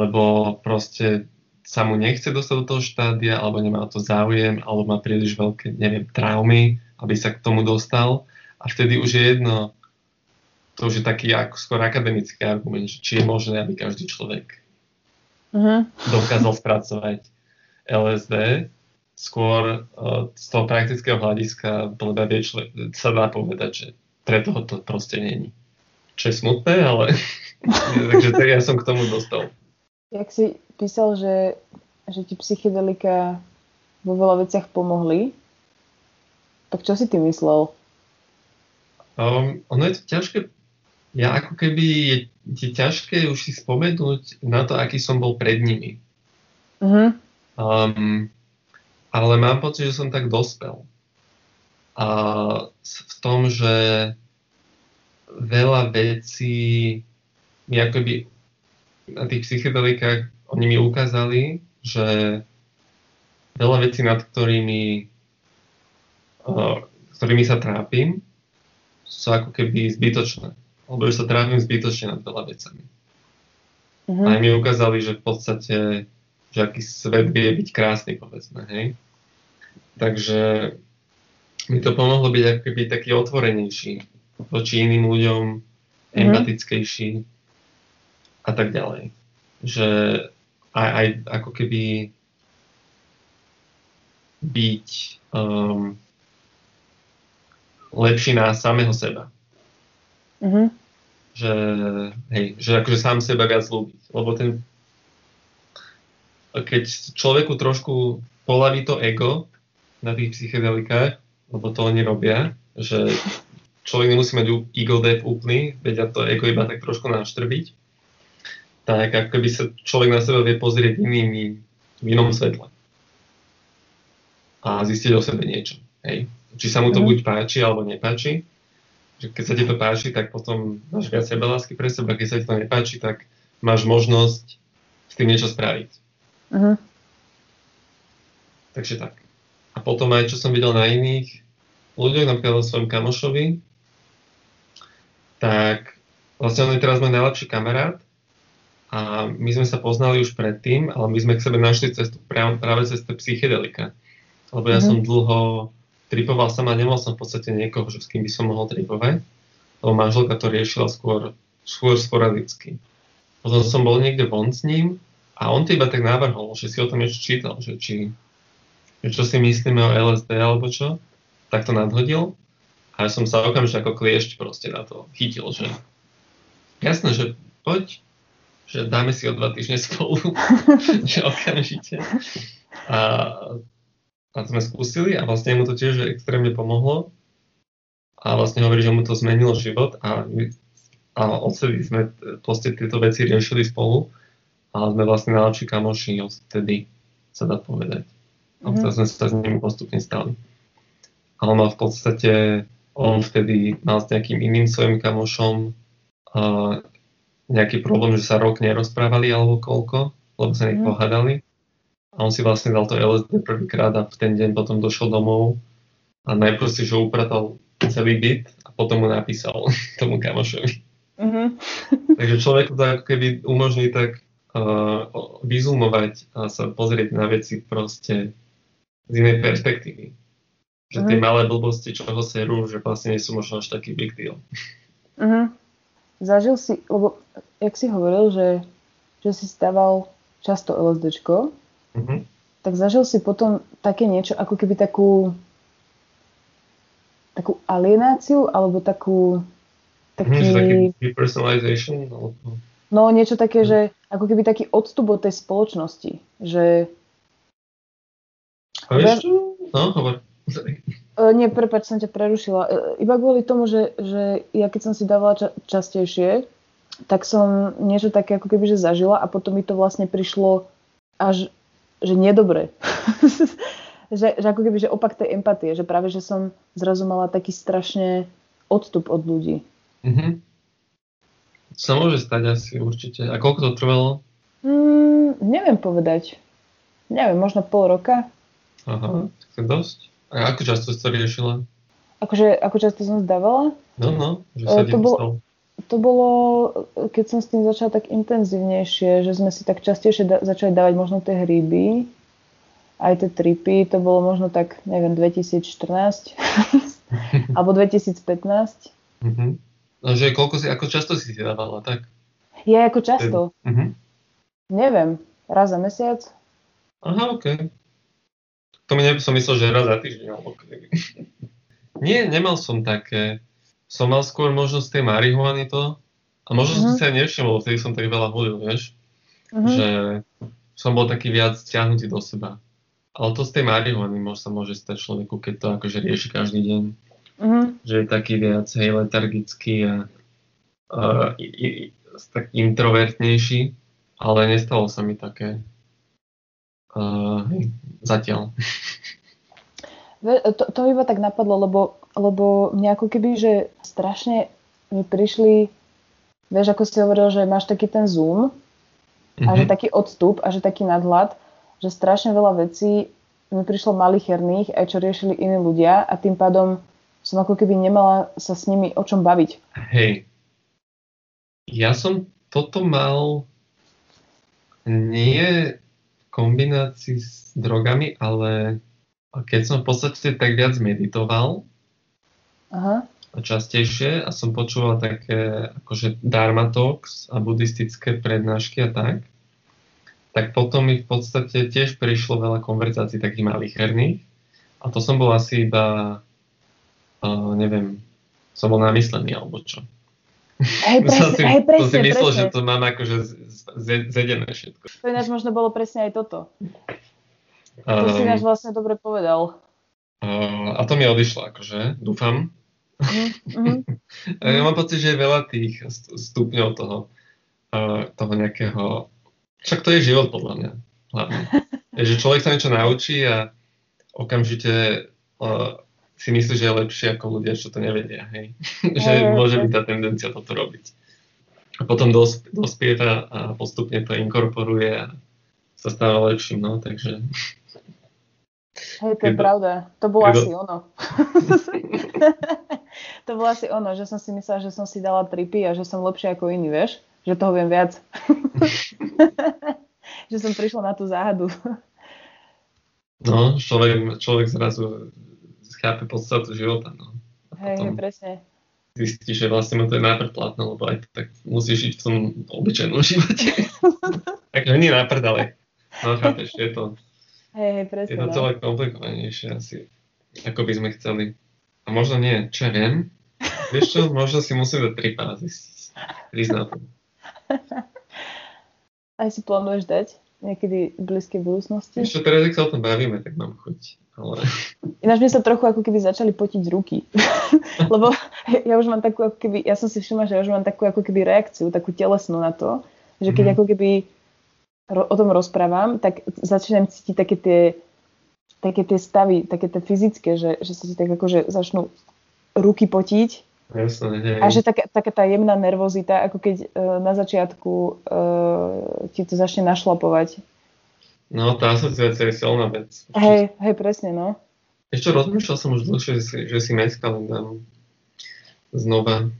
Lebo proste sa mu nechce dostať do toho štádia, alebo nemá to záujem, alebo má príliš veľké, neviem, traumy, aby sa k tomu dostal. A vtedy už je jedno, to už je taký skôr akademický argument, či je možné, aby každý človek uh-huh. dokázal spracovať el es dé. Skôr uh, z toho praktického hľadiska človek, sa dá povedať, že pre toho to proste není. Čo je smutné, ale takže tak ja som k tomu dostal. Jak si písal, že, že ti psychedelika vo veľa veciach pomohli, tak čo si ty myslel? Um, ono je to ťažké, ja ako keby je, je ťažké už si spomenúť na to, aký som bol pred nimi. Uh-huh. Um, ale mám pocit, že som tak dospel. A v tom, že veľa vecí mi akoby na tých psychedelikách oni mi ukázali, že veľa vecí, nad ktorými uh, ktorými sa trápim, sú ako keby zbytočné. Alebo že sa trápim zbytočne nad veľa vecami. Uh-huh. A mi ukázali, že v podstate, že aký svet vie byť krásny, povedzme, hej. Takže mi to pomohlo byť ako keby taký otvorenejší voči iným ľuďom, uh-huh. empatickejší a tak ďalej. Že aj, aj ako keby byť um, lepší na samého seba. Mm-hmm. Že, hej, že akože sám seba viac ľúbiť. Lebo ten, keď človeku trošku polaví to ego na tých psychedelikách, lebo to oni robia, že človek nemusí mať ego dev úplný, vedia to ego iba tak trošku naštrbiť, tak ako keby sa človek na seba vie pozrieť iným, v inom svetle. A zistiť o sebe niečo, hej. Či sa mu to buď páči, alebo nepáči. Keď sa ti to páči, tak potom máš viac sebalásky pre seba. Keď sa ti to nepáči, tak máš možnosť s tým niečo spraviť. Uh-huh. Takže tak. A potom aj, čo som videl na iných ľuďoch, napríklad o svojom kamošovi, tak vlastne on je teraz môj najlepší kamarát. A my sme sa poznali už predtým, ale my sme k sebe našli cestu práve, práve cez to psychedelika. Lebo ja uh-huh. som dlho tripoval sama, nemal som v podstate niekoho, že s kým by som mohol tripovať, lebo manželka to riešila skôr, skôr sporadicky. Potom som bol niekde von s ním a on to iba tak navrhol, že si o tom niečo čítal, že či, čo si myslíme o el es dé alebo čo, tak to nadhodil a ja som sa okamžite ako kliešť proste na to chytil, že jasné, že poď, že dáme si o dva týždne spolu, že okamžite. A A sme skúsili a vlastne mu to tiež extrémne pomohlo a vlastne hovorí, že mu to zmenilo život a, a odtedy sme proste tieto veci riešili spolu a sme vlastne najlepší kamoši odtedy, sa dá povedať. A mm-hmm. sme sa s nimi postupne stali. A on mal v podstate, on vtedy mal s nejakým iným svojim kamošom uh, nejaký problém, že sa rok nerozprávali alebo koľko, lebo sa nech pohádali. A on si vlastne dal to el es dé prvýkrát a v ten deň potom došiel domov a najprv si, že upratal celý byt a potom mu napísal tomu kamošovi. Mm-hmm. Takže človeku to ako keby umožní tak uh, vyzoomovať a sa pozrieť na veci proste z inej perspektívy. Že mm-hmm. tie malé blbosti, čo ho serú, že vlastne nie sú možno až taký big deal. Mm-hmm. Zažil si, lebo jak si hovoril, že, že si stával často LSDčko, mm-hmm. tak zažil si potom také niečo, ako keby takú takú alienáciu, alebo takú taký... Niečo také depersonalization? Alebo... No, niečo také, mm-hmm. že ako keby taký odstup od tej spoločnosti, že... A vieš čo? No, hovor. Nie, prepáč, som ťa prerušila. Iba kvôli tomu, že, že ja keď som si dávala ča- častejšie, tak som niečo také ako keby, že zažila a potom mi to vlastne prišlo až že nedobre. že, že ako keby, že opak tej empatie, že práve, že som zrazu mala taký strašne odstup od ľudí. Mm-hmm. Sa môže stať asi určite. A koľko to trvalo? Mm, neviem povedať. Neviem, možno pol roka. Aha, hm. tak dosť. A ako často si to riešila? Akože, ako často som zdávala? No, no, že sa to bolo, to bolo, keď som s tým začala tak intenzívnejšie, že sme si tak častejšie da- začali dávať možno tie hríby, aj tie tripy, to bolo možno tak, neviem, dvetisícštrnásť alebo dvetisícpätnásť. Mm-hmm. No, že koľko si, ako často si si dávala, tak? Ja ako často? Mm-hmm. Neviem, raz za mesiac. Aha, okej. Okay. To mi som myslel, že raz za týždeň. Nie, nemal som také... Som mal skôr možnosť tej marihuany to a možno uh-huh. som si aj nevšimol, vtedy som tak veľa hodil, vieš, uh-huh. že som bol taký viac ťahnutý do seba. Ale to z tej marihuany možno sa môže stať človeku, keď to akože rieši každý deň, uh-huh. že je taký viac, hej, letargický a, a i, i, tak introvertnejší, ale nestalo sa mi také uh, hej, zatiaľ. To, to iba tak napadlo, lebo, lebo mňa ako keby, že strašne mi prišli vieš, ako si hovoril, že máš taký ten zoom mm-hmm. a že taký odstup a že taký nadhľad, že strašne veľa vecí mi prišlo malicherných, aj čo riešili iní ľudia a tým pádom som ako keby nemala sa s nimi o čom baviť. Hej, ja som toto mal nie v kombinácii s drogami, ale keď som v podstate tak viac meditoval. Aha. A častejšie a som počúval také akože dharma talks a buddhistické prednášky a tak, tak potom mi v podstate tiež prišlo veľa konverzácií takých malicherných a to som bol asi iba, uh, neviem, som bol namyslený alebo čo. Hej, presne, hej, presne. To si myslel, presne. Že to mám akože zedené všetko. To ináč možno bolo presne aj toto. To um, si ináč vlastne dobre povedal. Uh, a to mi odišlo akože, dúfam. Mm-hmm. Ja mám pocit, že je veľa tých stupňov toho, uh, toho nejakého... Však to je život podľa mňa. Hlavne. Je, že človek sa niečo naučí a okamžite... Uh, si myslí, že je lepšie ako ľudia, čo to nevedia, hej. Že môže byť tá tendencia toto robiť. A potom dosp- dospieva a postupne to inkorporuje a sa stáva lepším, no, takže... Hej, to je Kdo? Pravda. To bolo Kdo? Asi ono. To bolo asi ono, že som si myslela, že som si dala tripy a že som lepšia ako iný, vieš? Že toho viem viac. Že som prišla na tú záhadu. No, človek, človek zrazu... chápe podstatu života, no. A hej, presne. Zistí, že vlastne ma to je náprd platné, lebo aj tak musíš žiť v tom obyčajnom živote. Takže nie náprd, ale no, chápeš, je to, hej, presne, je to celé komplikovanejšie asi, ako by sme chceli. A možno nie, čo viem? Vieš čo, možno si musím dať tri pázy priznať. Aj si plánuješ dať niekedy v blízkej budúcnosti? Ešte teraz, ak sa o tom bavíme, tak mám chuť. Ale... Ináč mi sa trochu ako keby začali potiť ruky, lebo ja už mám takú ako keby, ja som si všimla, že ja už mám takú ako keby reakciu, takú telesnú na to, že keď mm. ako keby ro- o tom rozprávam, tak začínam cítiť také tie, také tie stavy, také tie fyzické, že, že sa ti tak akože začnú ruky potiť. Jasne, hej. A že taká, taká tá jemná nervozita, ako keď uh, na začiatku uh, ti to začne našlapovať. No, tá asociácia je silná vec. Hej, hej, presne, no. Ešte rozmýšľal som už dlhšie, že si, že si mescaline dám znova.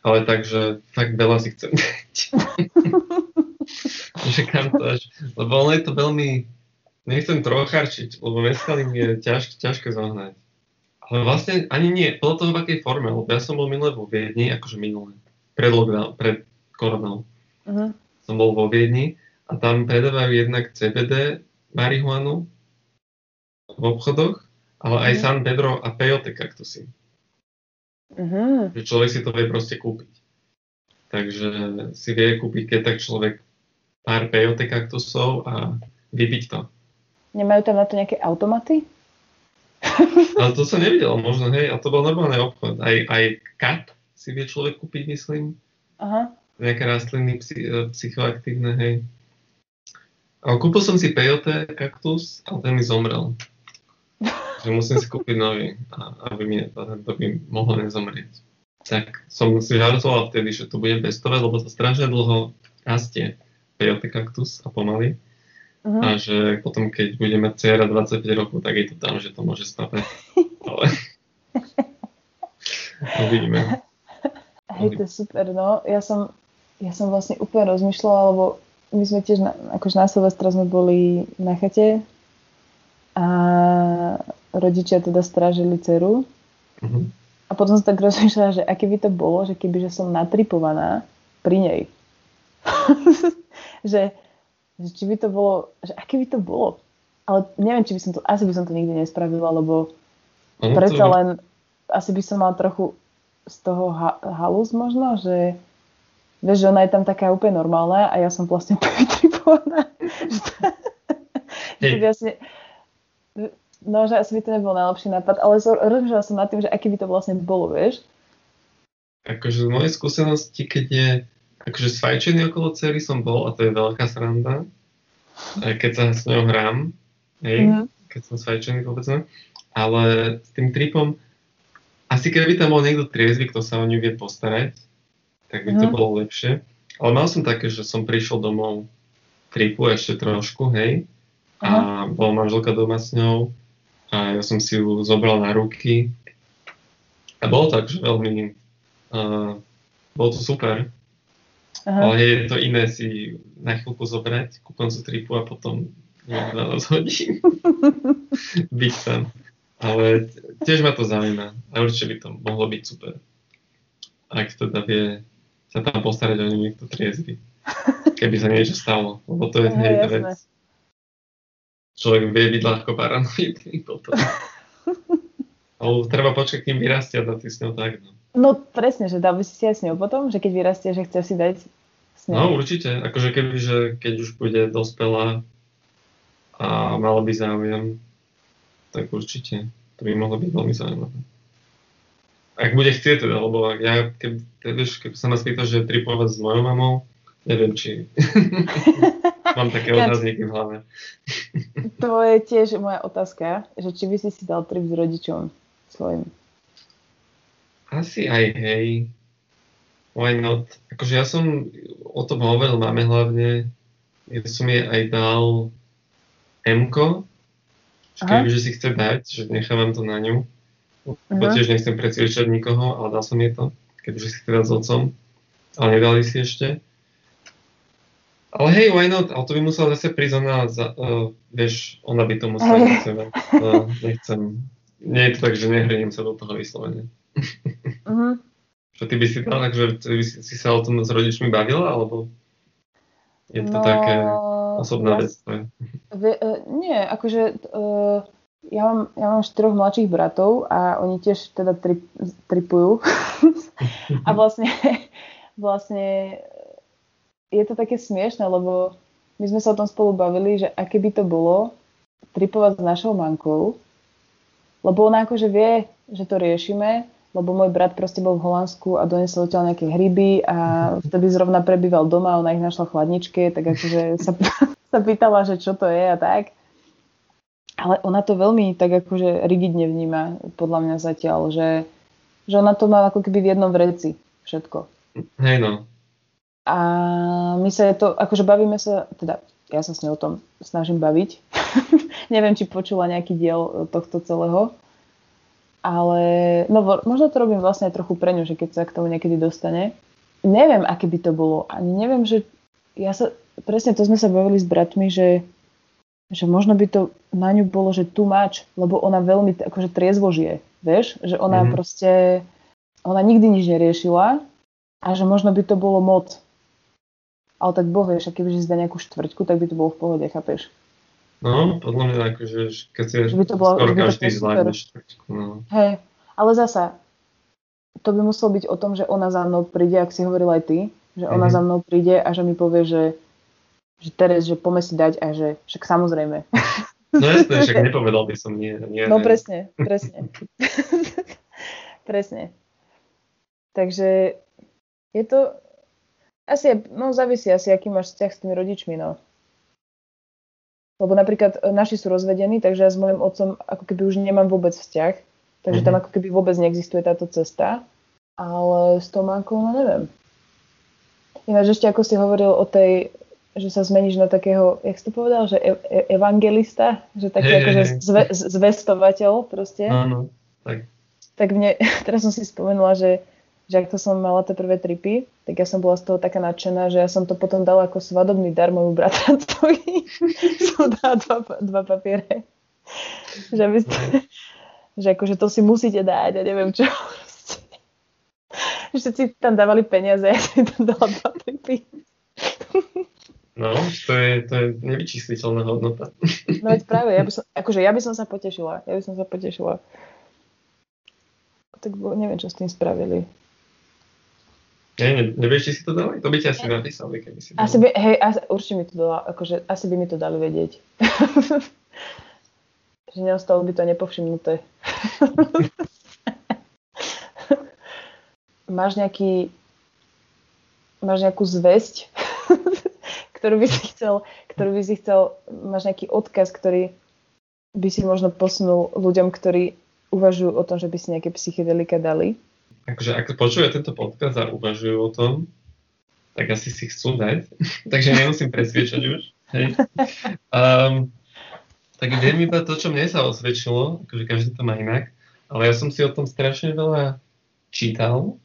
Ale takže fakt veľa si chcem dať. Že kam to až... Lebo ono je to veľmi... Nechcem trocharčiť, lebo mescaline je ťaž, ťažké zohnať. Ale vlastne ani nie, podľa toho v akej forme, lebo ja som bol minulé vo Viedni, akože minulé, pred lockdown, pred koronou. Uh-huh. Som bol vo Viedni. A tam predávajú jednak cé bé dé marihuanu v obchodoch, ale aj uh-huh. San Pedro a peyoteca kaktusy. Uh-huh. Že človek si to vie proste kúpiť. Takže si vie kúpiť, keď tak človek pár peyoteca kaktusov a vypiť to. Nemajú tam na to nejaké automaty? Ale to som nevidel možno, hej. A to bol normálny obchod. Aj, aj kat si vie človek kúpiť, myslím. Aha. Nejaké rastliny psy, psychoaktívne, hej. Ale kúpil som si peyote kaktus, ale ten mi zomrel. Že musím si kúpiť nový, aby mi to by mohlo nezomrieť. Tak som si žartoval vtedy, že to budem pestovať, lebo to strašne dlho rastie peyote kaktus a pomaly. Uh-huh. A že potom, keď budeme dcera dvadsaťpäť rokov, tak je to tam, že to môže spadať. Ale uvidíme. Hej, to je super, no. Ja som, ja som vlastne úplne rozmýšľala, lebo my sme tiež, na, akože na Silvestra sme boli na chate a rodičia teda strážili dceru. Uh-huh. A potom som tak rozmýšľala, že aké by to bolo, že keby že som natripovaná pri nej. že, že či by to bolo, že aké by to bolo. Ale neviem, či by som to, asi by som to nikdy nespravila, lebo uh-huh. predsa len asi by som mala trochu z toho ha- halus možno, že vieš, že ona je tam taká úplne normálna a ja som vlastne vytripovaná. Hey. Vlastne, no, že asi by to nebol najlepší nápad, ale so, rozmýšľala som nad tým, že aký by to vlastne bolo, vieš. Akože z mojej skúsenosti, keď je akože sfajčený okolo cery som bol a to je veľká sranda, keď sa s ňou hrám, hej, mm-hmm. keď som sfajčený vôbec ne, ale s tým tripom, asi keby tam bol niekto triezvy, kto sa o ňu vie postarať, tak by to mm. bolo lepšie. Ale mal som také, že som prišiel domov tripu ešte trošku, hej, a mm. bola manželka doma s ňou a ja som si ju zobral na ruky a bolo tak, že veľmi, uh, bolo to super. Aha. Ale je to iné si na chvíľku zobrať ku koncu tripu a potom dvanásť hodín byť tam. Ale tiež ma to zaujíma a určite by to mohlo byť super. Ak teda vie sa tam postarať o niekto triezvy, keby sa niečo stalo, lebo to je hej vec. Človek vie byť ľahko paranoidný potom. Ale treba počkať, kým vyrastia a ty s ňou tak. No. No presne, že dal by si si aj s ňou potom, že keď vyrastie, že chceš si dať s ňou? No určite, akože keby, že keď už bude dospelá a mala by záujem, tak určite, to by mohlo byť veľmi zaujímavé. Ak bude chcieť teda, lebo ak ja, keby, vieš, keby sa ma spýtal, že tripovať s mojou mamou, neviem či mám také otázniky v hlave. To je tiež moja otázka, že či by si si dal trip s rodičom svojim? Asi aj, hej, why not? Akože ja som o tom hovoril, máme hlavne, ja som jej aj dal M-ko, keďže si chce dať, že nechávam to na ňu, lebo tiež nechcem presviečať nikoho, ale dal som jej to, keďže si chce dať s otcom, ale nedali si ešte. Ale hej, why not? Ale to by musela zase prísť ona, za, uh, vieš, ona by to musela na sebe. Uh, nechcem, nie je to tak, že nehrním sa do toho vyslovene. Uh-huh. Čo ty by si dal, takže by si, si sa o tom s rodičmi bavila, alebo je to no, také osobná vec? Ja, uh, nie, akože uh, ja, mám, ja mám štyroch mladších bratov a oni tiež teda trip, tripujú a vlastne, vlastne je to také smiešné, lebo my sme sa o tom spolu bavili, že aké by to bolo tripovať s našou mankou, lebo ona akože vie, že to riešime, lebo môj brat proste bol v Holandsku a donesol odtiaľ nejaké hryby a vtedy zrovna prebýval doma, ona ich našla v chladničke, tak akože sa, sa pýtala, že čo to je a tak. Ale ona to veľmi tak akože rigidne vníma, podľa mňa zatiaľ, že, že ona to má ako keby v jednom vreci všetko. Hej no. A my sa je to, akože bavíme sa, teda ja sa s ňou o tom snažím baviť. Neviem, či počula nejaký diel tohto celého. Ale no, možno to robím vlastne trochu pre ňu, že keď sa k tomu niekedy dostane. Neviem, aké by to bolo. Ani neviem, že ja sa, presne to sme sa bavili s bratmi, že, že možno by to na ňu bolo, že too much, lebo ona veľmi akože triezvo žije, vieš? Že ona mm-hmm. proste, ona nikdy nič neriešila a že možno by to bolo moc. Ale tak boh, vieš, a kebyže si dá nejakú štvrťku, tak by to bolo v pohode, chápeš? No, podľa mňa akože, keď si skoro každý zvládneš. No. Hej, ale zasa, to by muselo byť o tom, že ona za mnou príde, ak si hovoril aj ty, že ona mm-hmm. za mnou príde a že mi povie, že, že teraz, že poďme si dať a že však samozrejme. No jasne, však nepovedal by som nie. nie no presne, presne. Presne. Takže je to, asi, no závisí asi, aký máš vzťah s tými rodičmi, no. Lebo napríklad naši sú rozvedení, takže ja s mojím otcom ako keby už nemám vôbec vzťah. Takže tam ako keby vôbec neexistuje táto cesta. Ale s tou mankou, no neviem. Ináč ešte ako si hovoril o tej, že sa zmeníš na takého, jak si to povedal, že ev- ev- evangelista? Že taký hey, akože hey, zve- zvestovateľ proste. Áno, tak. Tak mne, teraz som si spomenula, že, že ako som mala tie prvé tripy, tak ja som bola z toho taká nadšená, že ja som to potom dala ako svadobný dar mojmu bratrancovi. Som dala dva, dva papiere. Že, aby ste, že akože to si musíte dať, ja neviem čo. Všetci tam dávali peniaze, ja si tam dala dva tripy. No, to je, to je nevyčísliteľná hodnota. No veď práve, ja by som, akože ja by som sa potešila. Ja by som sa potešila. Tak neviem, čo s tým spravili. Ne, nevieš, či si to dali? To by ťa asi napísali, keby si dali. Asi by, hej, asi, určite mi to dala, akože asi by mi to dali vedieť. Že neostalo by to nepovšimnuté. Máš nejaký, máš nejakú zväzť, ktorú by si chcel, ktorú by si chcel, máš nejaký odkaz, ktorý by si možno posunul ľuďom, ktorí uvažujú o tom, že by si nejaké psychedelika dali? akože ak počujú tento podcast a uvažujú o tom, tak asi si chcú dať, takže nemusím presviečať už. Hej. Um, tak viem iba to, čo mne sa osvedčilo, akože každý to má inak, ale ja som si o tom strašne veľa čítal.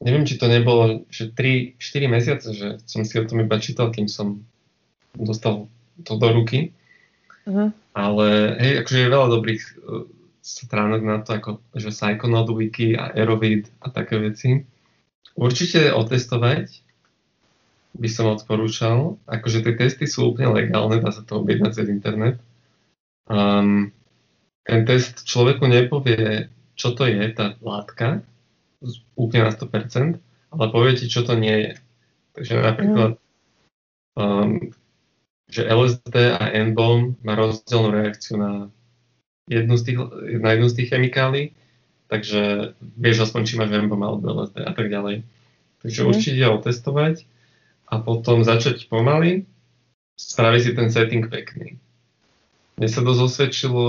Neviem, či to nebolo, že tri štyri mesiace, že som si o tom iba čítal, kým som dostal to do ruky. Uh-huh. Ale hej, akože je veľa dobrých uh, stránok na to, ako že Psychonaut Wiki a Aerovid a také veci. Určite otestovať by som odporúčal. Akože tie testy sú úplne legálne, dá sa to objednať cez internet. Um, ten test človeku nepovie, čo to je tá látka, úplne na sto percent, ale povie ti, čo to nie je. Takže napríklad, um, že el es dé a N-bomb má rozdielnú reakciu na jednu z tých, na jednu z tých chemikálií, takže vieš aspoň, či máš N-bomb alebo el es dé a tak ďalej. Takže mm. určite ho testovať. A potom začať pomaly, spraviť si ten setting pekný. Mne sa dosť osvedčilo,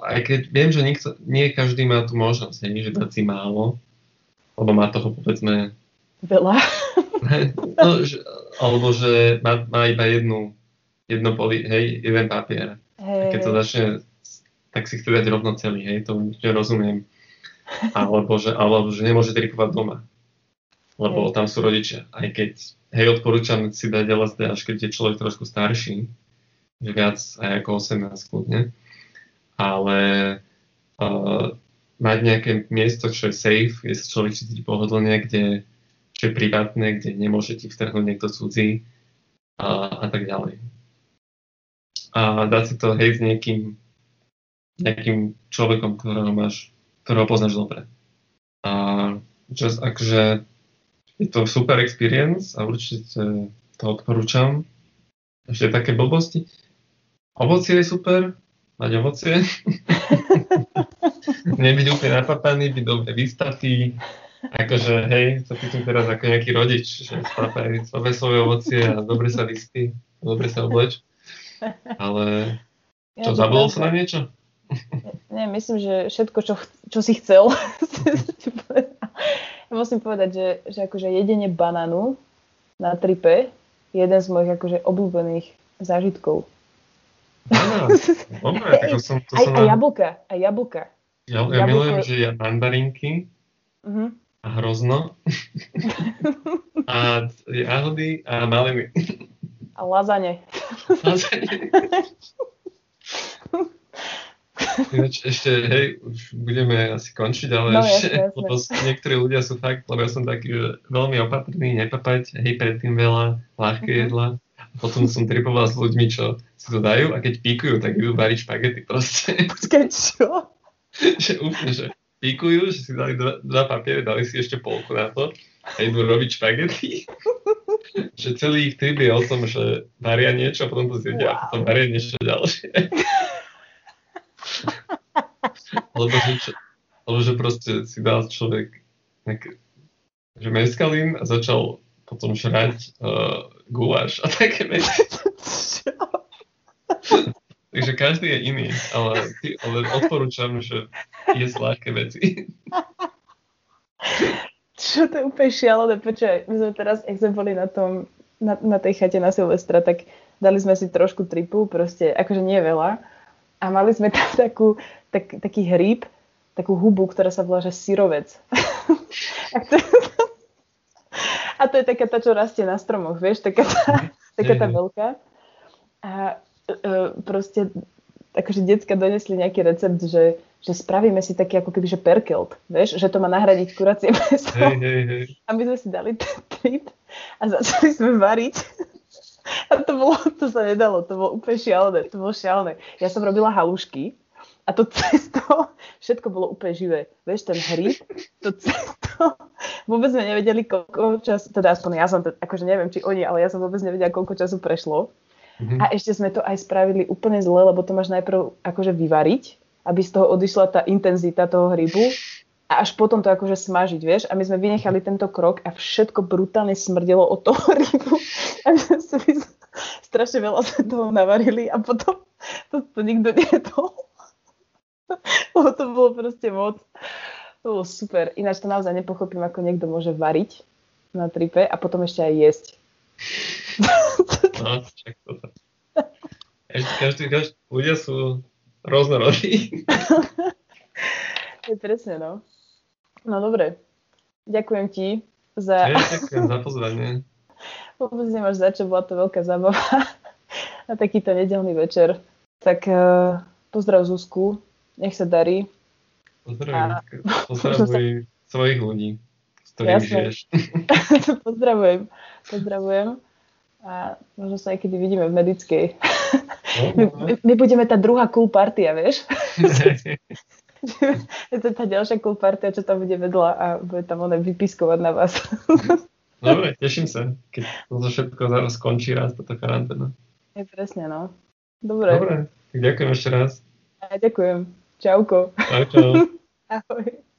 aj keď viem, že nikto, nie každý má tú možnosť, nie, že dať si málo, lebo má toho povedzme... Veľa. No, že, alebo že má, má iba jednu, jedno poli, hej, jeden papier. Hey. A keď to začne, tak si chce dať rovno celý, hej, to rozumiem. Alebo že, alebo, že nemôže trikovať doma, lebo hey. Tam sú rodičia, aj keď... Hej, odporúčam si dať el es dé, až keď je človek trošku starší, že viac aj ako osemnásť kľudne, ale uh, mať nejaké miesto, čo je safe, kde sa človek cíti pohodlne, kde, čo je privátne, kde nemôže ti vtrhnúť niekto cudzí a, a tak ďalej. A dať si to hej s niekým, nejakým človekom, ktorého máš, ktorého poznáš dobre. A just akože... Je to super experience a určite to odporúčam. Ešte také blbosti. Ovocie je super, mať ovocie. Nebyť úplne napapaný, byť dobre vystatý. Akože hej, sa pýtam teraz ako nejaký rodič, že spapaj svoje ovocie a dobre sa vystý, dobre sa obleč. Ale čo, ja, zabudol sa na niečo? Ne, myslím, že všetko, čo, čo si chcel. Musím povedať, že, že akože jedenie banánu na tripe je jeden z mojich akože obľúbených zážitkov. Á, dobre, tak som to aj, som... Aj jablka, aj jablka. Ja, ja milujem, že ja mandarinky uh-huh. a hrozno a jahody a maliny. A lazane. Lazane. Ináč ešte, hej, už budeme asi končiť, ale no, ešte, jasne, lebo jasne. Niektorí ľudia sú fakt, lebo ja som taký veľmi opatrný, nepapať, hej, predtým veľa, ľahké jedla. A potom som tripoval s ľuďmi, čo si to dajú a keď píkujú, tak idú variť špagety proste. Počkaj, čo? Že úplne, že píkujú, že si dali dva, dva papiere, dali si ešte polku na to a idú robiť špagety. Že celý ich trip je o tom, že varia niečo a potom to zjedia wow. a potom varia niečo ďalšie. Lebo že, lebo že proste si dal človek nejaké, že mescaline a začal potom žrať uh, guláš a také veci. Takže každý je iný, ale, ale odporúčam, že je ľahké veci. Čo to je úplne šialené, počkaj, my sme teraz, ak sme boli na tom, na, na tej chate na Silvestra, tak dali sme si trošku tripu, proste, akože nie veľa. A mali sme tam takú, tak, taký hríb, takú hubu, ktorá sa volá, že syrovec. A, to, a to je taká tá, čo rastie na stromoch, vieš, taká tá, taká tá veľká. A e, proste, akože decka donesli nejaký recept, že, že spravíme si taký ako keby, že perkelt, vieš, že to má nahradiť kuracie meso. Hej, hej, hej. A my sme si dali ten trip a začali sme variť. A to bolo, to sa nedalo, to bolo úplne šialené, to bolo šialené. Ja som robila halušky a to cesto, všetko bolo úplne živé. Vieš, ten hríb, to cesto, vôbec sme nevedeli, koľko času, teda aspoň ja som, akože neviem, či oni, ale ja som vôbec nevedela, koľko času prešlo. Mm-hmm. A ešte sme to aj spravili úplne zle, lebo to máš najprv akože vyvariť, aby z toho odišla tá intenzita toho hríbu a až potom to akože smažiť, vieš. A my sme vynechali tento krok a všetko brutálne smrdelo od toho hríbu. A my sme strašne veľa sa toho navarili a potom to, to nikto nejedol. Lebo to bolo proste moc. To bolo super. Ináč to naozaj nepochopím, ako niekto môže variť na tripe a potom ešte aj jesť. No, čak toto. Ešte každý, každý, ľudia sú rôznorodí. Je presne, no. No dobre. Ďakujem ti za... Ja, ďakujem za pozvanie. Vôbec nemáš za čo, bola to veľká zábava na takýto nedeľný večer. Tak uh, pozdrav Zuzku, nech sa darí. Pozdravujem, pozdravuj svojich ľudí, s ktorými žiješ. Pozdravujem, pozdravujem. A možno sa aj kedy vidíme v Medickej. My, my, my budeme tá druhá cool partia, vieš? Je to tá ďalšia cool partia, čo tam bude vedľa a bude tam ona vypiskovať na vás. Dobre, teším sa, keď to všetko zaraz skončí raz, toto karanténa. Je presne, no. Dobre. Dobre, tak ďakujem ešte raz. A ďakujem. Čauko. Čau, čau. Ahoj.